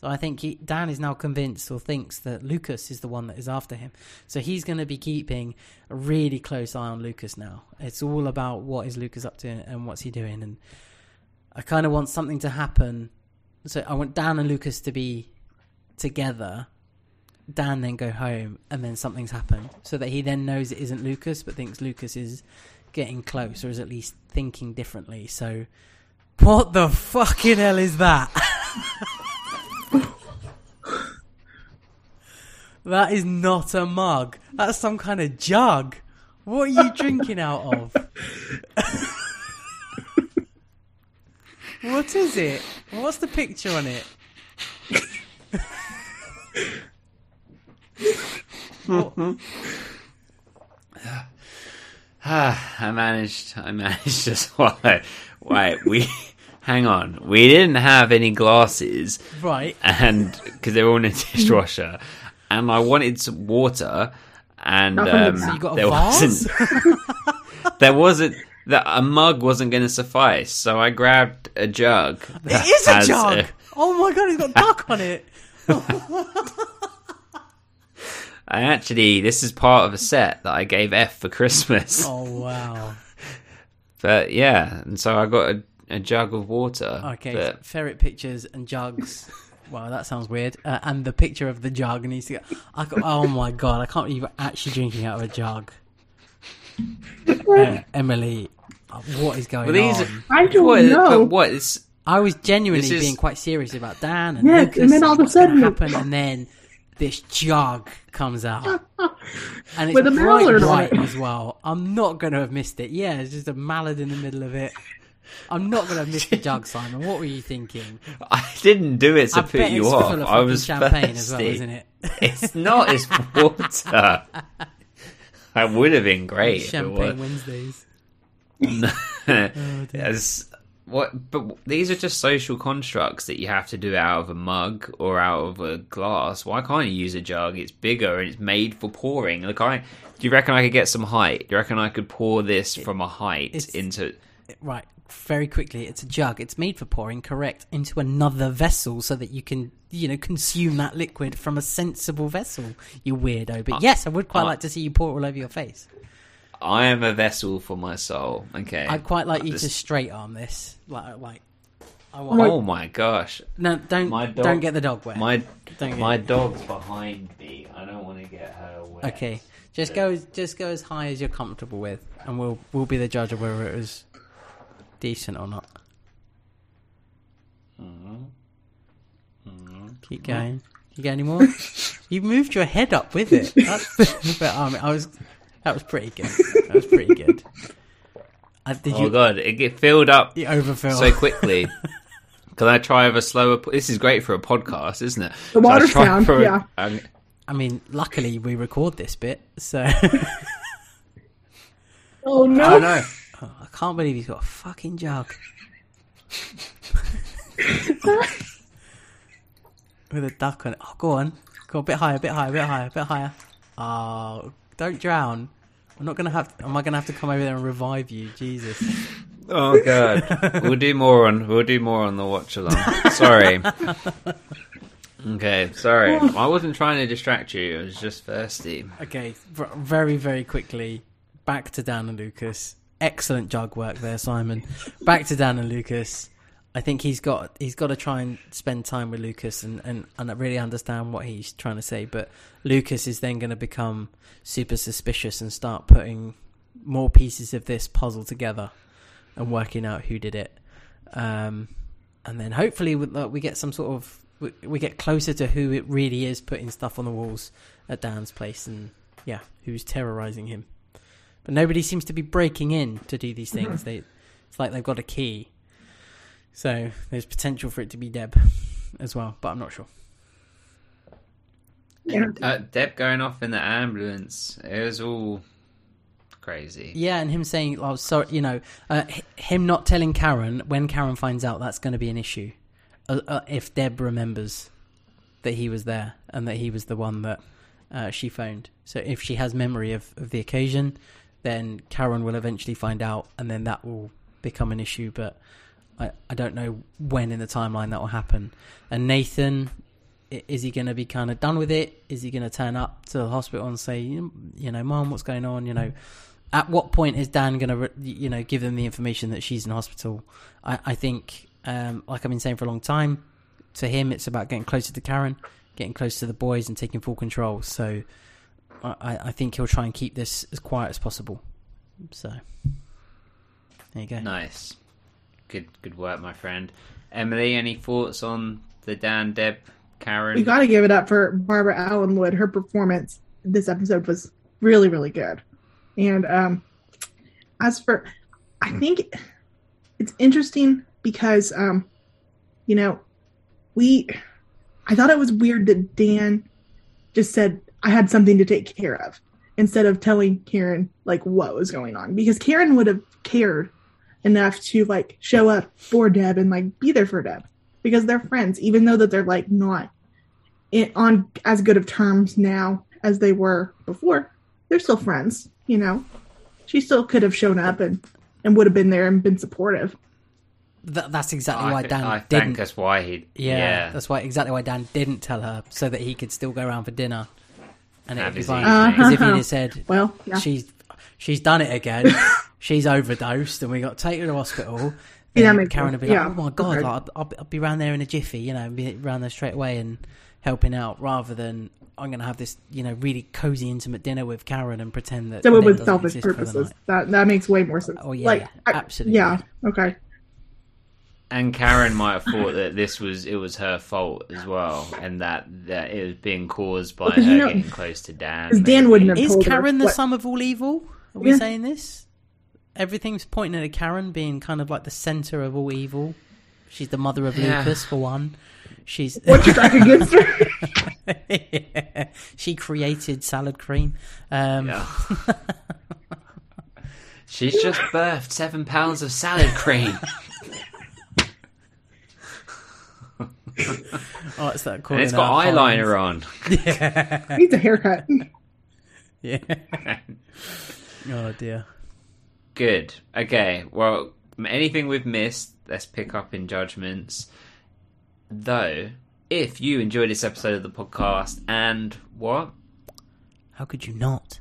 So I think Dan is now convinced, or thinks, that Lucas is the one that is after him. So he's going to be keeping a really close eye on Lucas now. It's all about what is Lucas up to and what's he doing. And I kind of want something to happen. So I want Dan and Lucas to be together. Dan then go home, and then something's happened, so that he then knows it isn't Lucas, but thinks Lucas is getting close, or is at least thinking differently. So what the fucking hell is that? That is not a mug. That's some kind of jug. What are you drinking out of? What is it? What's the picture on it? I managed to swallow. Wait, hang on. We didn't have any glasses. Right. And because they were all in a dishwasher. And I wanted some water. And so you got a vase? There wasn't. That a mug wasn't going to suffice, so I grabbed a jug. It is a jug! Oh my god, it's got duck on it! I actually, this is part of a set that I gave F for Christmas. Oh wow. But yeah, and so I got a jug of water. Okay, but... ferret pictures and jugs. Wow, that sounds weird. And the picture of the jug needs to go. Oh my god, I can't believe you're actually drinking out of a jug. Emily, what is going on? I don't know. I was genuinely being quite serious about Dan and Lucas. And then all of a sudden happened, and then this jug comes out, and it's bright as well. I'm not going to have missed it. Yeah, it's just a mallet in the middle of it. I'm not going to have missed the jug, Simon. What were you thinking? I didn't do it to put you off. I was champagne thirsty. As well, isn't it? It's not. It's water. I would have been great. Champagne Wednesdays. But these are just social constructs that you have to do out of a mug or out of a glass. Why can't you use a jug? It's bigger and it's made for pouring. Look, do you reckon I could get some height? Do you reckon I could pour this from a height into? Right, very quickly. It's a jug. It's made for pouring, correct, into another vessel, so that you can, you know, consume that liquid from a sensible vessel. You weirdo. But yes, I would quite like to see you pour it all over your face. I am a vessel for my soul. Okay, I'd quite like you to straight arm this. Like, I want. Oh my gosh! No, don't get the dog wet. My dog's behind me. I don't want to get her wet. Okay, just go as high as you're comfortable with, and we'll be the judge of whether it was decent or not. Keep going. You get any more? You moved your head up with it. That's the bit. That was pretty good. God, it filled up. It overfilled so quickly. Can I try of a slower? This is great for a podcast, isn't it? The water sound. Yeah. I mean, luckily we record this bit, so. Oh no. Oh, I can't believe he's got a fucking jug. With a duck on it. Oh, go on. Go on, a bit higher. Oh, don't drown. I'm not going to have... Am I going to have to come over there and revive you? Jesus. Oh, God. We'll do more on the watch along. Sorry. Okay, sorry. I wasn't trying to distract you. I was just thirsty. Okay, very, very quickly, back to Dan and Lucas. Excellent jug work there, Simon. Back to Dan and Lucas. I think he's got to try and spend time with Lucas and really understand what he's trying to say. But Lucas is then going to become super suspicious and start putting more pieces of this puzzle together and working out who did it. And then hopefully we get some sort of... We get closer to who it really is putting stuff on the walls at Dan's place and, yeah, who's terrorising him. But nobody seems to be breaking in to do these things. It's like they've got a key. So there's potential for it to be Deb as well, but I'm not sure. Yeah. Deb going off in the ambulance. It was all crazy. Yeah, and him saying, oh, sorry, you know, him not telling Karen, when Karen finds out, that's going to be an issue. If Deb remembers that he was there and that he was the one that she phoned. So if she has memory of the occasion, then Karen will eventually find out and then that will become an issue. But I don't know when in the timeline that will happen. And Nathan, is he going to be kind of done with it? Is he going to turn up to the hospital and say, you know, Mom, what's going on? You know, at what point is Dan going to, you know, give them the information that she's in hospital? I think... like I've been saying for a long time, to him it's about getting closer to Karen, getting closer to the boys and taking full control. So I think he'll try and keep this as quiet as possible. So there you go. Nice. Good work, my friend. Emily, any thoughts on the Dan, Deb, Karen? We gotta give it up for Barbara Allen Wood. Her performance this episode was really, really good. And as for, I think it's interesting because, you know, I thought it was weird that Dan just said, I had something to take care of, instead of telling Karen, like, what was going on. Because Karen would have cared enough to, like, show up for Deb and, like, be there for Deb. Because they're friends, even though that they're, like, not on as good of terms now as they were before. They're still friends, you know. She still could have shown up and would have been there and been supportive. That's exactly why Dan didn't. I think that's why he... Yeah, that's exactly why Dan didn't tell her, so that he could still go around for dinner. And it would be fine. Because if he just said, well, yeah. she's done it again, she's overdosed, and we got to take her to the hospital, then Karen would be like, yeah, oh my God, like, I'll be around there in a jiffy, you know, be around there straight away and helping out, rather than I'm going to have this, you know, really cozy, intimate dinner with Karen and pretend that... So it was selfish purposes. That makes way more sense. Oh, yeah, like, absolutely. Yeah, okay. And Karen might have thought that it was her fault as well, and that it was being caused by her getting close to Dan. Dan wouldn't have told her. Is Karen the sum of all evil? Are we saying this? Everything's pointing at Karen being kind of like the center of all evil. She's the mother of Lucas, for one. She's... What's your back against her? Yeah. She created salad cream. Yeah. She's just birthed 7 pounds of salad cream. Oh, it's that cool. And it's got eyeliner on. Yeah. It needs a haircut. Yeah. Oh dear. Good. Okay. Well, anything we've missed, let's pick up in judgments. Though, if you enjoyed this episode of the podcast, and what? How could you not?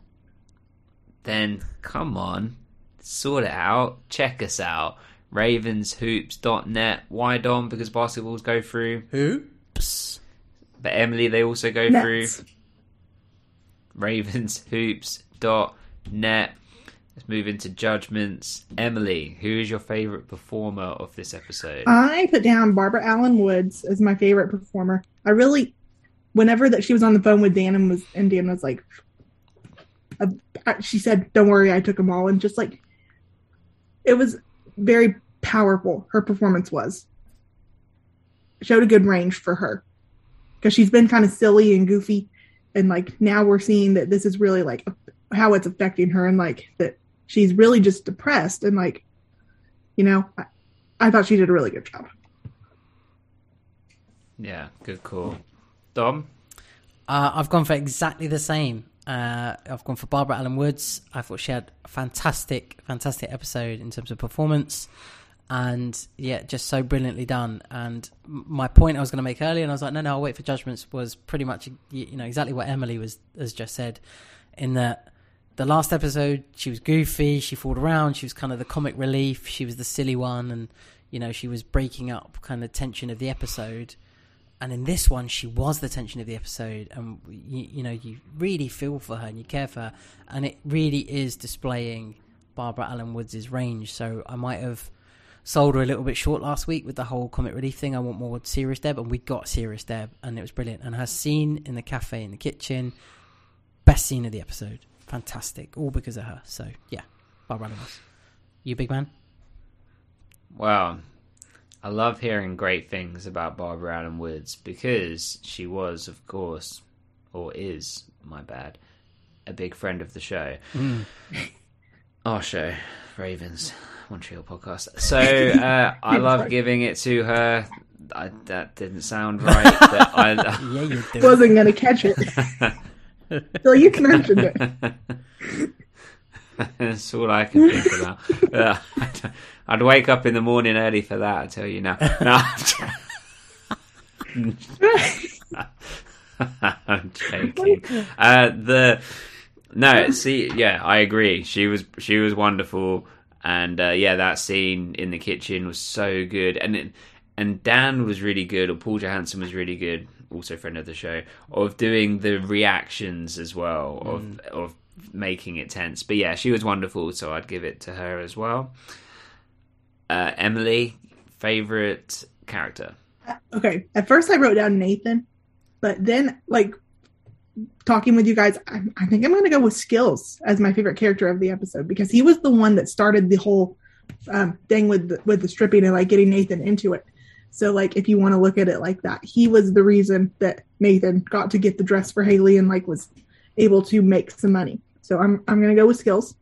Then come on, sort it out. Check us out. ravenshoops.net. Why, Dom? Because basketballs go through hoops, but Emily, they also go through ravenshoops.net. Let's move into judgments. Emily, who is your favorite performer of this episode? I put down Barbara Allen Woods as my favorite performer. I really, whenever that she was on the phone with Dan and Dan was like, she said, don't worry, I took them all, and just like, it was very powerful. Her performance showed a good range for her, because she's been kind of silly and goofy, and like now we're seeing that this is really like how it's affecting her, and like that she's really just depressed. And like, you know, I thought she did a really good job. Yeah, good call. Dom? I've gone for exactly the same. I've gone for Barbara Allen Woods. I thought she had a fantastic episode in terms of performance. And yeah, just so brilliantly done. And my point I was going to make earlier, and I was like, no, I'll wait for judgments, was pretty much, you know, exactly what Emily has just said, in that the last episode, she was goofy, she fooled around, she was kind of the comic relief, she was the silly one, and, you know, she was breaking up kind of tension of the episode. And in this one, she was the tension of the episode, and you know, you really feel for her and you care for her, and it really is displaying Barbara Allen Woods' range. So I might have sold her a little bit short last week with the whole comic relief thing. I want more Serious Deb, and we got Serious Deb, and it was brilliant. And her scene in the cafe in the kitchen, best scene of the episode, fantastic, all because of her. So yeah, Barbara Allen Woods. You big man? Wow. I love hearing great things about Barbara Allen Woods, because she was, of course, or is, my bad, a big friend of the show. Mm. Our show, Ravens, One Tree Hill podcast. So I love giving it to her. That didn't sound right. But yeah, you did. Wasn't going to catch it. So you mentioned it. That's all I can think about. I'd wake up in the morning early for that, I tell you now. No, I'm joking. I agree. She was wonderful, and that scene in the kitchen was so good, and Dan was really good, or Paul Johansson was really good, also friend of the show, of doing the reactions as well, of making it tense. But yeah, she was wonderful, so I'd give it to her as well. Emily, favorite character? Okay, at first I wrote down Nathan, but then, like, talking with you guys, I think I'm going to go with Skills as my favorite character of the episode, because he was the one that started the whole thing with the stripping and, like, getting Nathan into it. So, like, if you want to look at it like that, he was the reason that Nathan got to get the dress for Haley and, like, was able to make some money. So I'm going to go with Skills.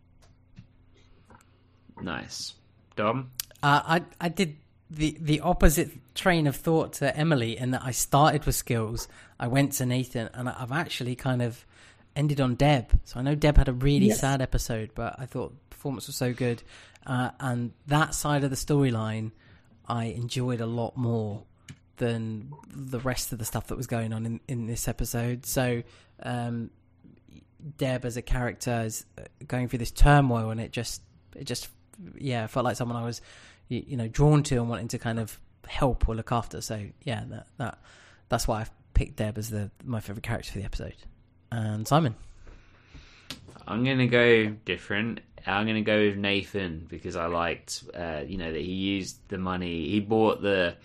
Nice. Dom? I did the opposite train of thought to Emily, in that I started with Skills, I went to Nathan, and I've actually kind of ended on Deb. So I know Deb had a really sad episode, but I thought the performance was so good. And that side of the storyline I enjoyed a lot more than the rest of the stuff that was going on in this episode. So Deb as a character is going through this turmoil, and it just felt like someone I was, you know, drawn to and wanting to kind of help or look after. So yeah, that's why I've picked Deb as my favorite character for the episode. And Simon? I'm gonna go different. I'm gonna go with Nathan, because I liked that he used the money. He bought the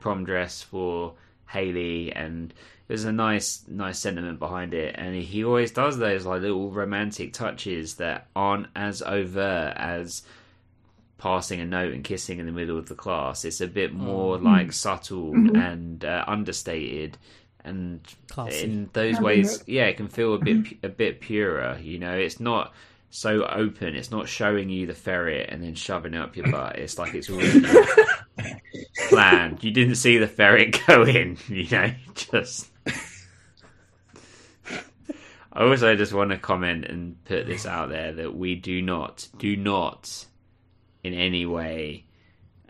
prom dress for Haley, and there's a nice sentiment behind it, and he always does those, like, little romantic touches that aren't as overt as passing a note and kissing in the middle of the class. It's a bit more like subtle and understated, and classy. In those ways, it can feel a bit purer. You know, it's not so open. It's not showing you the ferret and then shoving it up your butt. It's like it's already planned. You didn't see the ferret go in. You know, just. I also just want to comment and put this out there that we do not in any way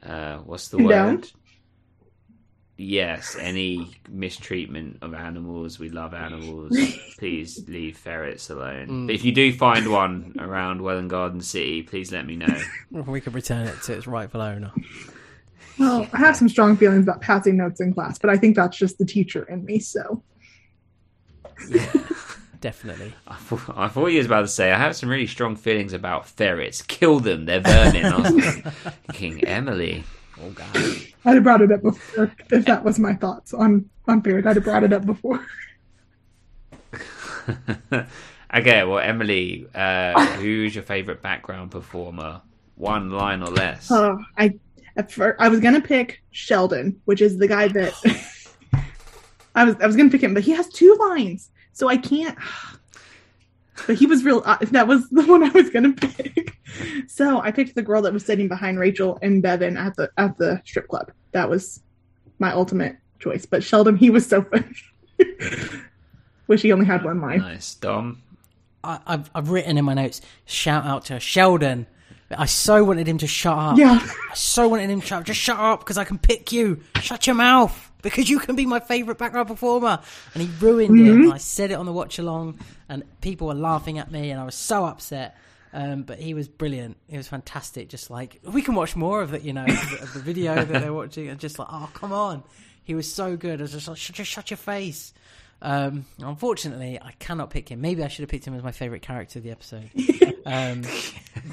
any mistreatment of animals. We love animals. Please leave ferrets alone. But if you do find one around Welwyn Garden City, please let me know. We could return it to its rightful owner. Well, I have some strong feelings about passing notes in class, but I think that's just the teacher in me, so yeah. Definitely. I thought you was about to say, I have some really strong feelings about ferrets. Kill them, they're vermin. I was thinking, Emily. Oh, God. I'd have brought it up before, if that was my thoughts on ferrets. I'd have brought it up before. Okay, well, Emily, who's your favourite background performer? One line or less. I was going to pick Sheldon, which is the guy that... I was going to pick him, but he has two lines. So I can't. But he was real. That was the one I was going to pick. So I picked the girl that was sitting behind Rachel and Bevan at the strip club. That was my ultimate choice. But Sheldon, he was so funny. Wish he only had one line. Nice. Dom? I've written in my notes, shout out to Sheldon. I so wanted him to shut up. Yeah. I so wanted him to shut up. Just shut up, because I can pick you. Shut your mouth, because you can be my favourite background performer. And he ruined it. And I said it on the watch along, and people were laughing at me, and I was so upset. But he was brilliant. It was fantastic. Just like, we can watch more of it, you know, of the video that they're watching. And just like, oh, come on. He was so good. I was just like, just shut your face. Unfortunately, I cannot pick him. Maybe I should have picked him as my favourite character of the episode.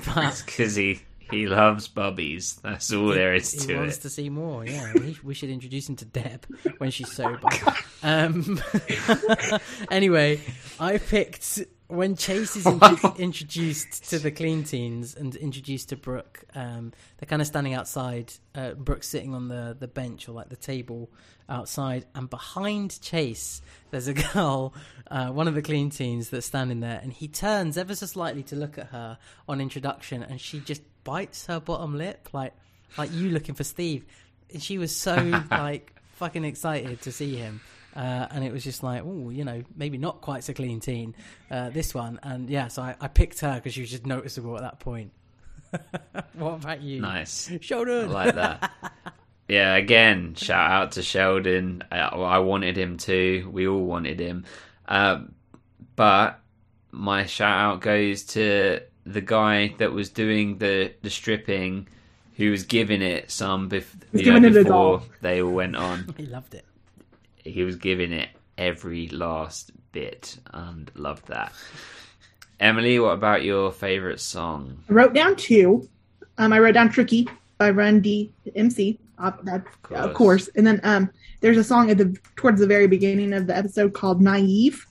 That's because he loves bobbies. That's all there is to it. He wants to see more, yeah. We should introduce him to Deb when she's sober. Anyway, I picked... When Chase is introduced to the clean teens and introduced to Brooke, they're kind of standing outside. Brooke's sitting on the bench or like the table outside. And behind Chase, there's a girl, one of the clean teens that's standing there. And he turns ever so slightly to look at her on introduction. And she just bites her bottom lip, like you looking for Steve. And she was so like fucking excited to see him. And it was just like, oh, you know, maybe not quite so clean teen, this one. And yeah, so I picked her because she was just noticeable at that point. What about you? Nice. Sheldon. I like that. Yeah, again, shout out to Sheldon. I wanted him too. We all wanted him. But my shout out goes to the guy that was doing the stripping, who was giving it some before they all went on. He loved it. He was giving it every last bit and loved that. Emily, what about your favourite song? I wrote down two. I wrote down Tricky by Run DMC, of course. And then there's a song towards the very beginning of the episode called Naive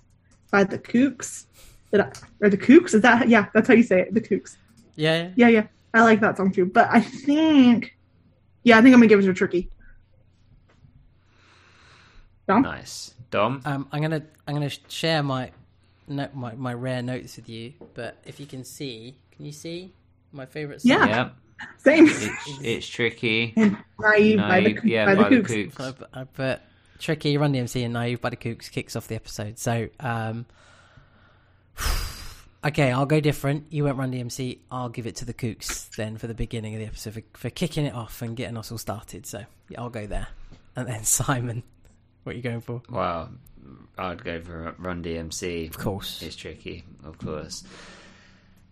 by The Kooks. The Kooks? Is that? Yeah, that's how you say it. The Kooks. Yeah. Yeah. I like that song too. But I think I'm going to give it to Tricky. Dom? Nice. Dom? I'm gonna share my rare notes with you, but if you can see, my favourite song? Yeah. Same. It's Tricky. And Naive by the Kooks. I put Tricky, Run DMC, and Naive by the Kooks kicks off the episode. So, okay, I'll go different. You went Run DMC. I'll give it to the Kooks then for the beginning of the episode for kicking it off and getting us all started. So, yeah, I'll go there. And then Simon... What are you going for? Well, I'd go for Run DMC. Of course. It's Tricky, of course.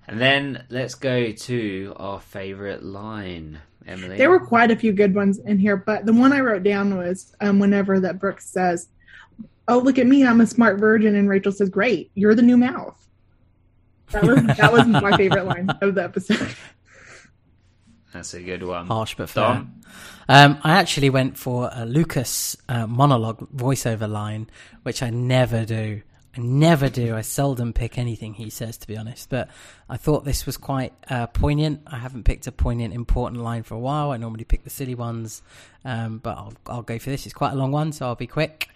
And then let's go to our favourite line, Emily. There were quite a few good ones in here, but the one I wrote down was whenever that Brooke says, oh, look at me, I'm a smart virgin. And Rachel says, great, you're the new mouth. That was my favourite line of the episode. That's a good one. Harsh, but fair. I actually went for a Lucas monologue voiceover line, which I never do. I seldom pick anything he says, to be honest. But I thought this was quite poignant. I haven't picked a poignant, important line for a while. I normally pick the silly ones, but I'll go for this. It's quite a long one, so I'll be quick.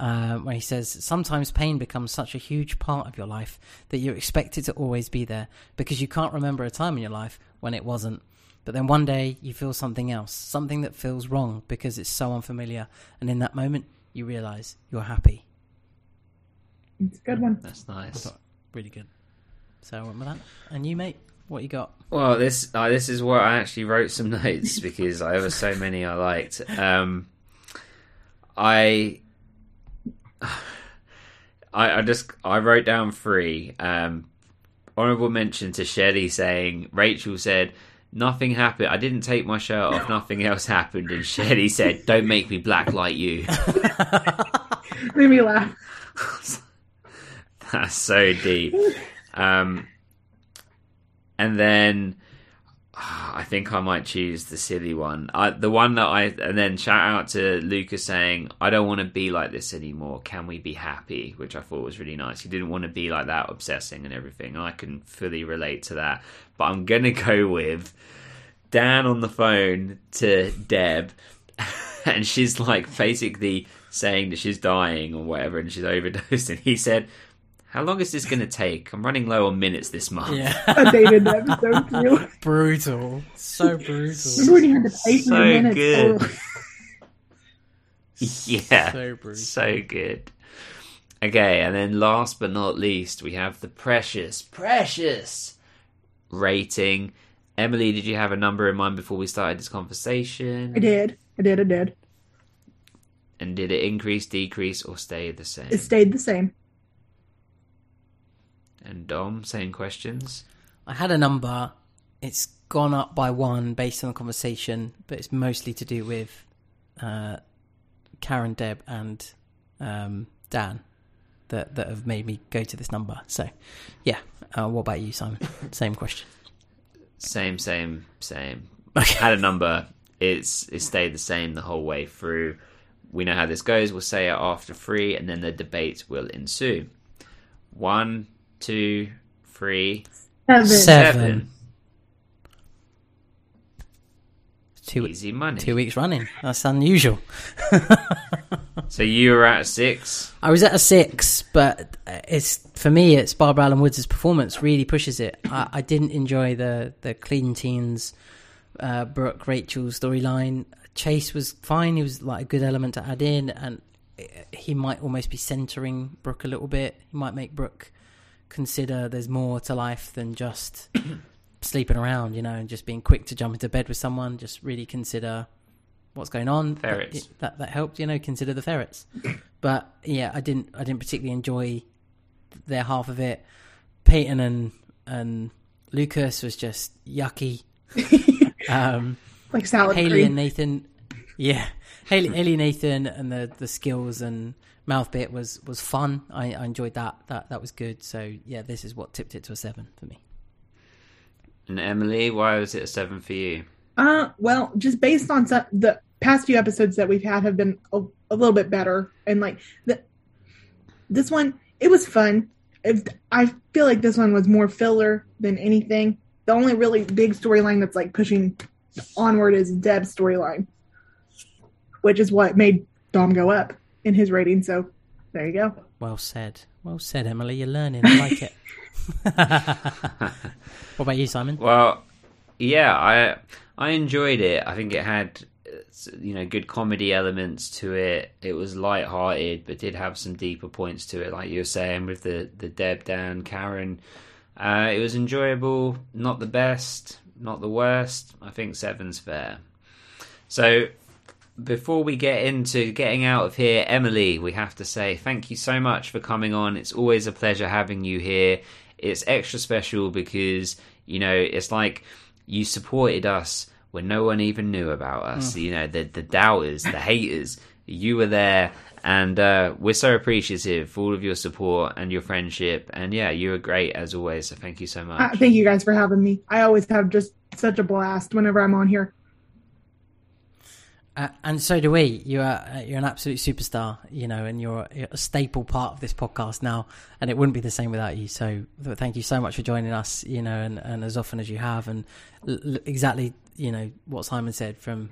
When he says, sometimes pain becomes such a huge part of your life that you're expected to always be there because you can't remember a time in your life when it wasn't. But then one day you feel something else, something that feels wrong because it's so unfamiliar. And in that moment, you realise you're happy. It's a good one. That's nice. Really good. So I went with that. And you, mate, what you got? Well, this is what I actually wrote some notes because I have so many I liked. I wrote down three. Honourable mention to Shelley saying, Rachel said... Nothing happened. I didn't take my shirt off. Nothing else happened. And Shelley said, don't make me black like you. Made me laugh. That's so deep. And then I think I might choose the silly one. And then shout out to Lucas saying, I don't want to be like this anymore. Can we be happy? Which I thought was really nice. He didn't want to be like that, obsessing and everything. And I can fully relate to that. But I'm going to go with Dan on the phone to Deb. And she's like basically saying that she's dying or whatever. And she's overdosed. And he said, How long is this going to take? I'm running low on minutes this month. Yeah. I dated that episode. Brutal. So brutal. We've already had to pay for the minutes. Good. Yeah. So brutal. So good. Okay, and then last but not least, we have the precious rating. Emily, did you have a number in mind before we started this conversation? I did. And did it increase, decrease, or stay the same? It stayed the same. And Dom, same questions? I had a number. It's gone up by one based on the conversation, but it's mostly to do with Karen, Deb, and Dan that have made me go to this number. So, yeah. What about you, Simon? Same question. Same. Okay. Had a number. It stayed the same the whole way through. We know how this goes. We'll say it after three, and then the debate will ensue. 1, 2, 3... 7. 2 easy money. 2 weeks running. That's unusual. So you were at a 6? I was at a 6, but for me, it's Barbara Allen Woods' performance really pushes it. I didn't enjoy the Clean Teens, Brooke, Rachel storyline. Chase was fine. He was like a good element to add in, and he might almost be centering Brooke a little bit. He might make Brooke consider there's more to life than just sleeping around, you know, and just being quick to jump into bed with someone. Just really consider what's going on. Ferrets. That helped, you know, consider the ferrets. But yeah, I didn't particularly enjoy their half of it. Peyton and Lucas was just yucky. Like salad Haley cream. And Nathan. Yeah. Haley, Nathan, and the skills and mouth bit was fun. I enjoyed that. That was good. So, yeah, this is what tipped it to a 7 for me. And Emily, why was it a 7 for you? Well, just based on the past few episodes that we've had have been a little bit better. And, like, this one, it was fun. I feel like this one was more filler than anything. The only really big storyline that's, like, pushing onward is Deb's storyline, which is what made Dom go up in his rating. So there you go. Well said, Emily. You're learning. I like it. What about you, Simon? Well, yeah, I enjoyed it. I think it had, you know, good comedy elements to it. It was lighthearted, but did have some deeper points to it, like you were saying with the Deb, Dan, Karen. It was enjoyable. Not the best, not the worst. I think 7's fair. So, before we get into getting out of here, Emily, we have to say thank you so much for coming on. It's always a pleasure having you here. It's extra special because, you know, it's like you supported us when no one even knew about us. You know, the doubters, the haters, you were there, and we're so appreciative for all of your support and your friendship. And yeah, you were great as always, so thank you so much. Thank you guys for having me. I always have just such a blast whenever I'm on here. And so do we. You're an absolute superstar, you know, and you're a staple part of this podcast now, and it wouldn't be the same without you. So thank you so much for joining us, you know, and as often as you have, and exactly, you know, what Simon said, from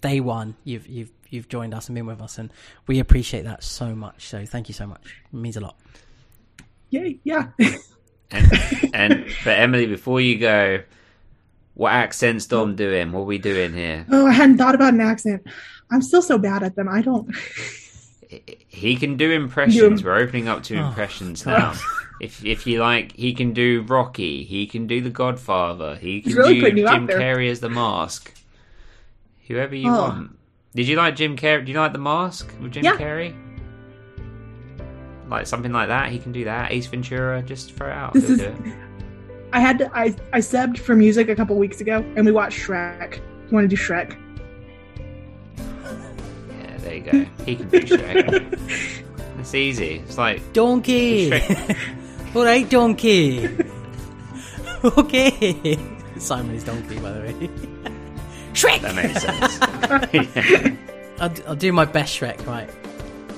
day one, you've joined us and been with us, and we appreciate that so much. So thank you so much. It means a lot. Yay, yeah. And but Emily, before you go, what accents Dom doing? What are we doing here? Oh, I hadn't thought about an accent. I'm still so bad at them. I don't. He can do impressions. We're opening up to impressions now. If you like, he can do Rocky. He can do The Godfather. He can do Jim Carrey as The Mask. Whoever you want. Did you like Jim Carrey? Do you like The Mask with Jim Carrey? Like something like that. He can do that. Ace Ventura. Just throw it out. He'll do it. I subbed for music a couple weeks ago, and we watched Shrek. Want to do Shrek? Yeah, there you go. He can do Shrek. It's easy. It's like Donkey. All right, Donkey. Okay. Simon is Donkey, by the way. Shrek. That makes sense. Yeah. I'll do my best Shrek, right?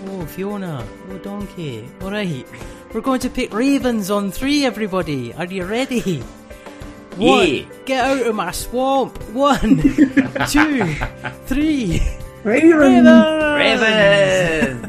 Oh, Fiona. Oh, Donkey. All right. We're going to pick Ravens on 3, everybody. Are you ready? 1. Yeah. Get out of my swamp. 1, 2, 3. Ravens.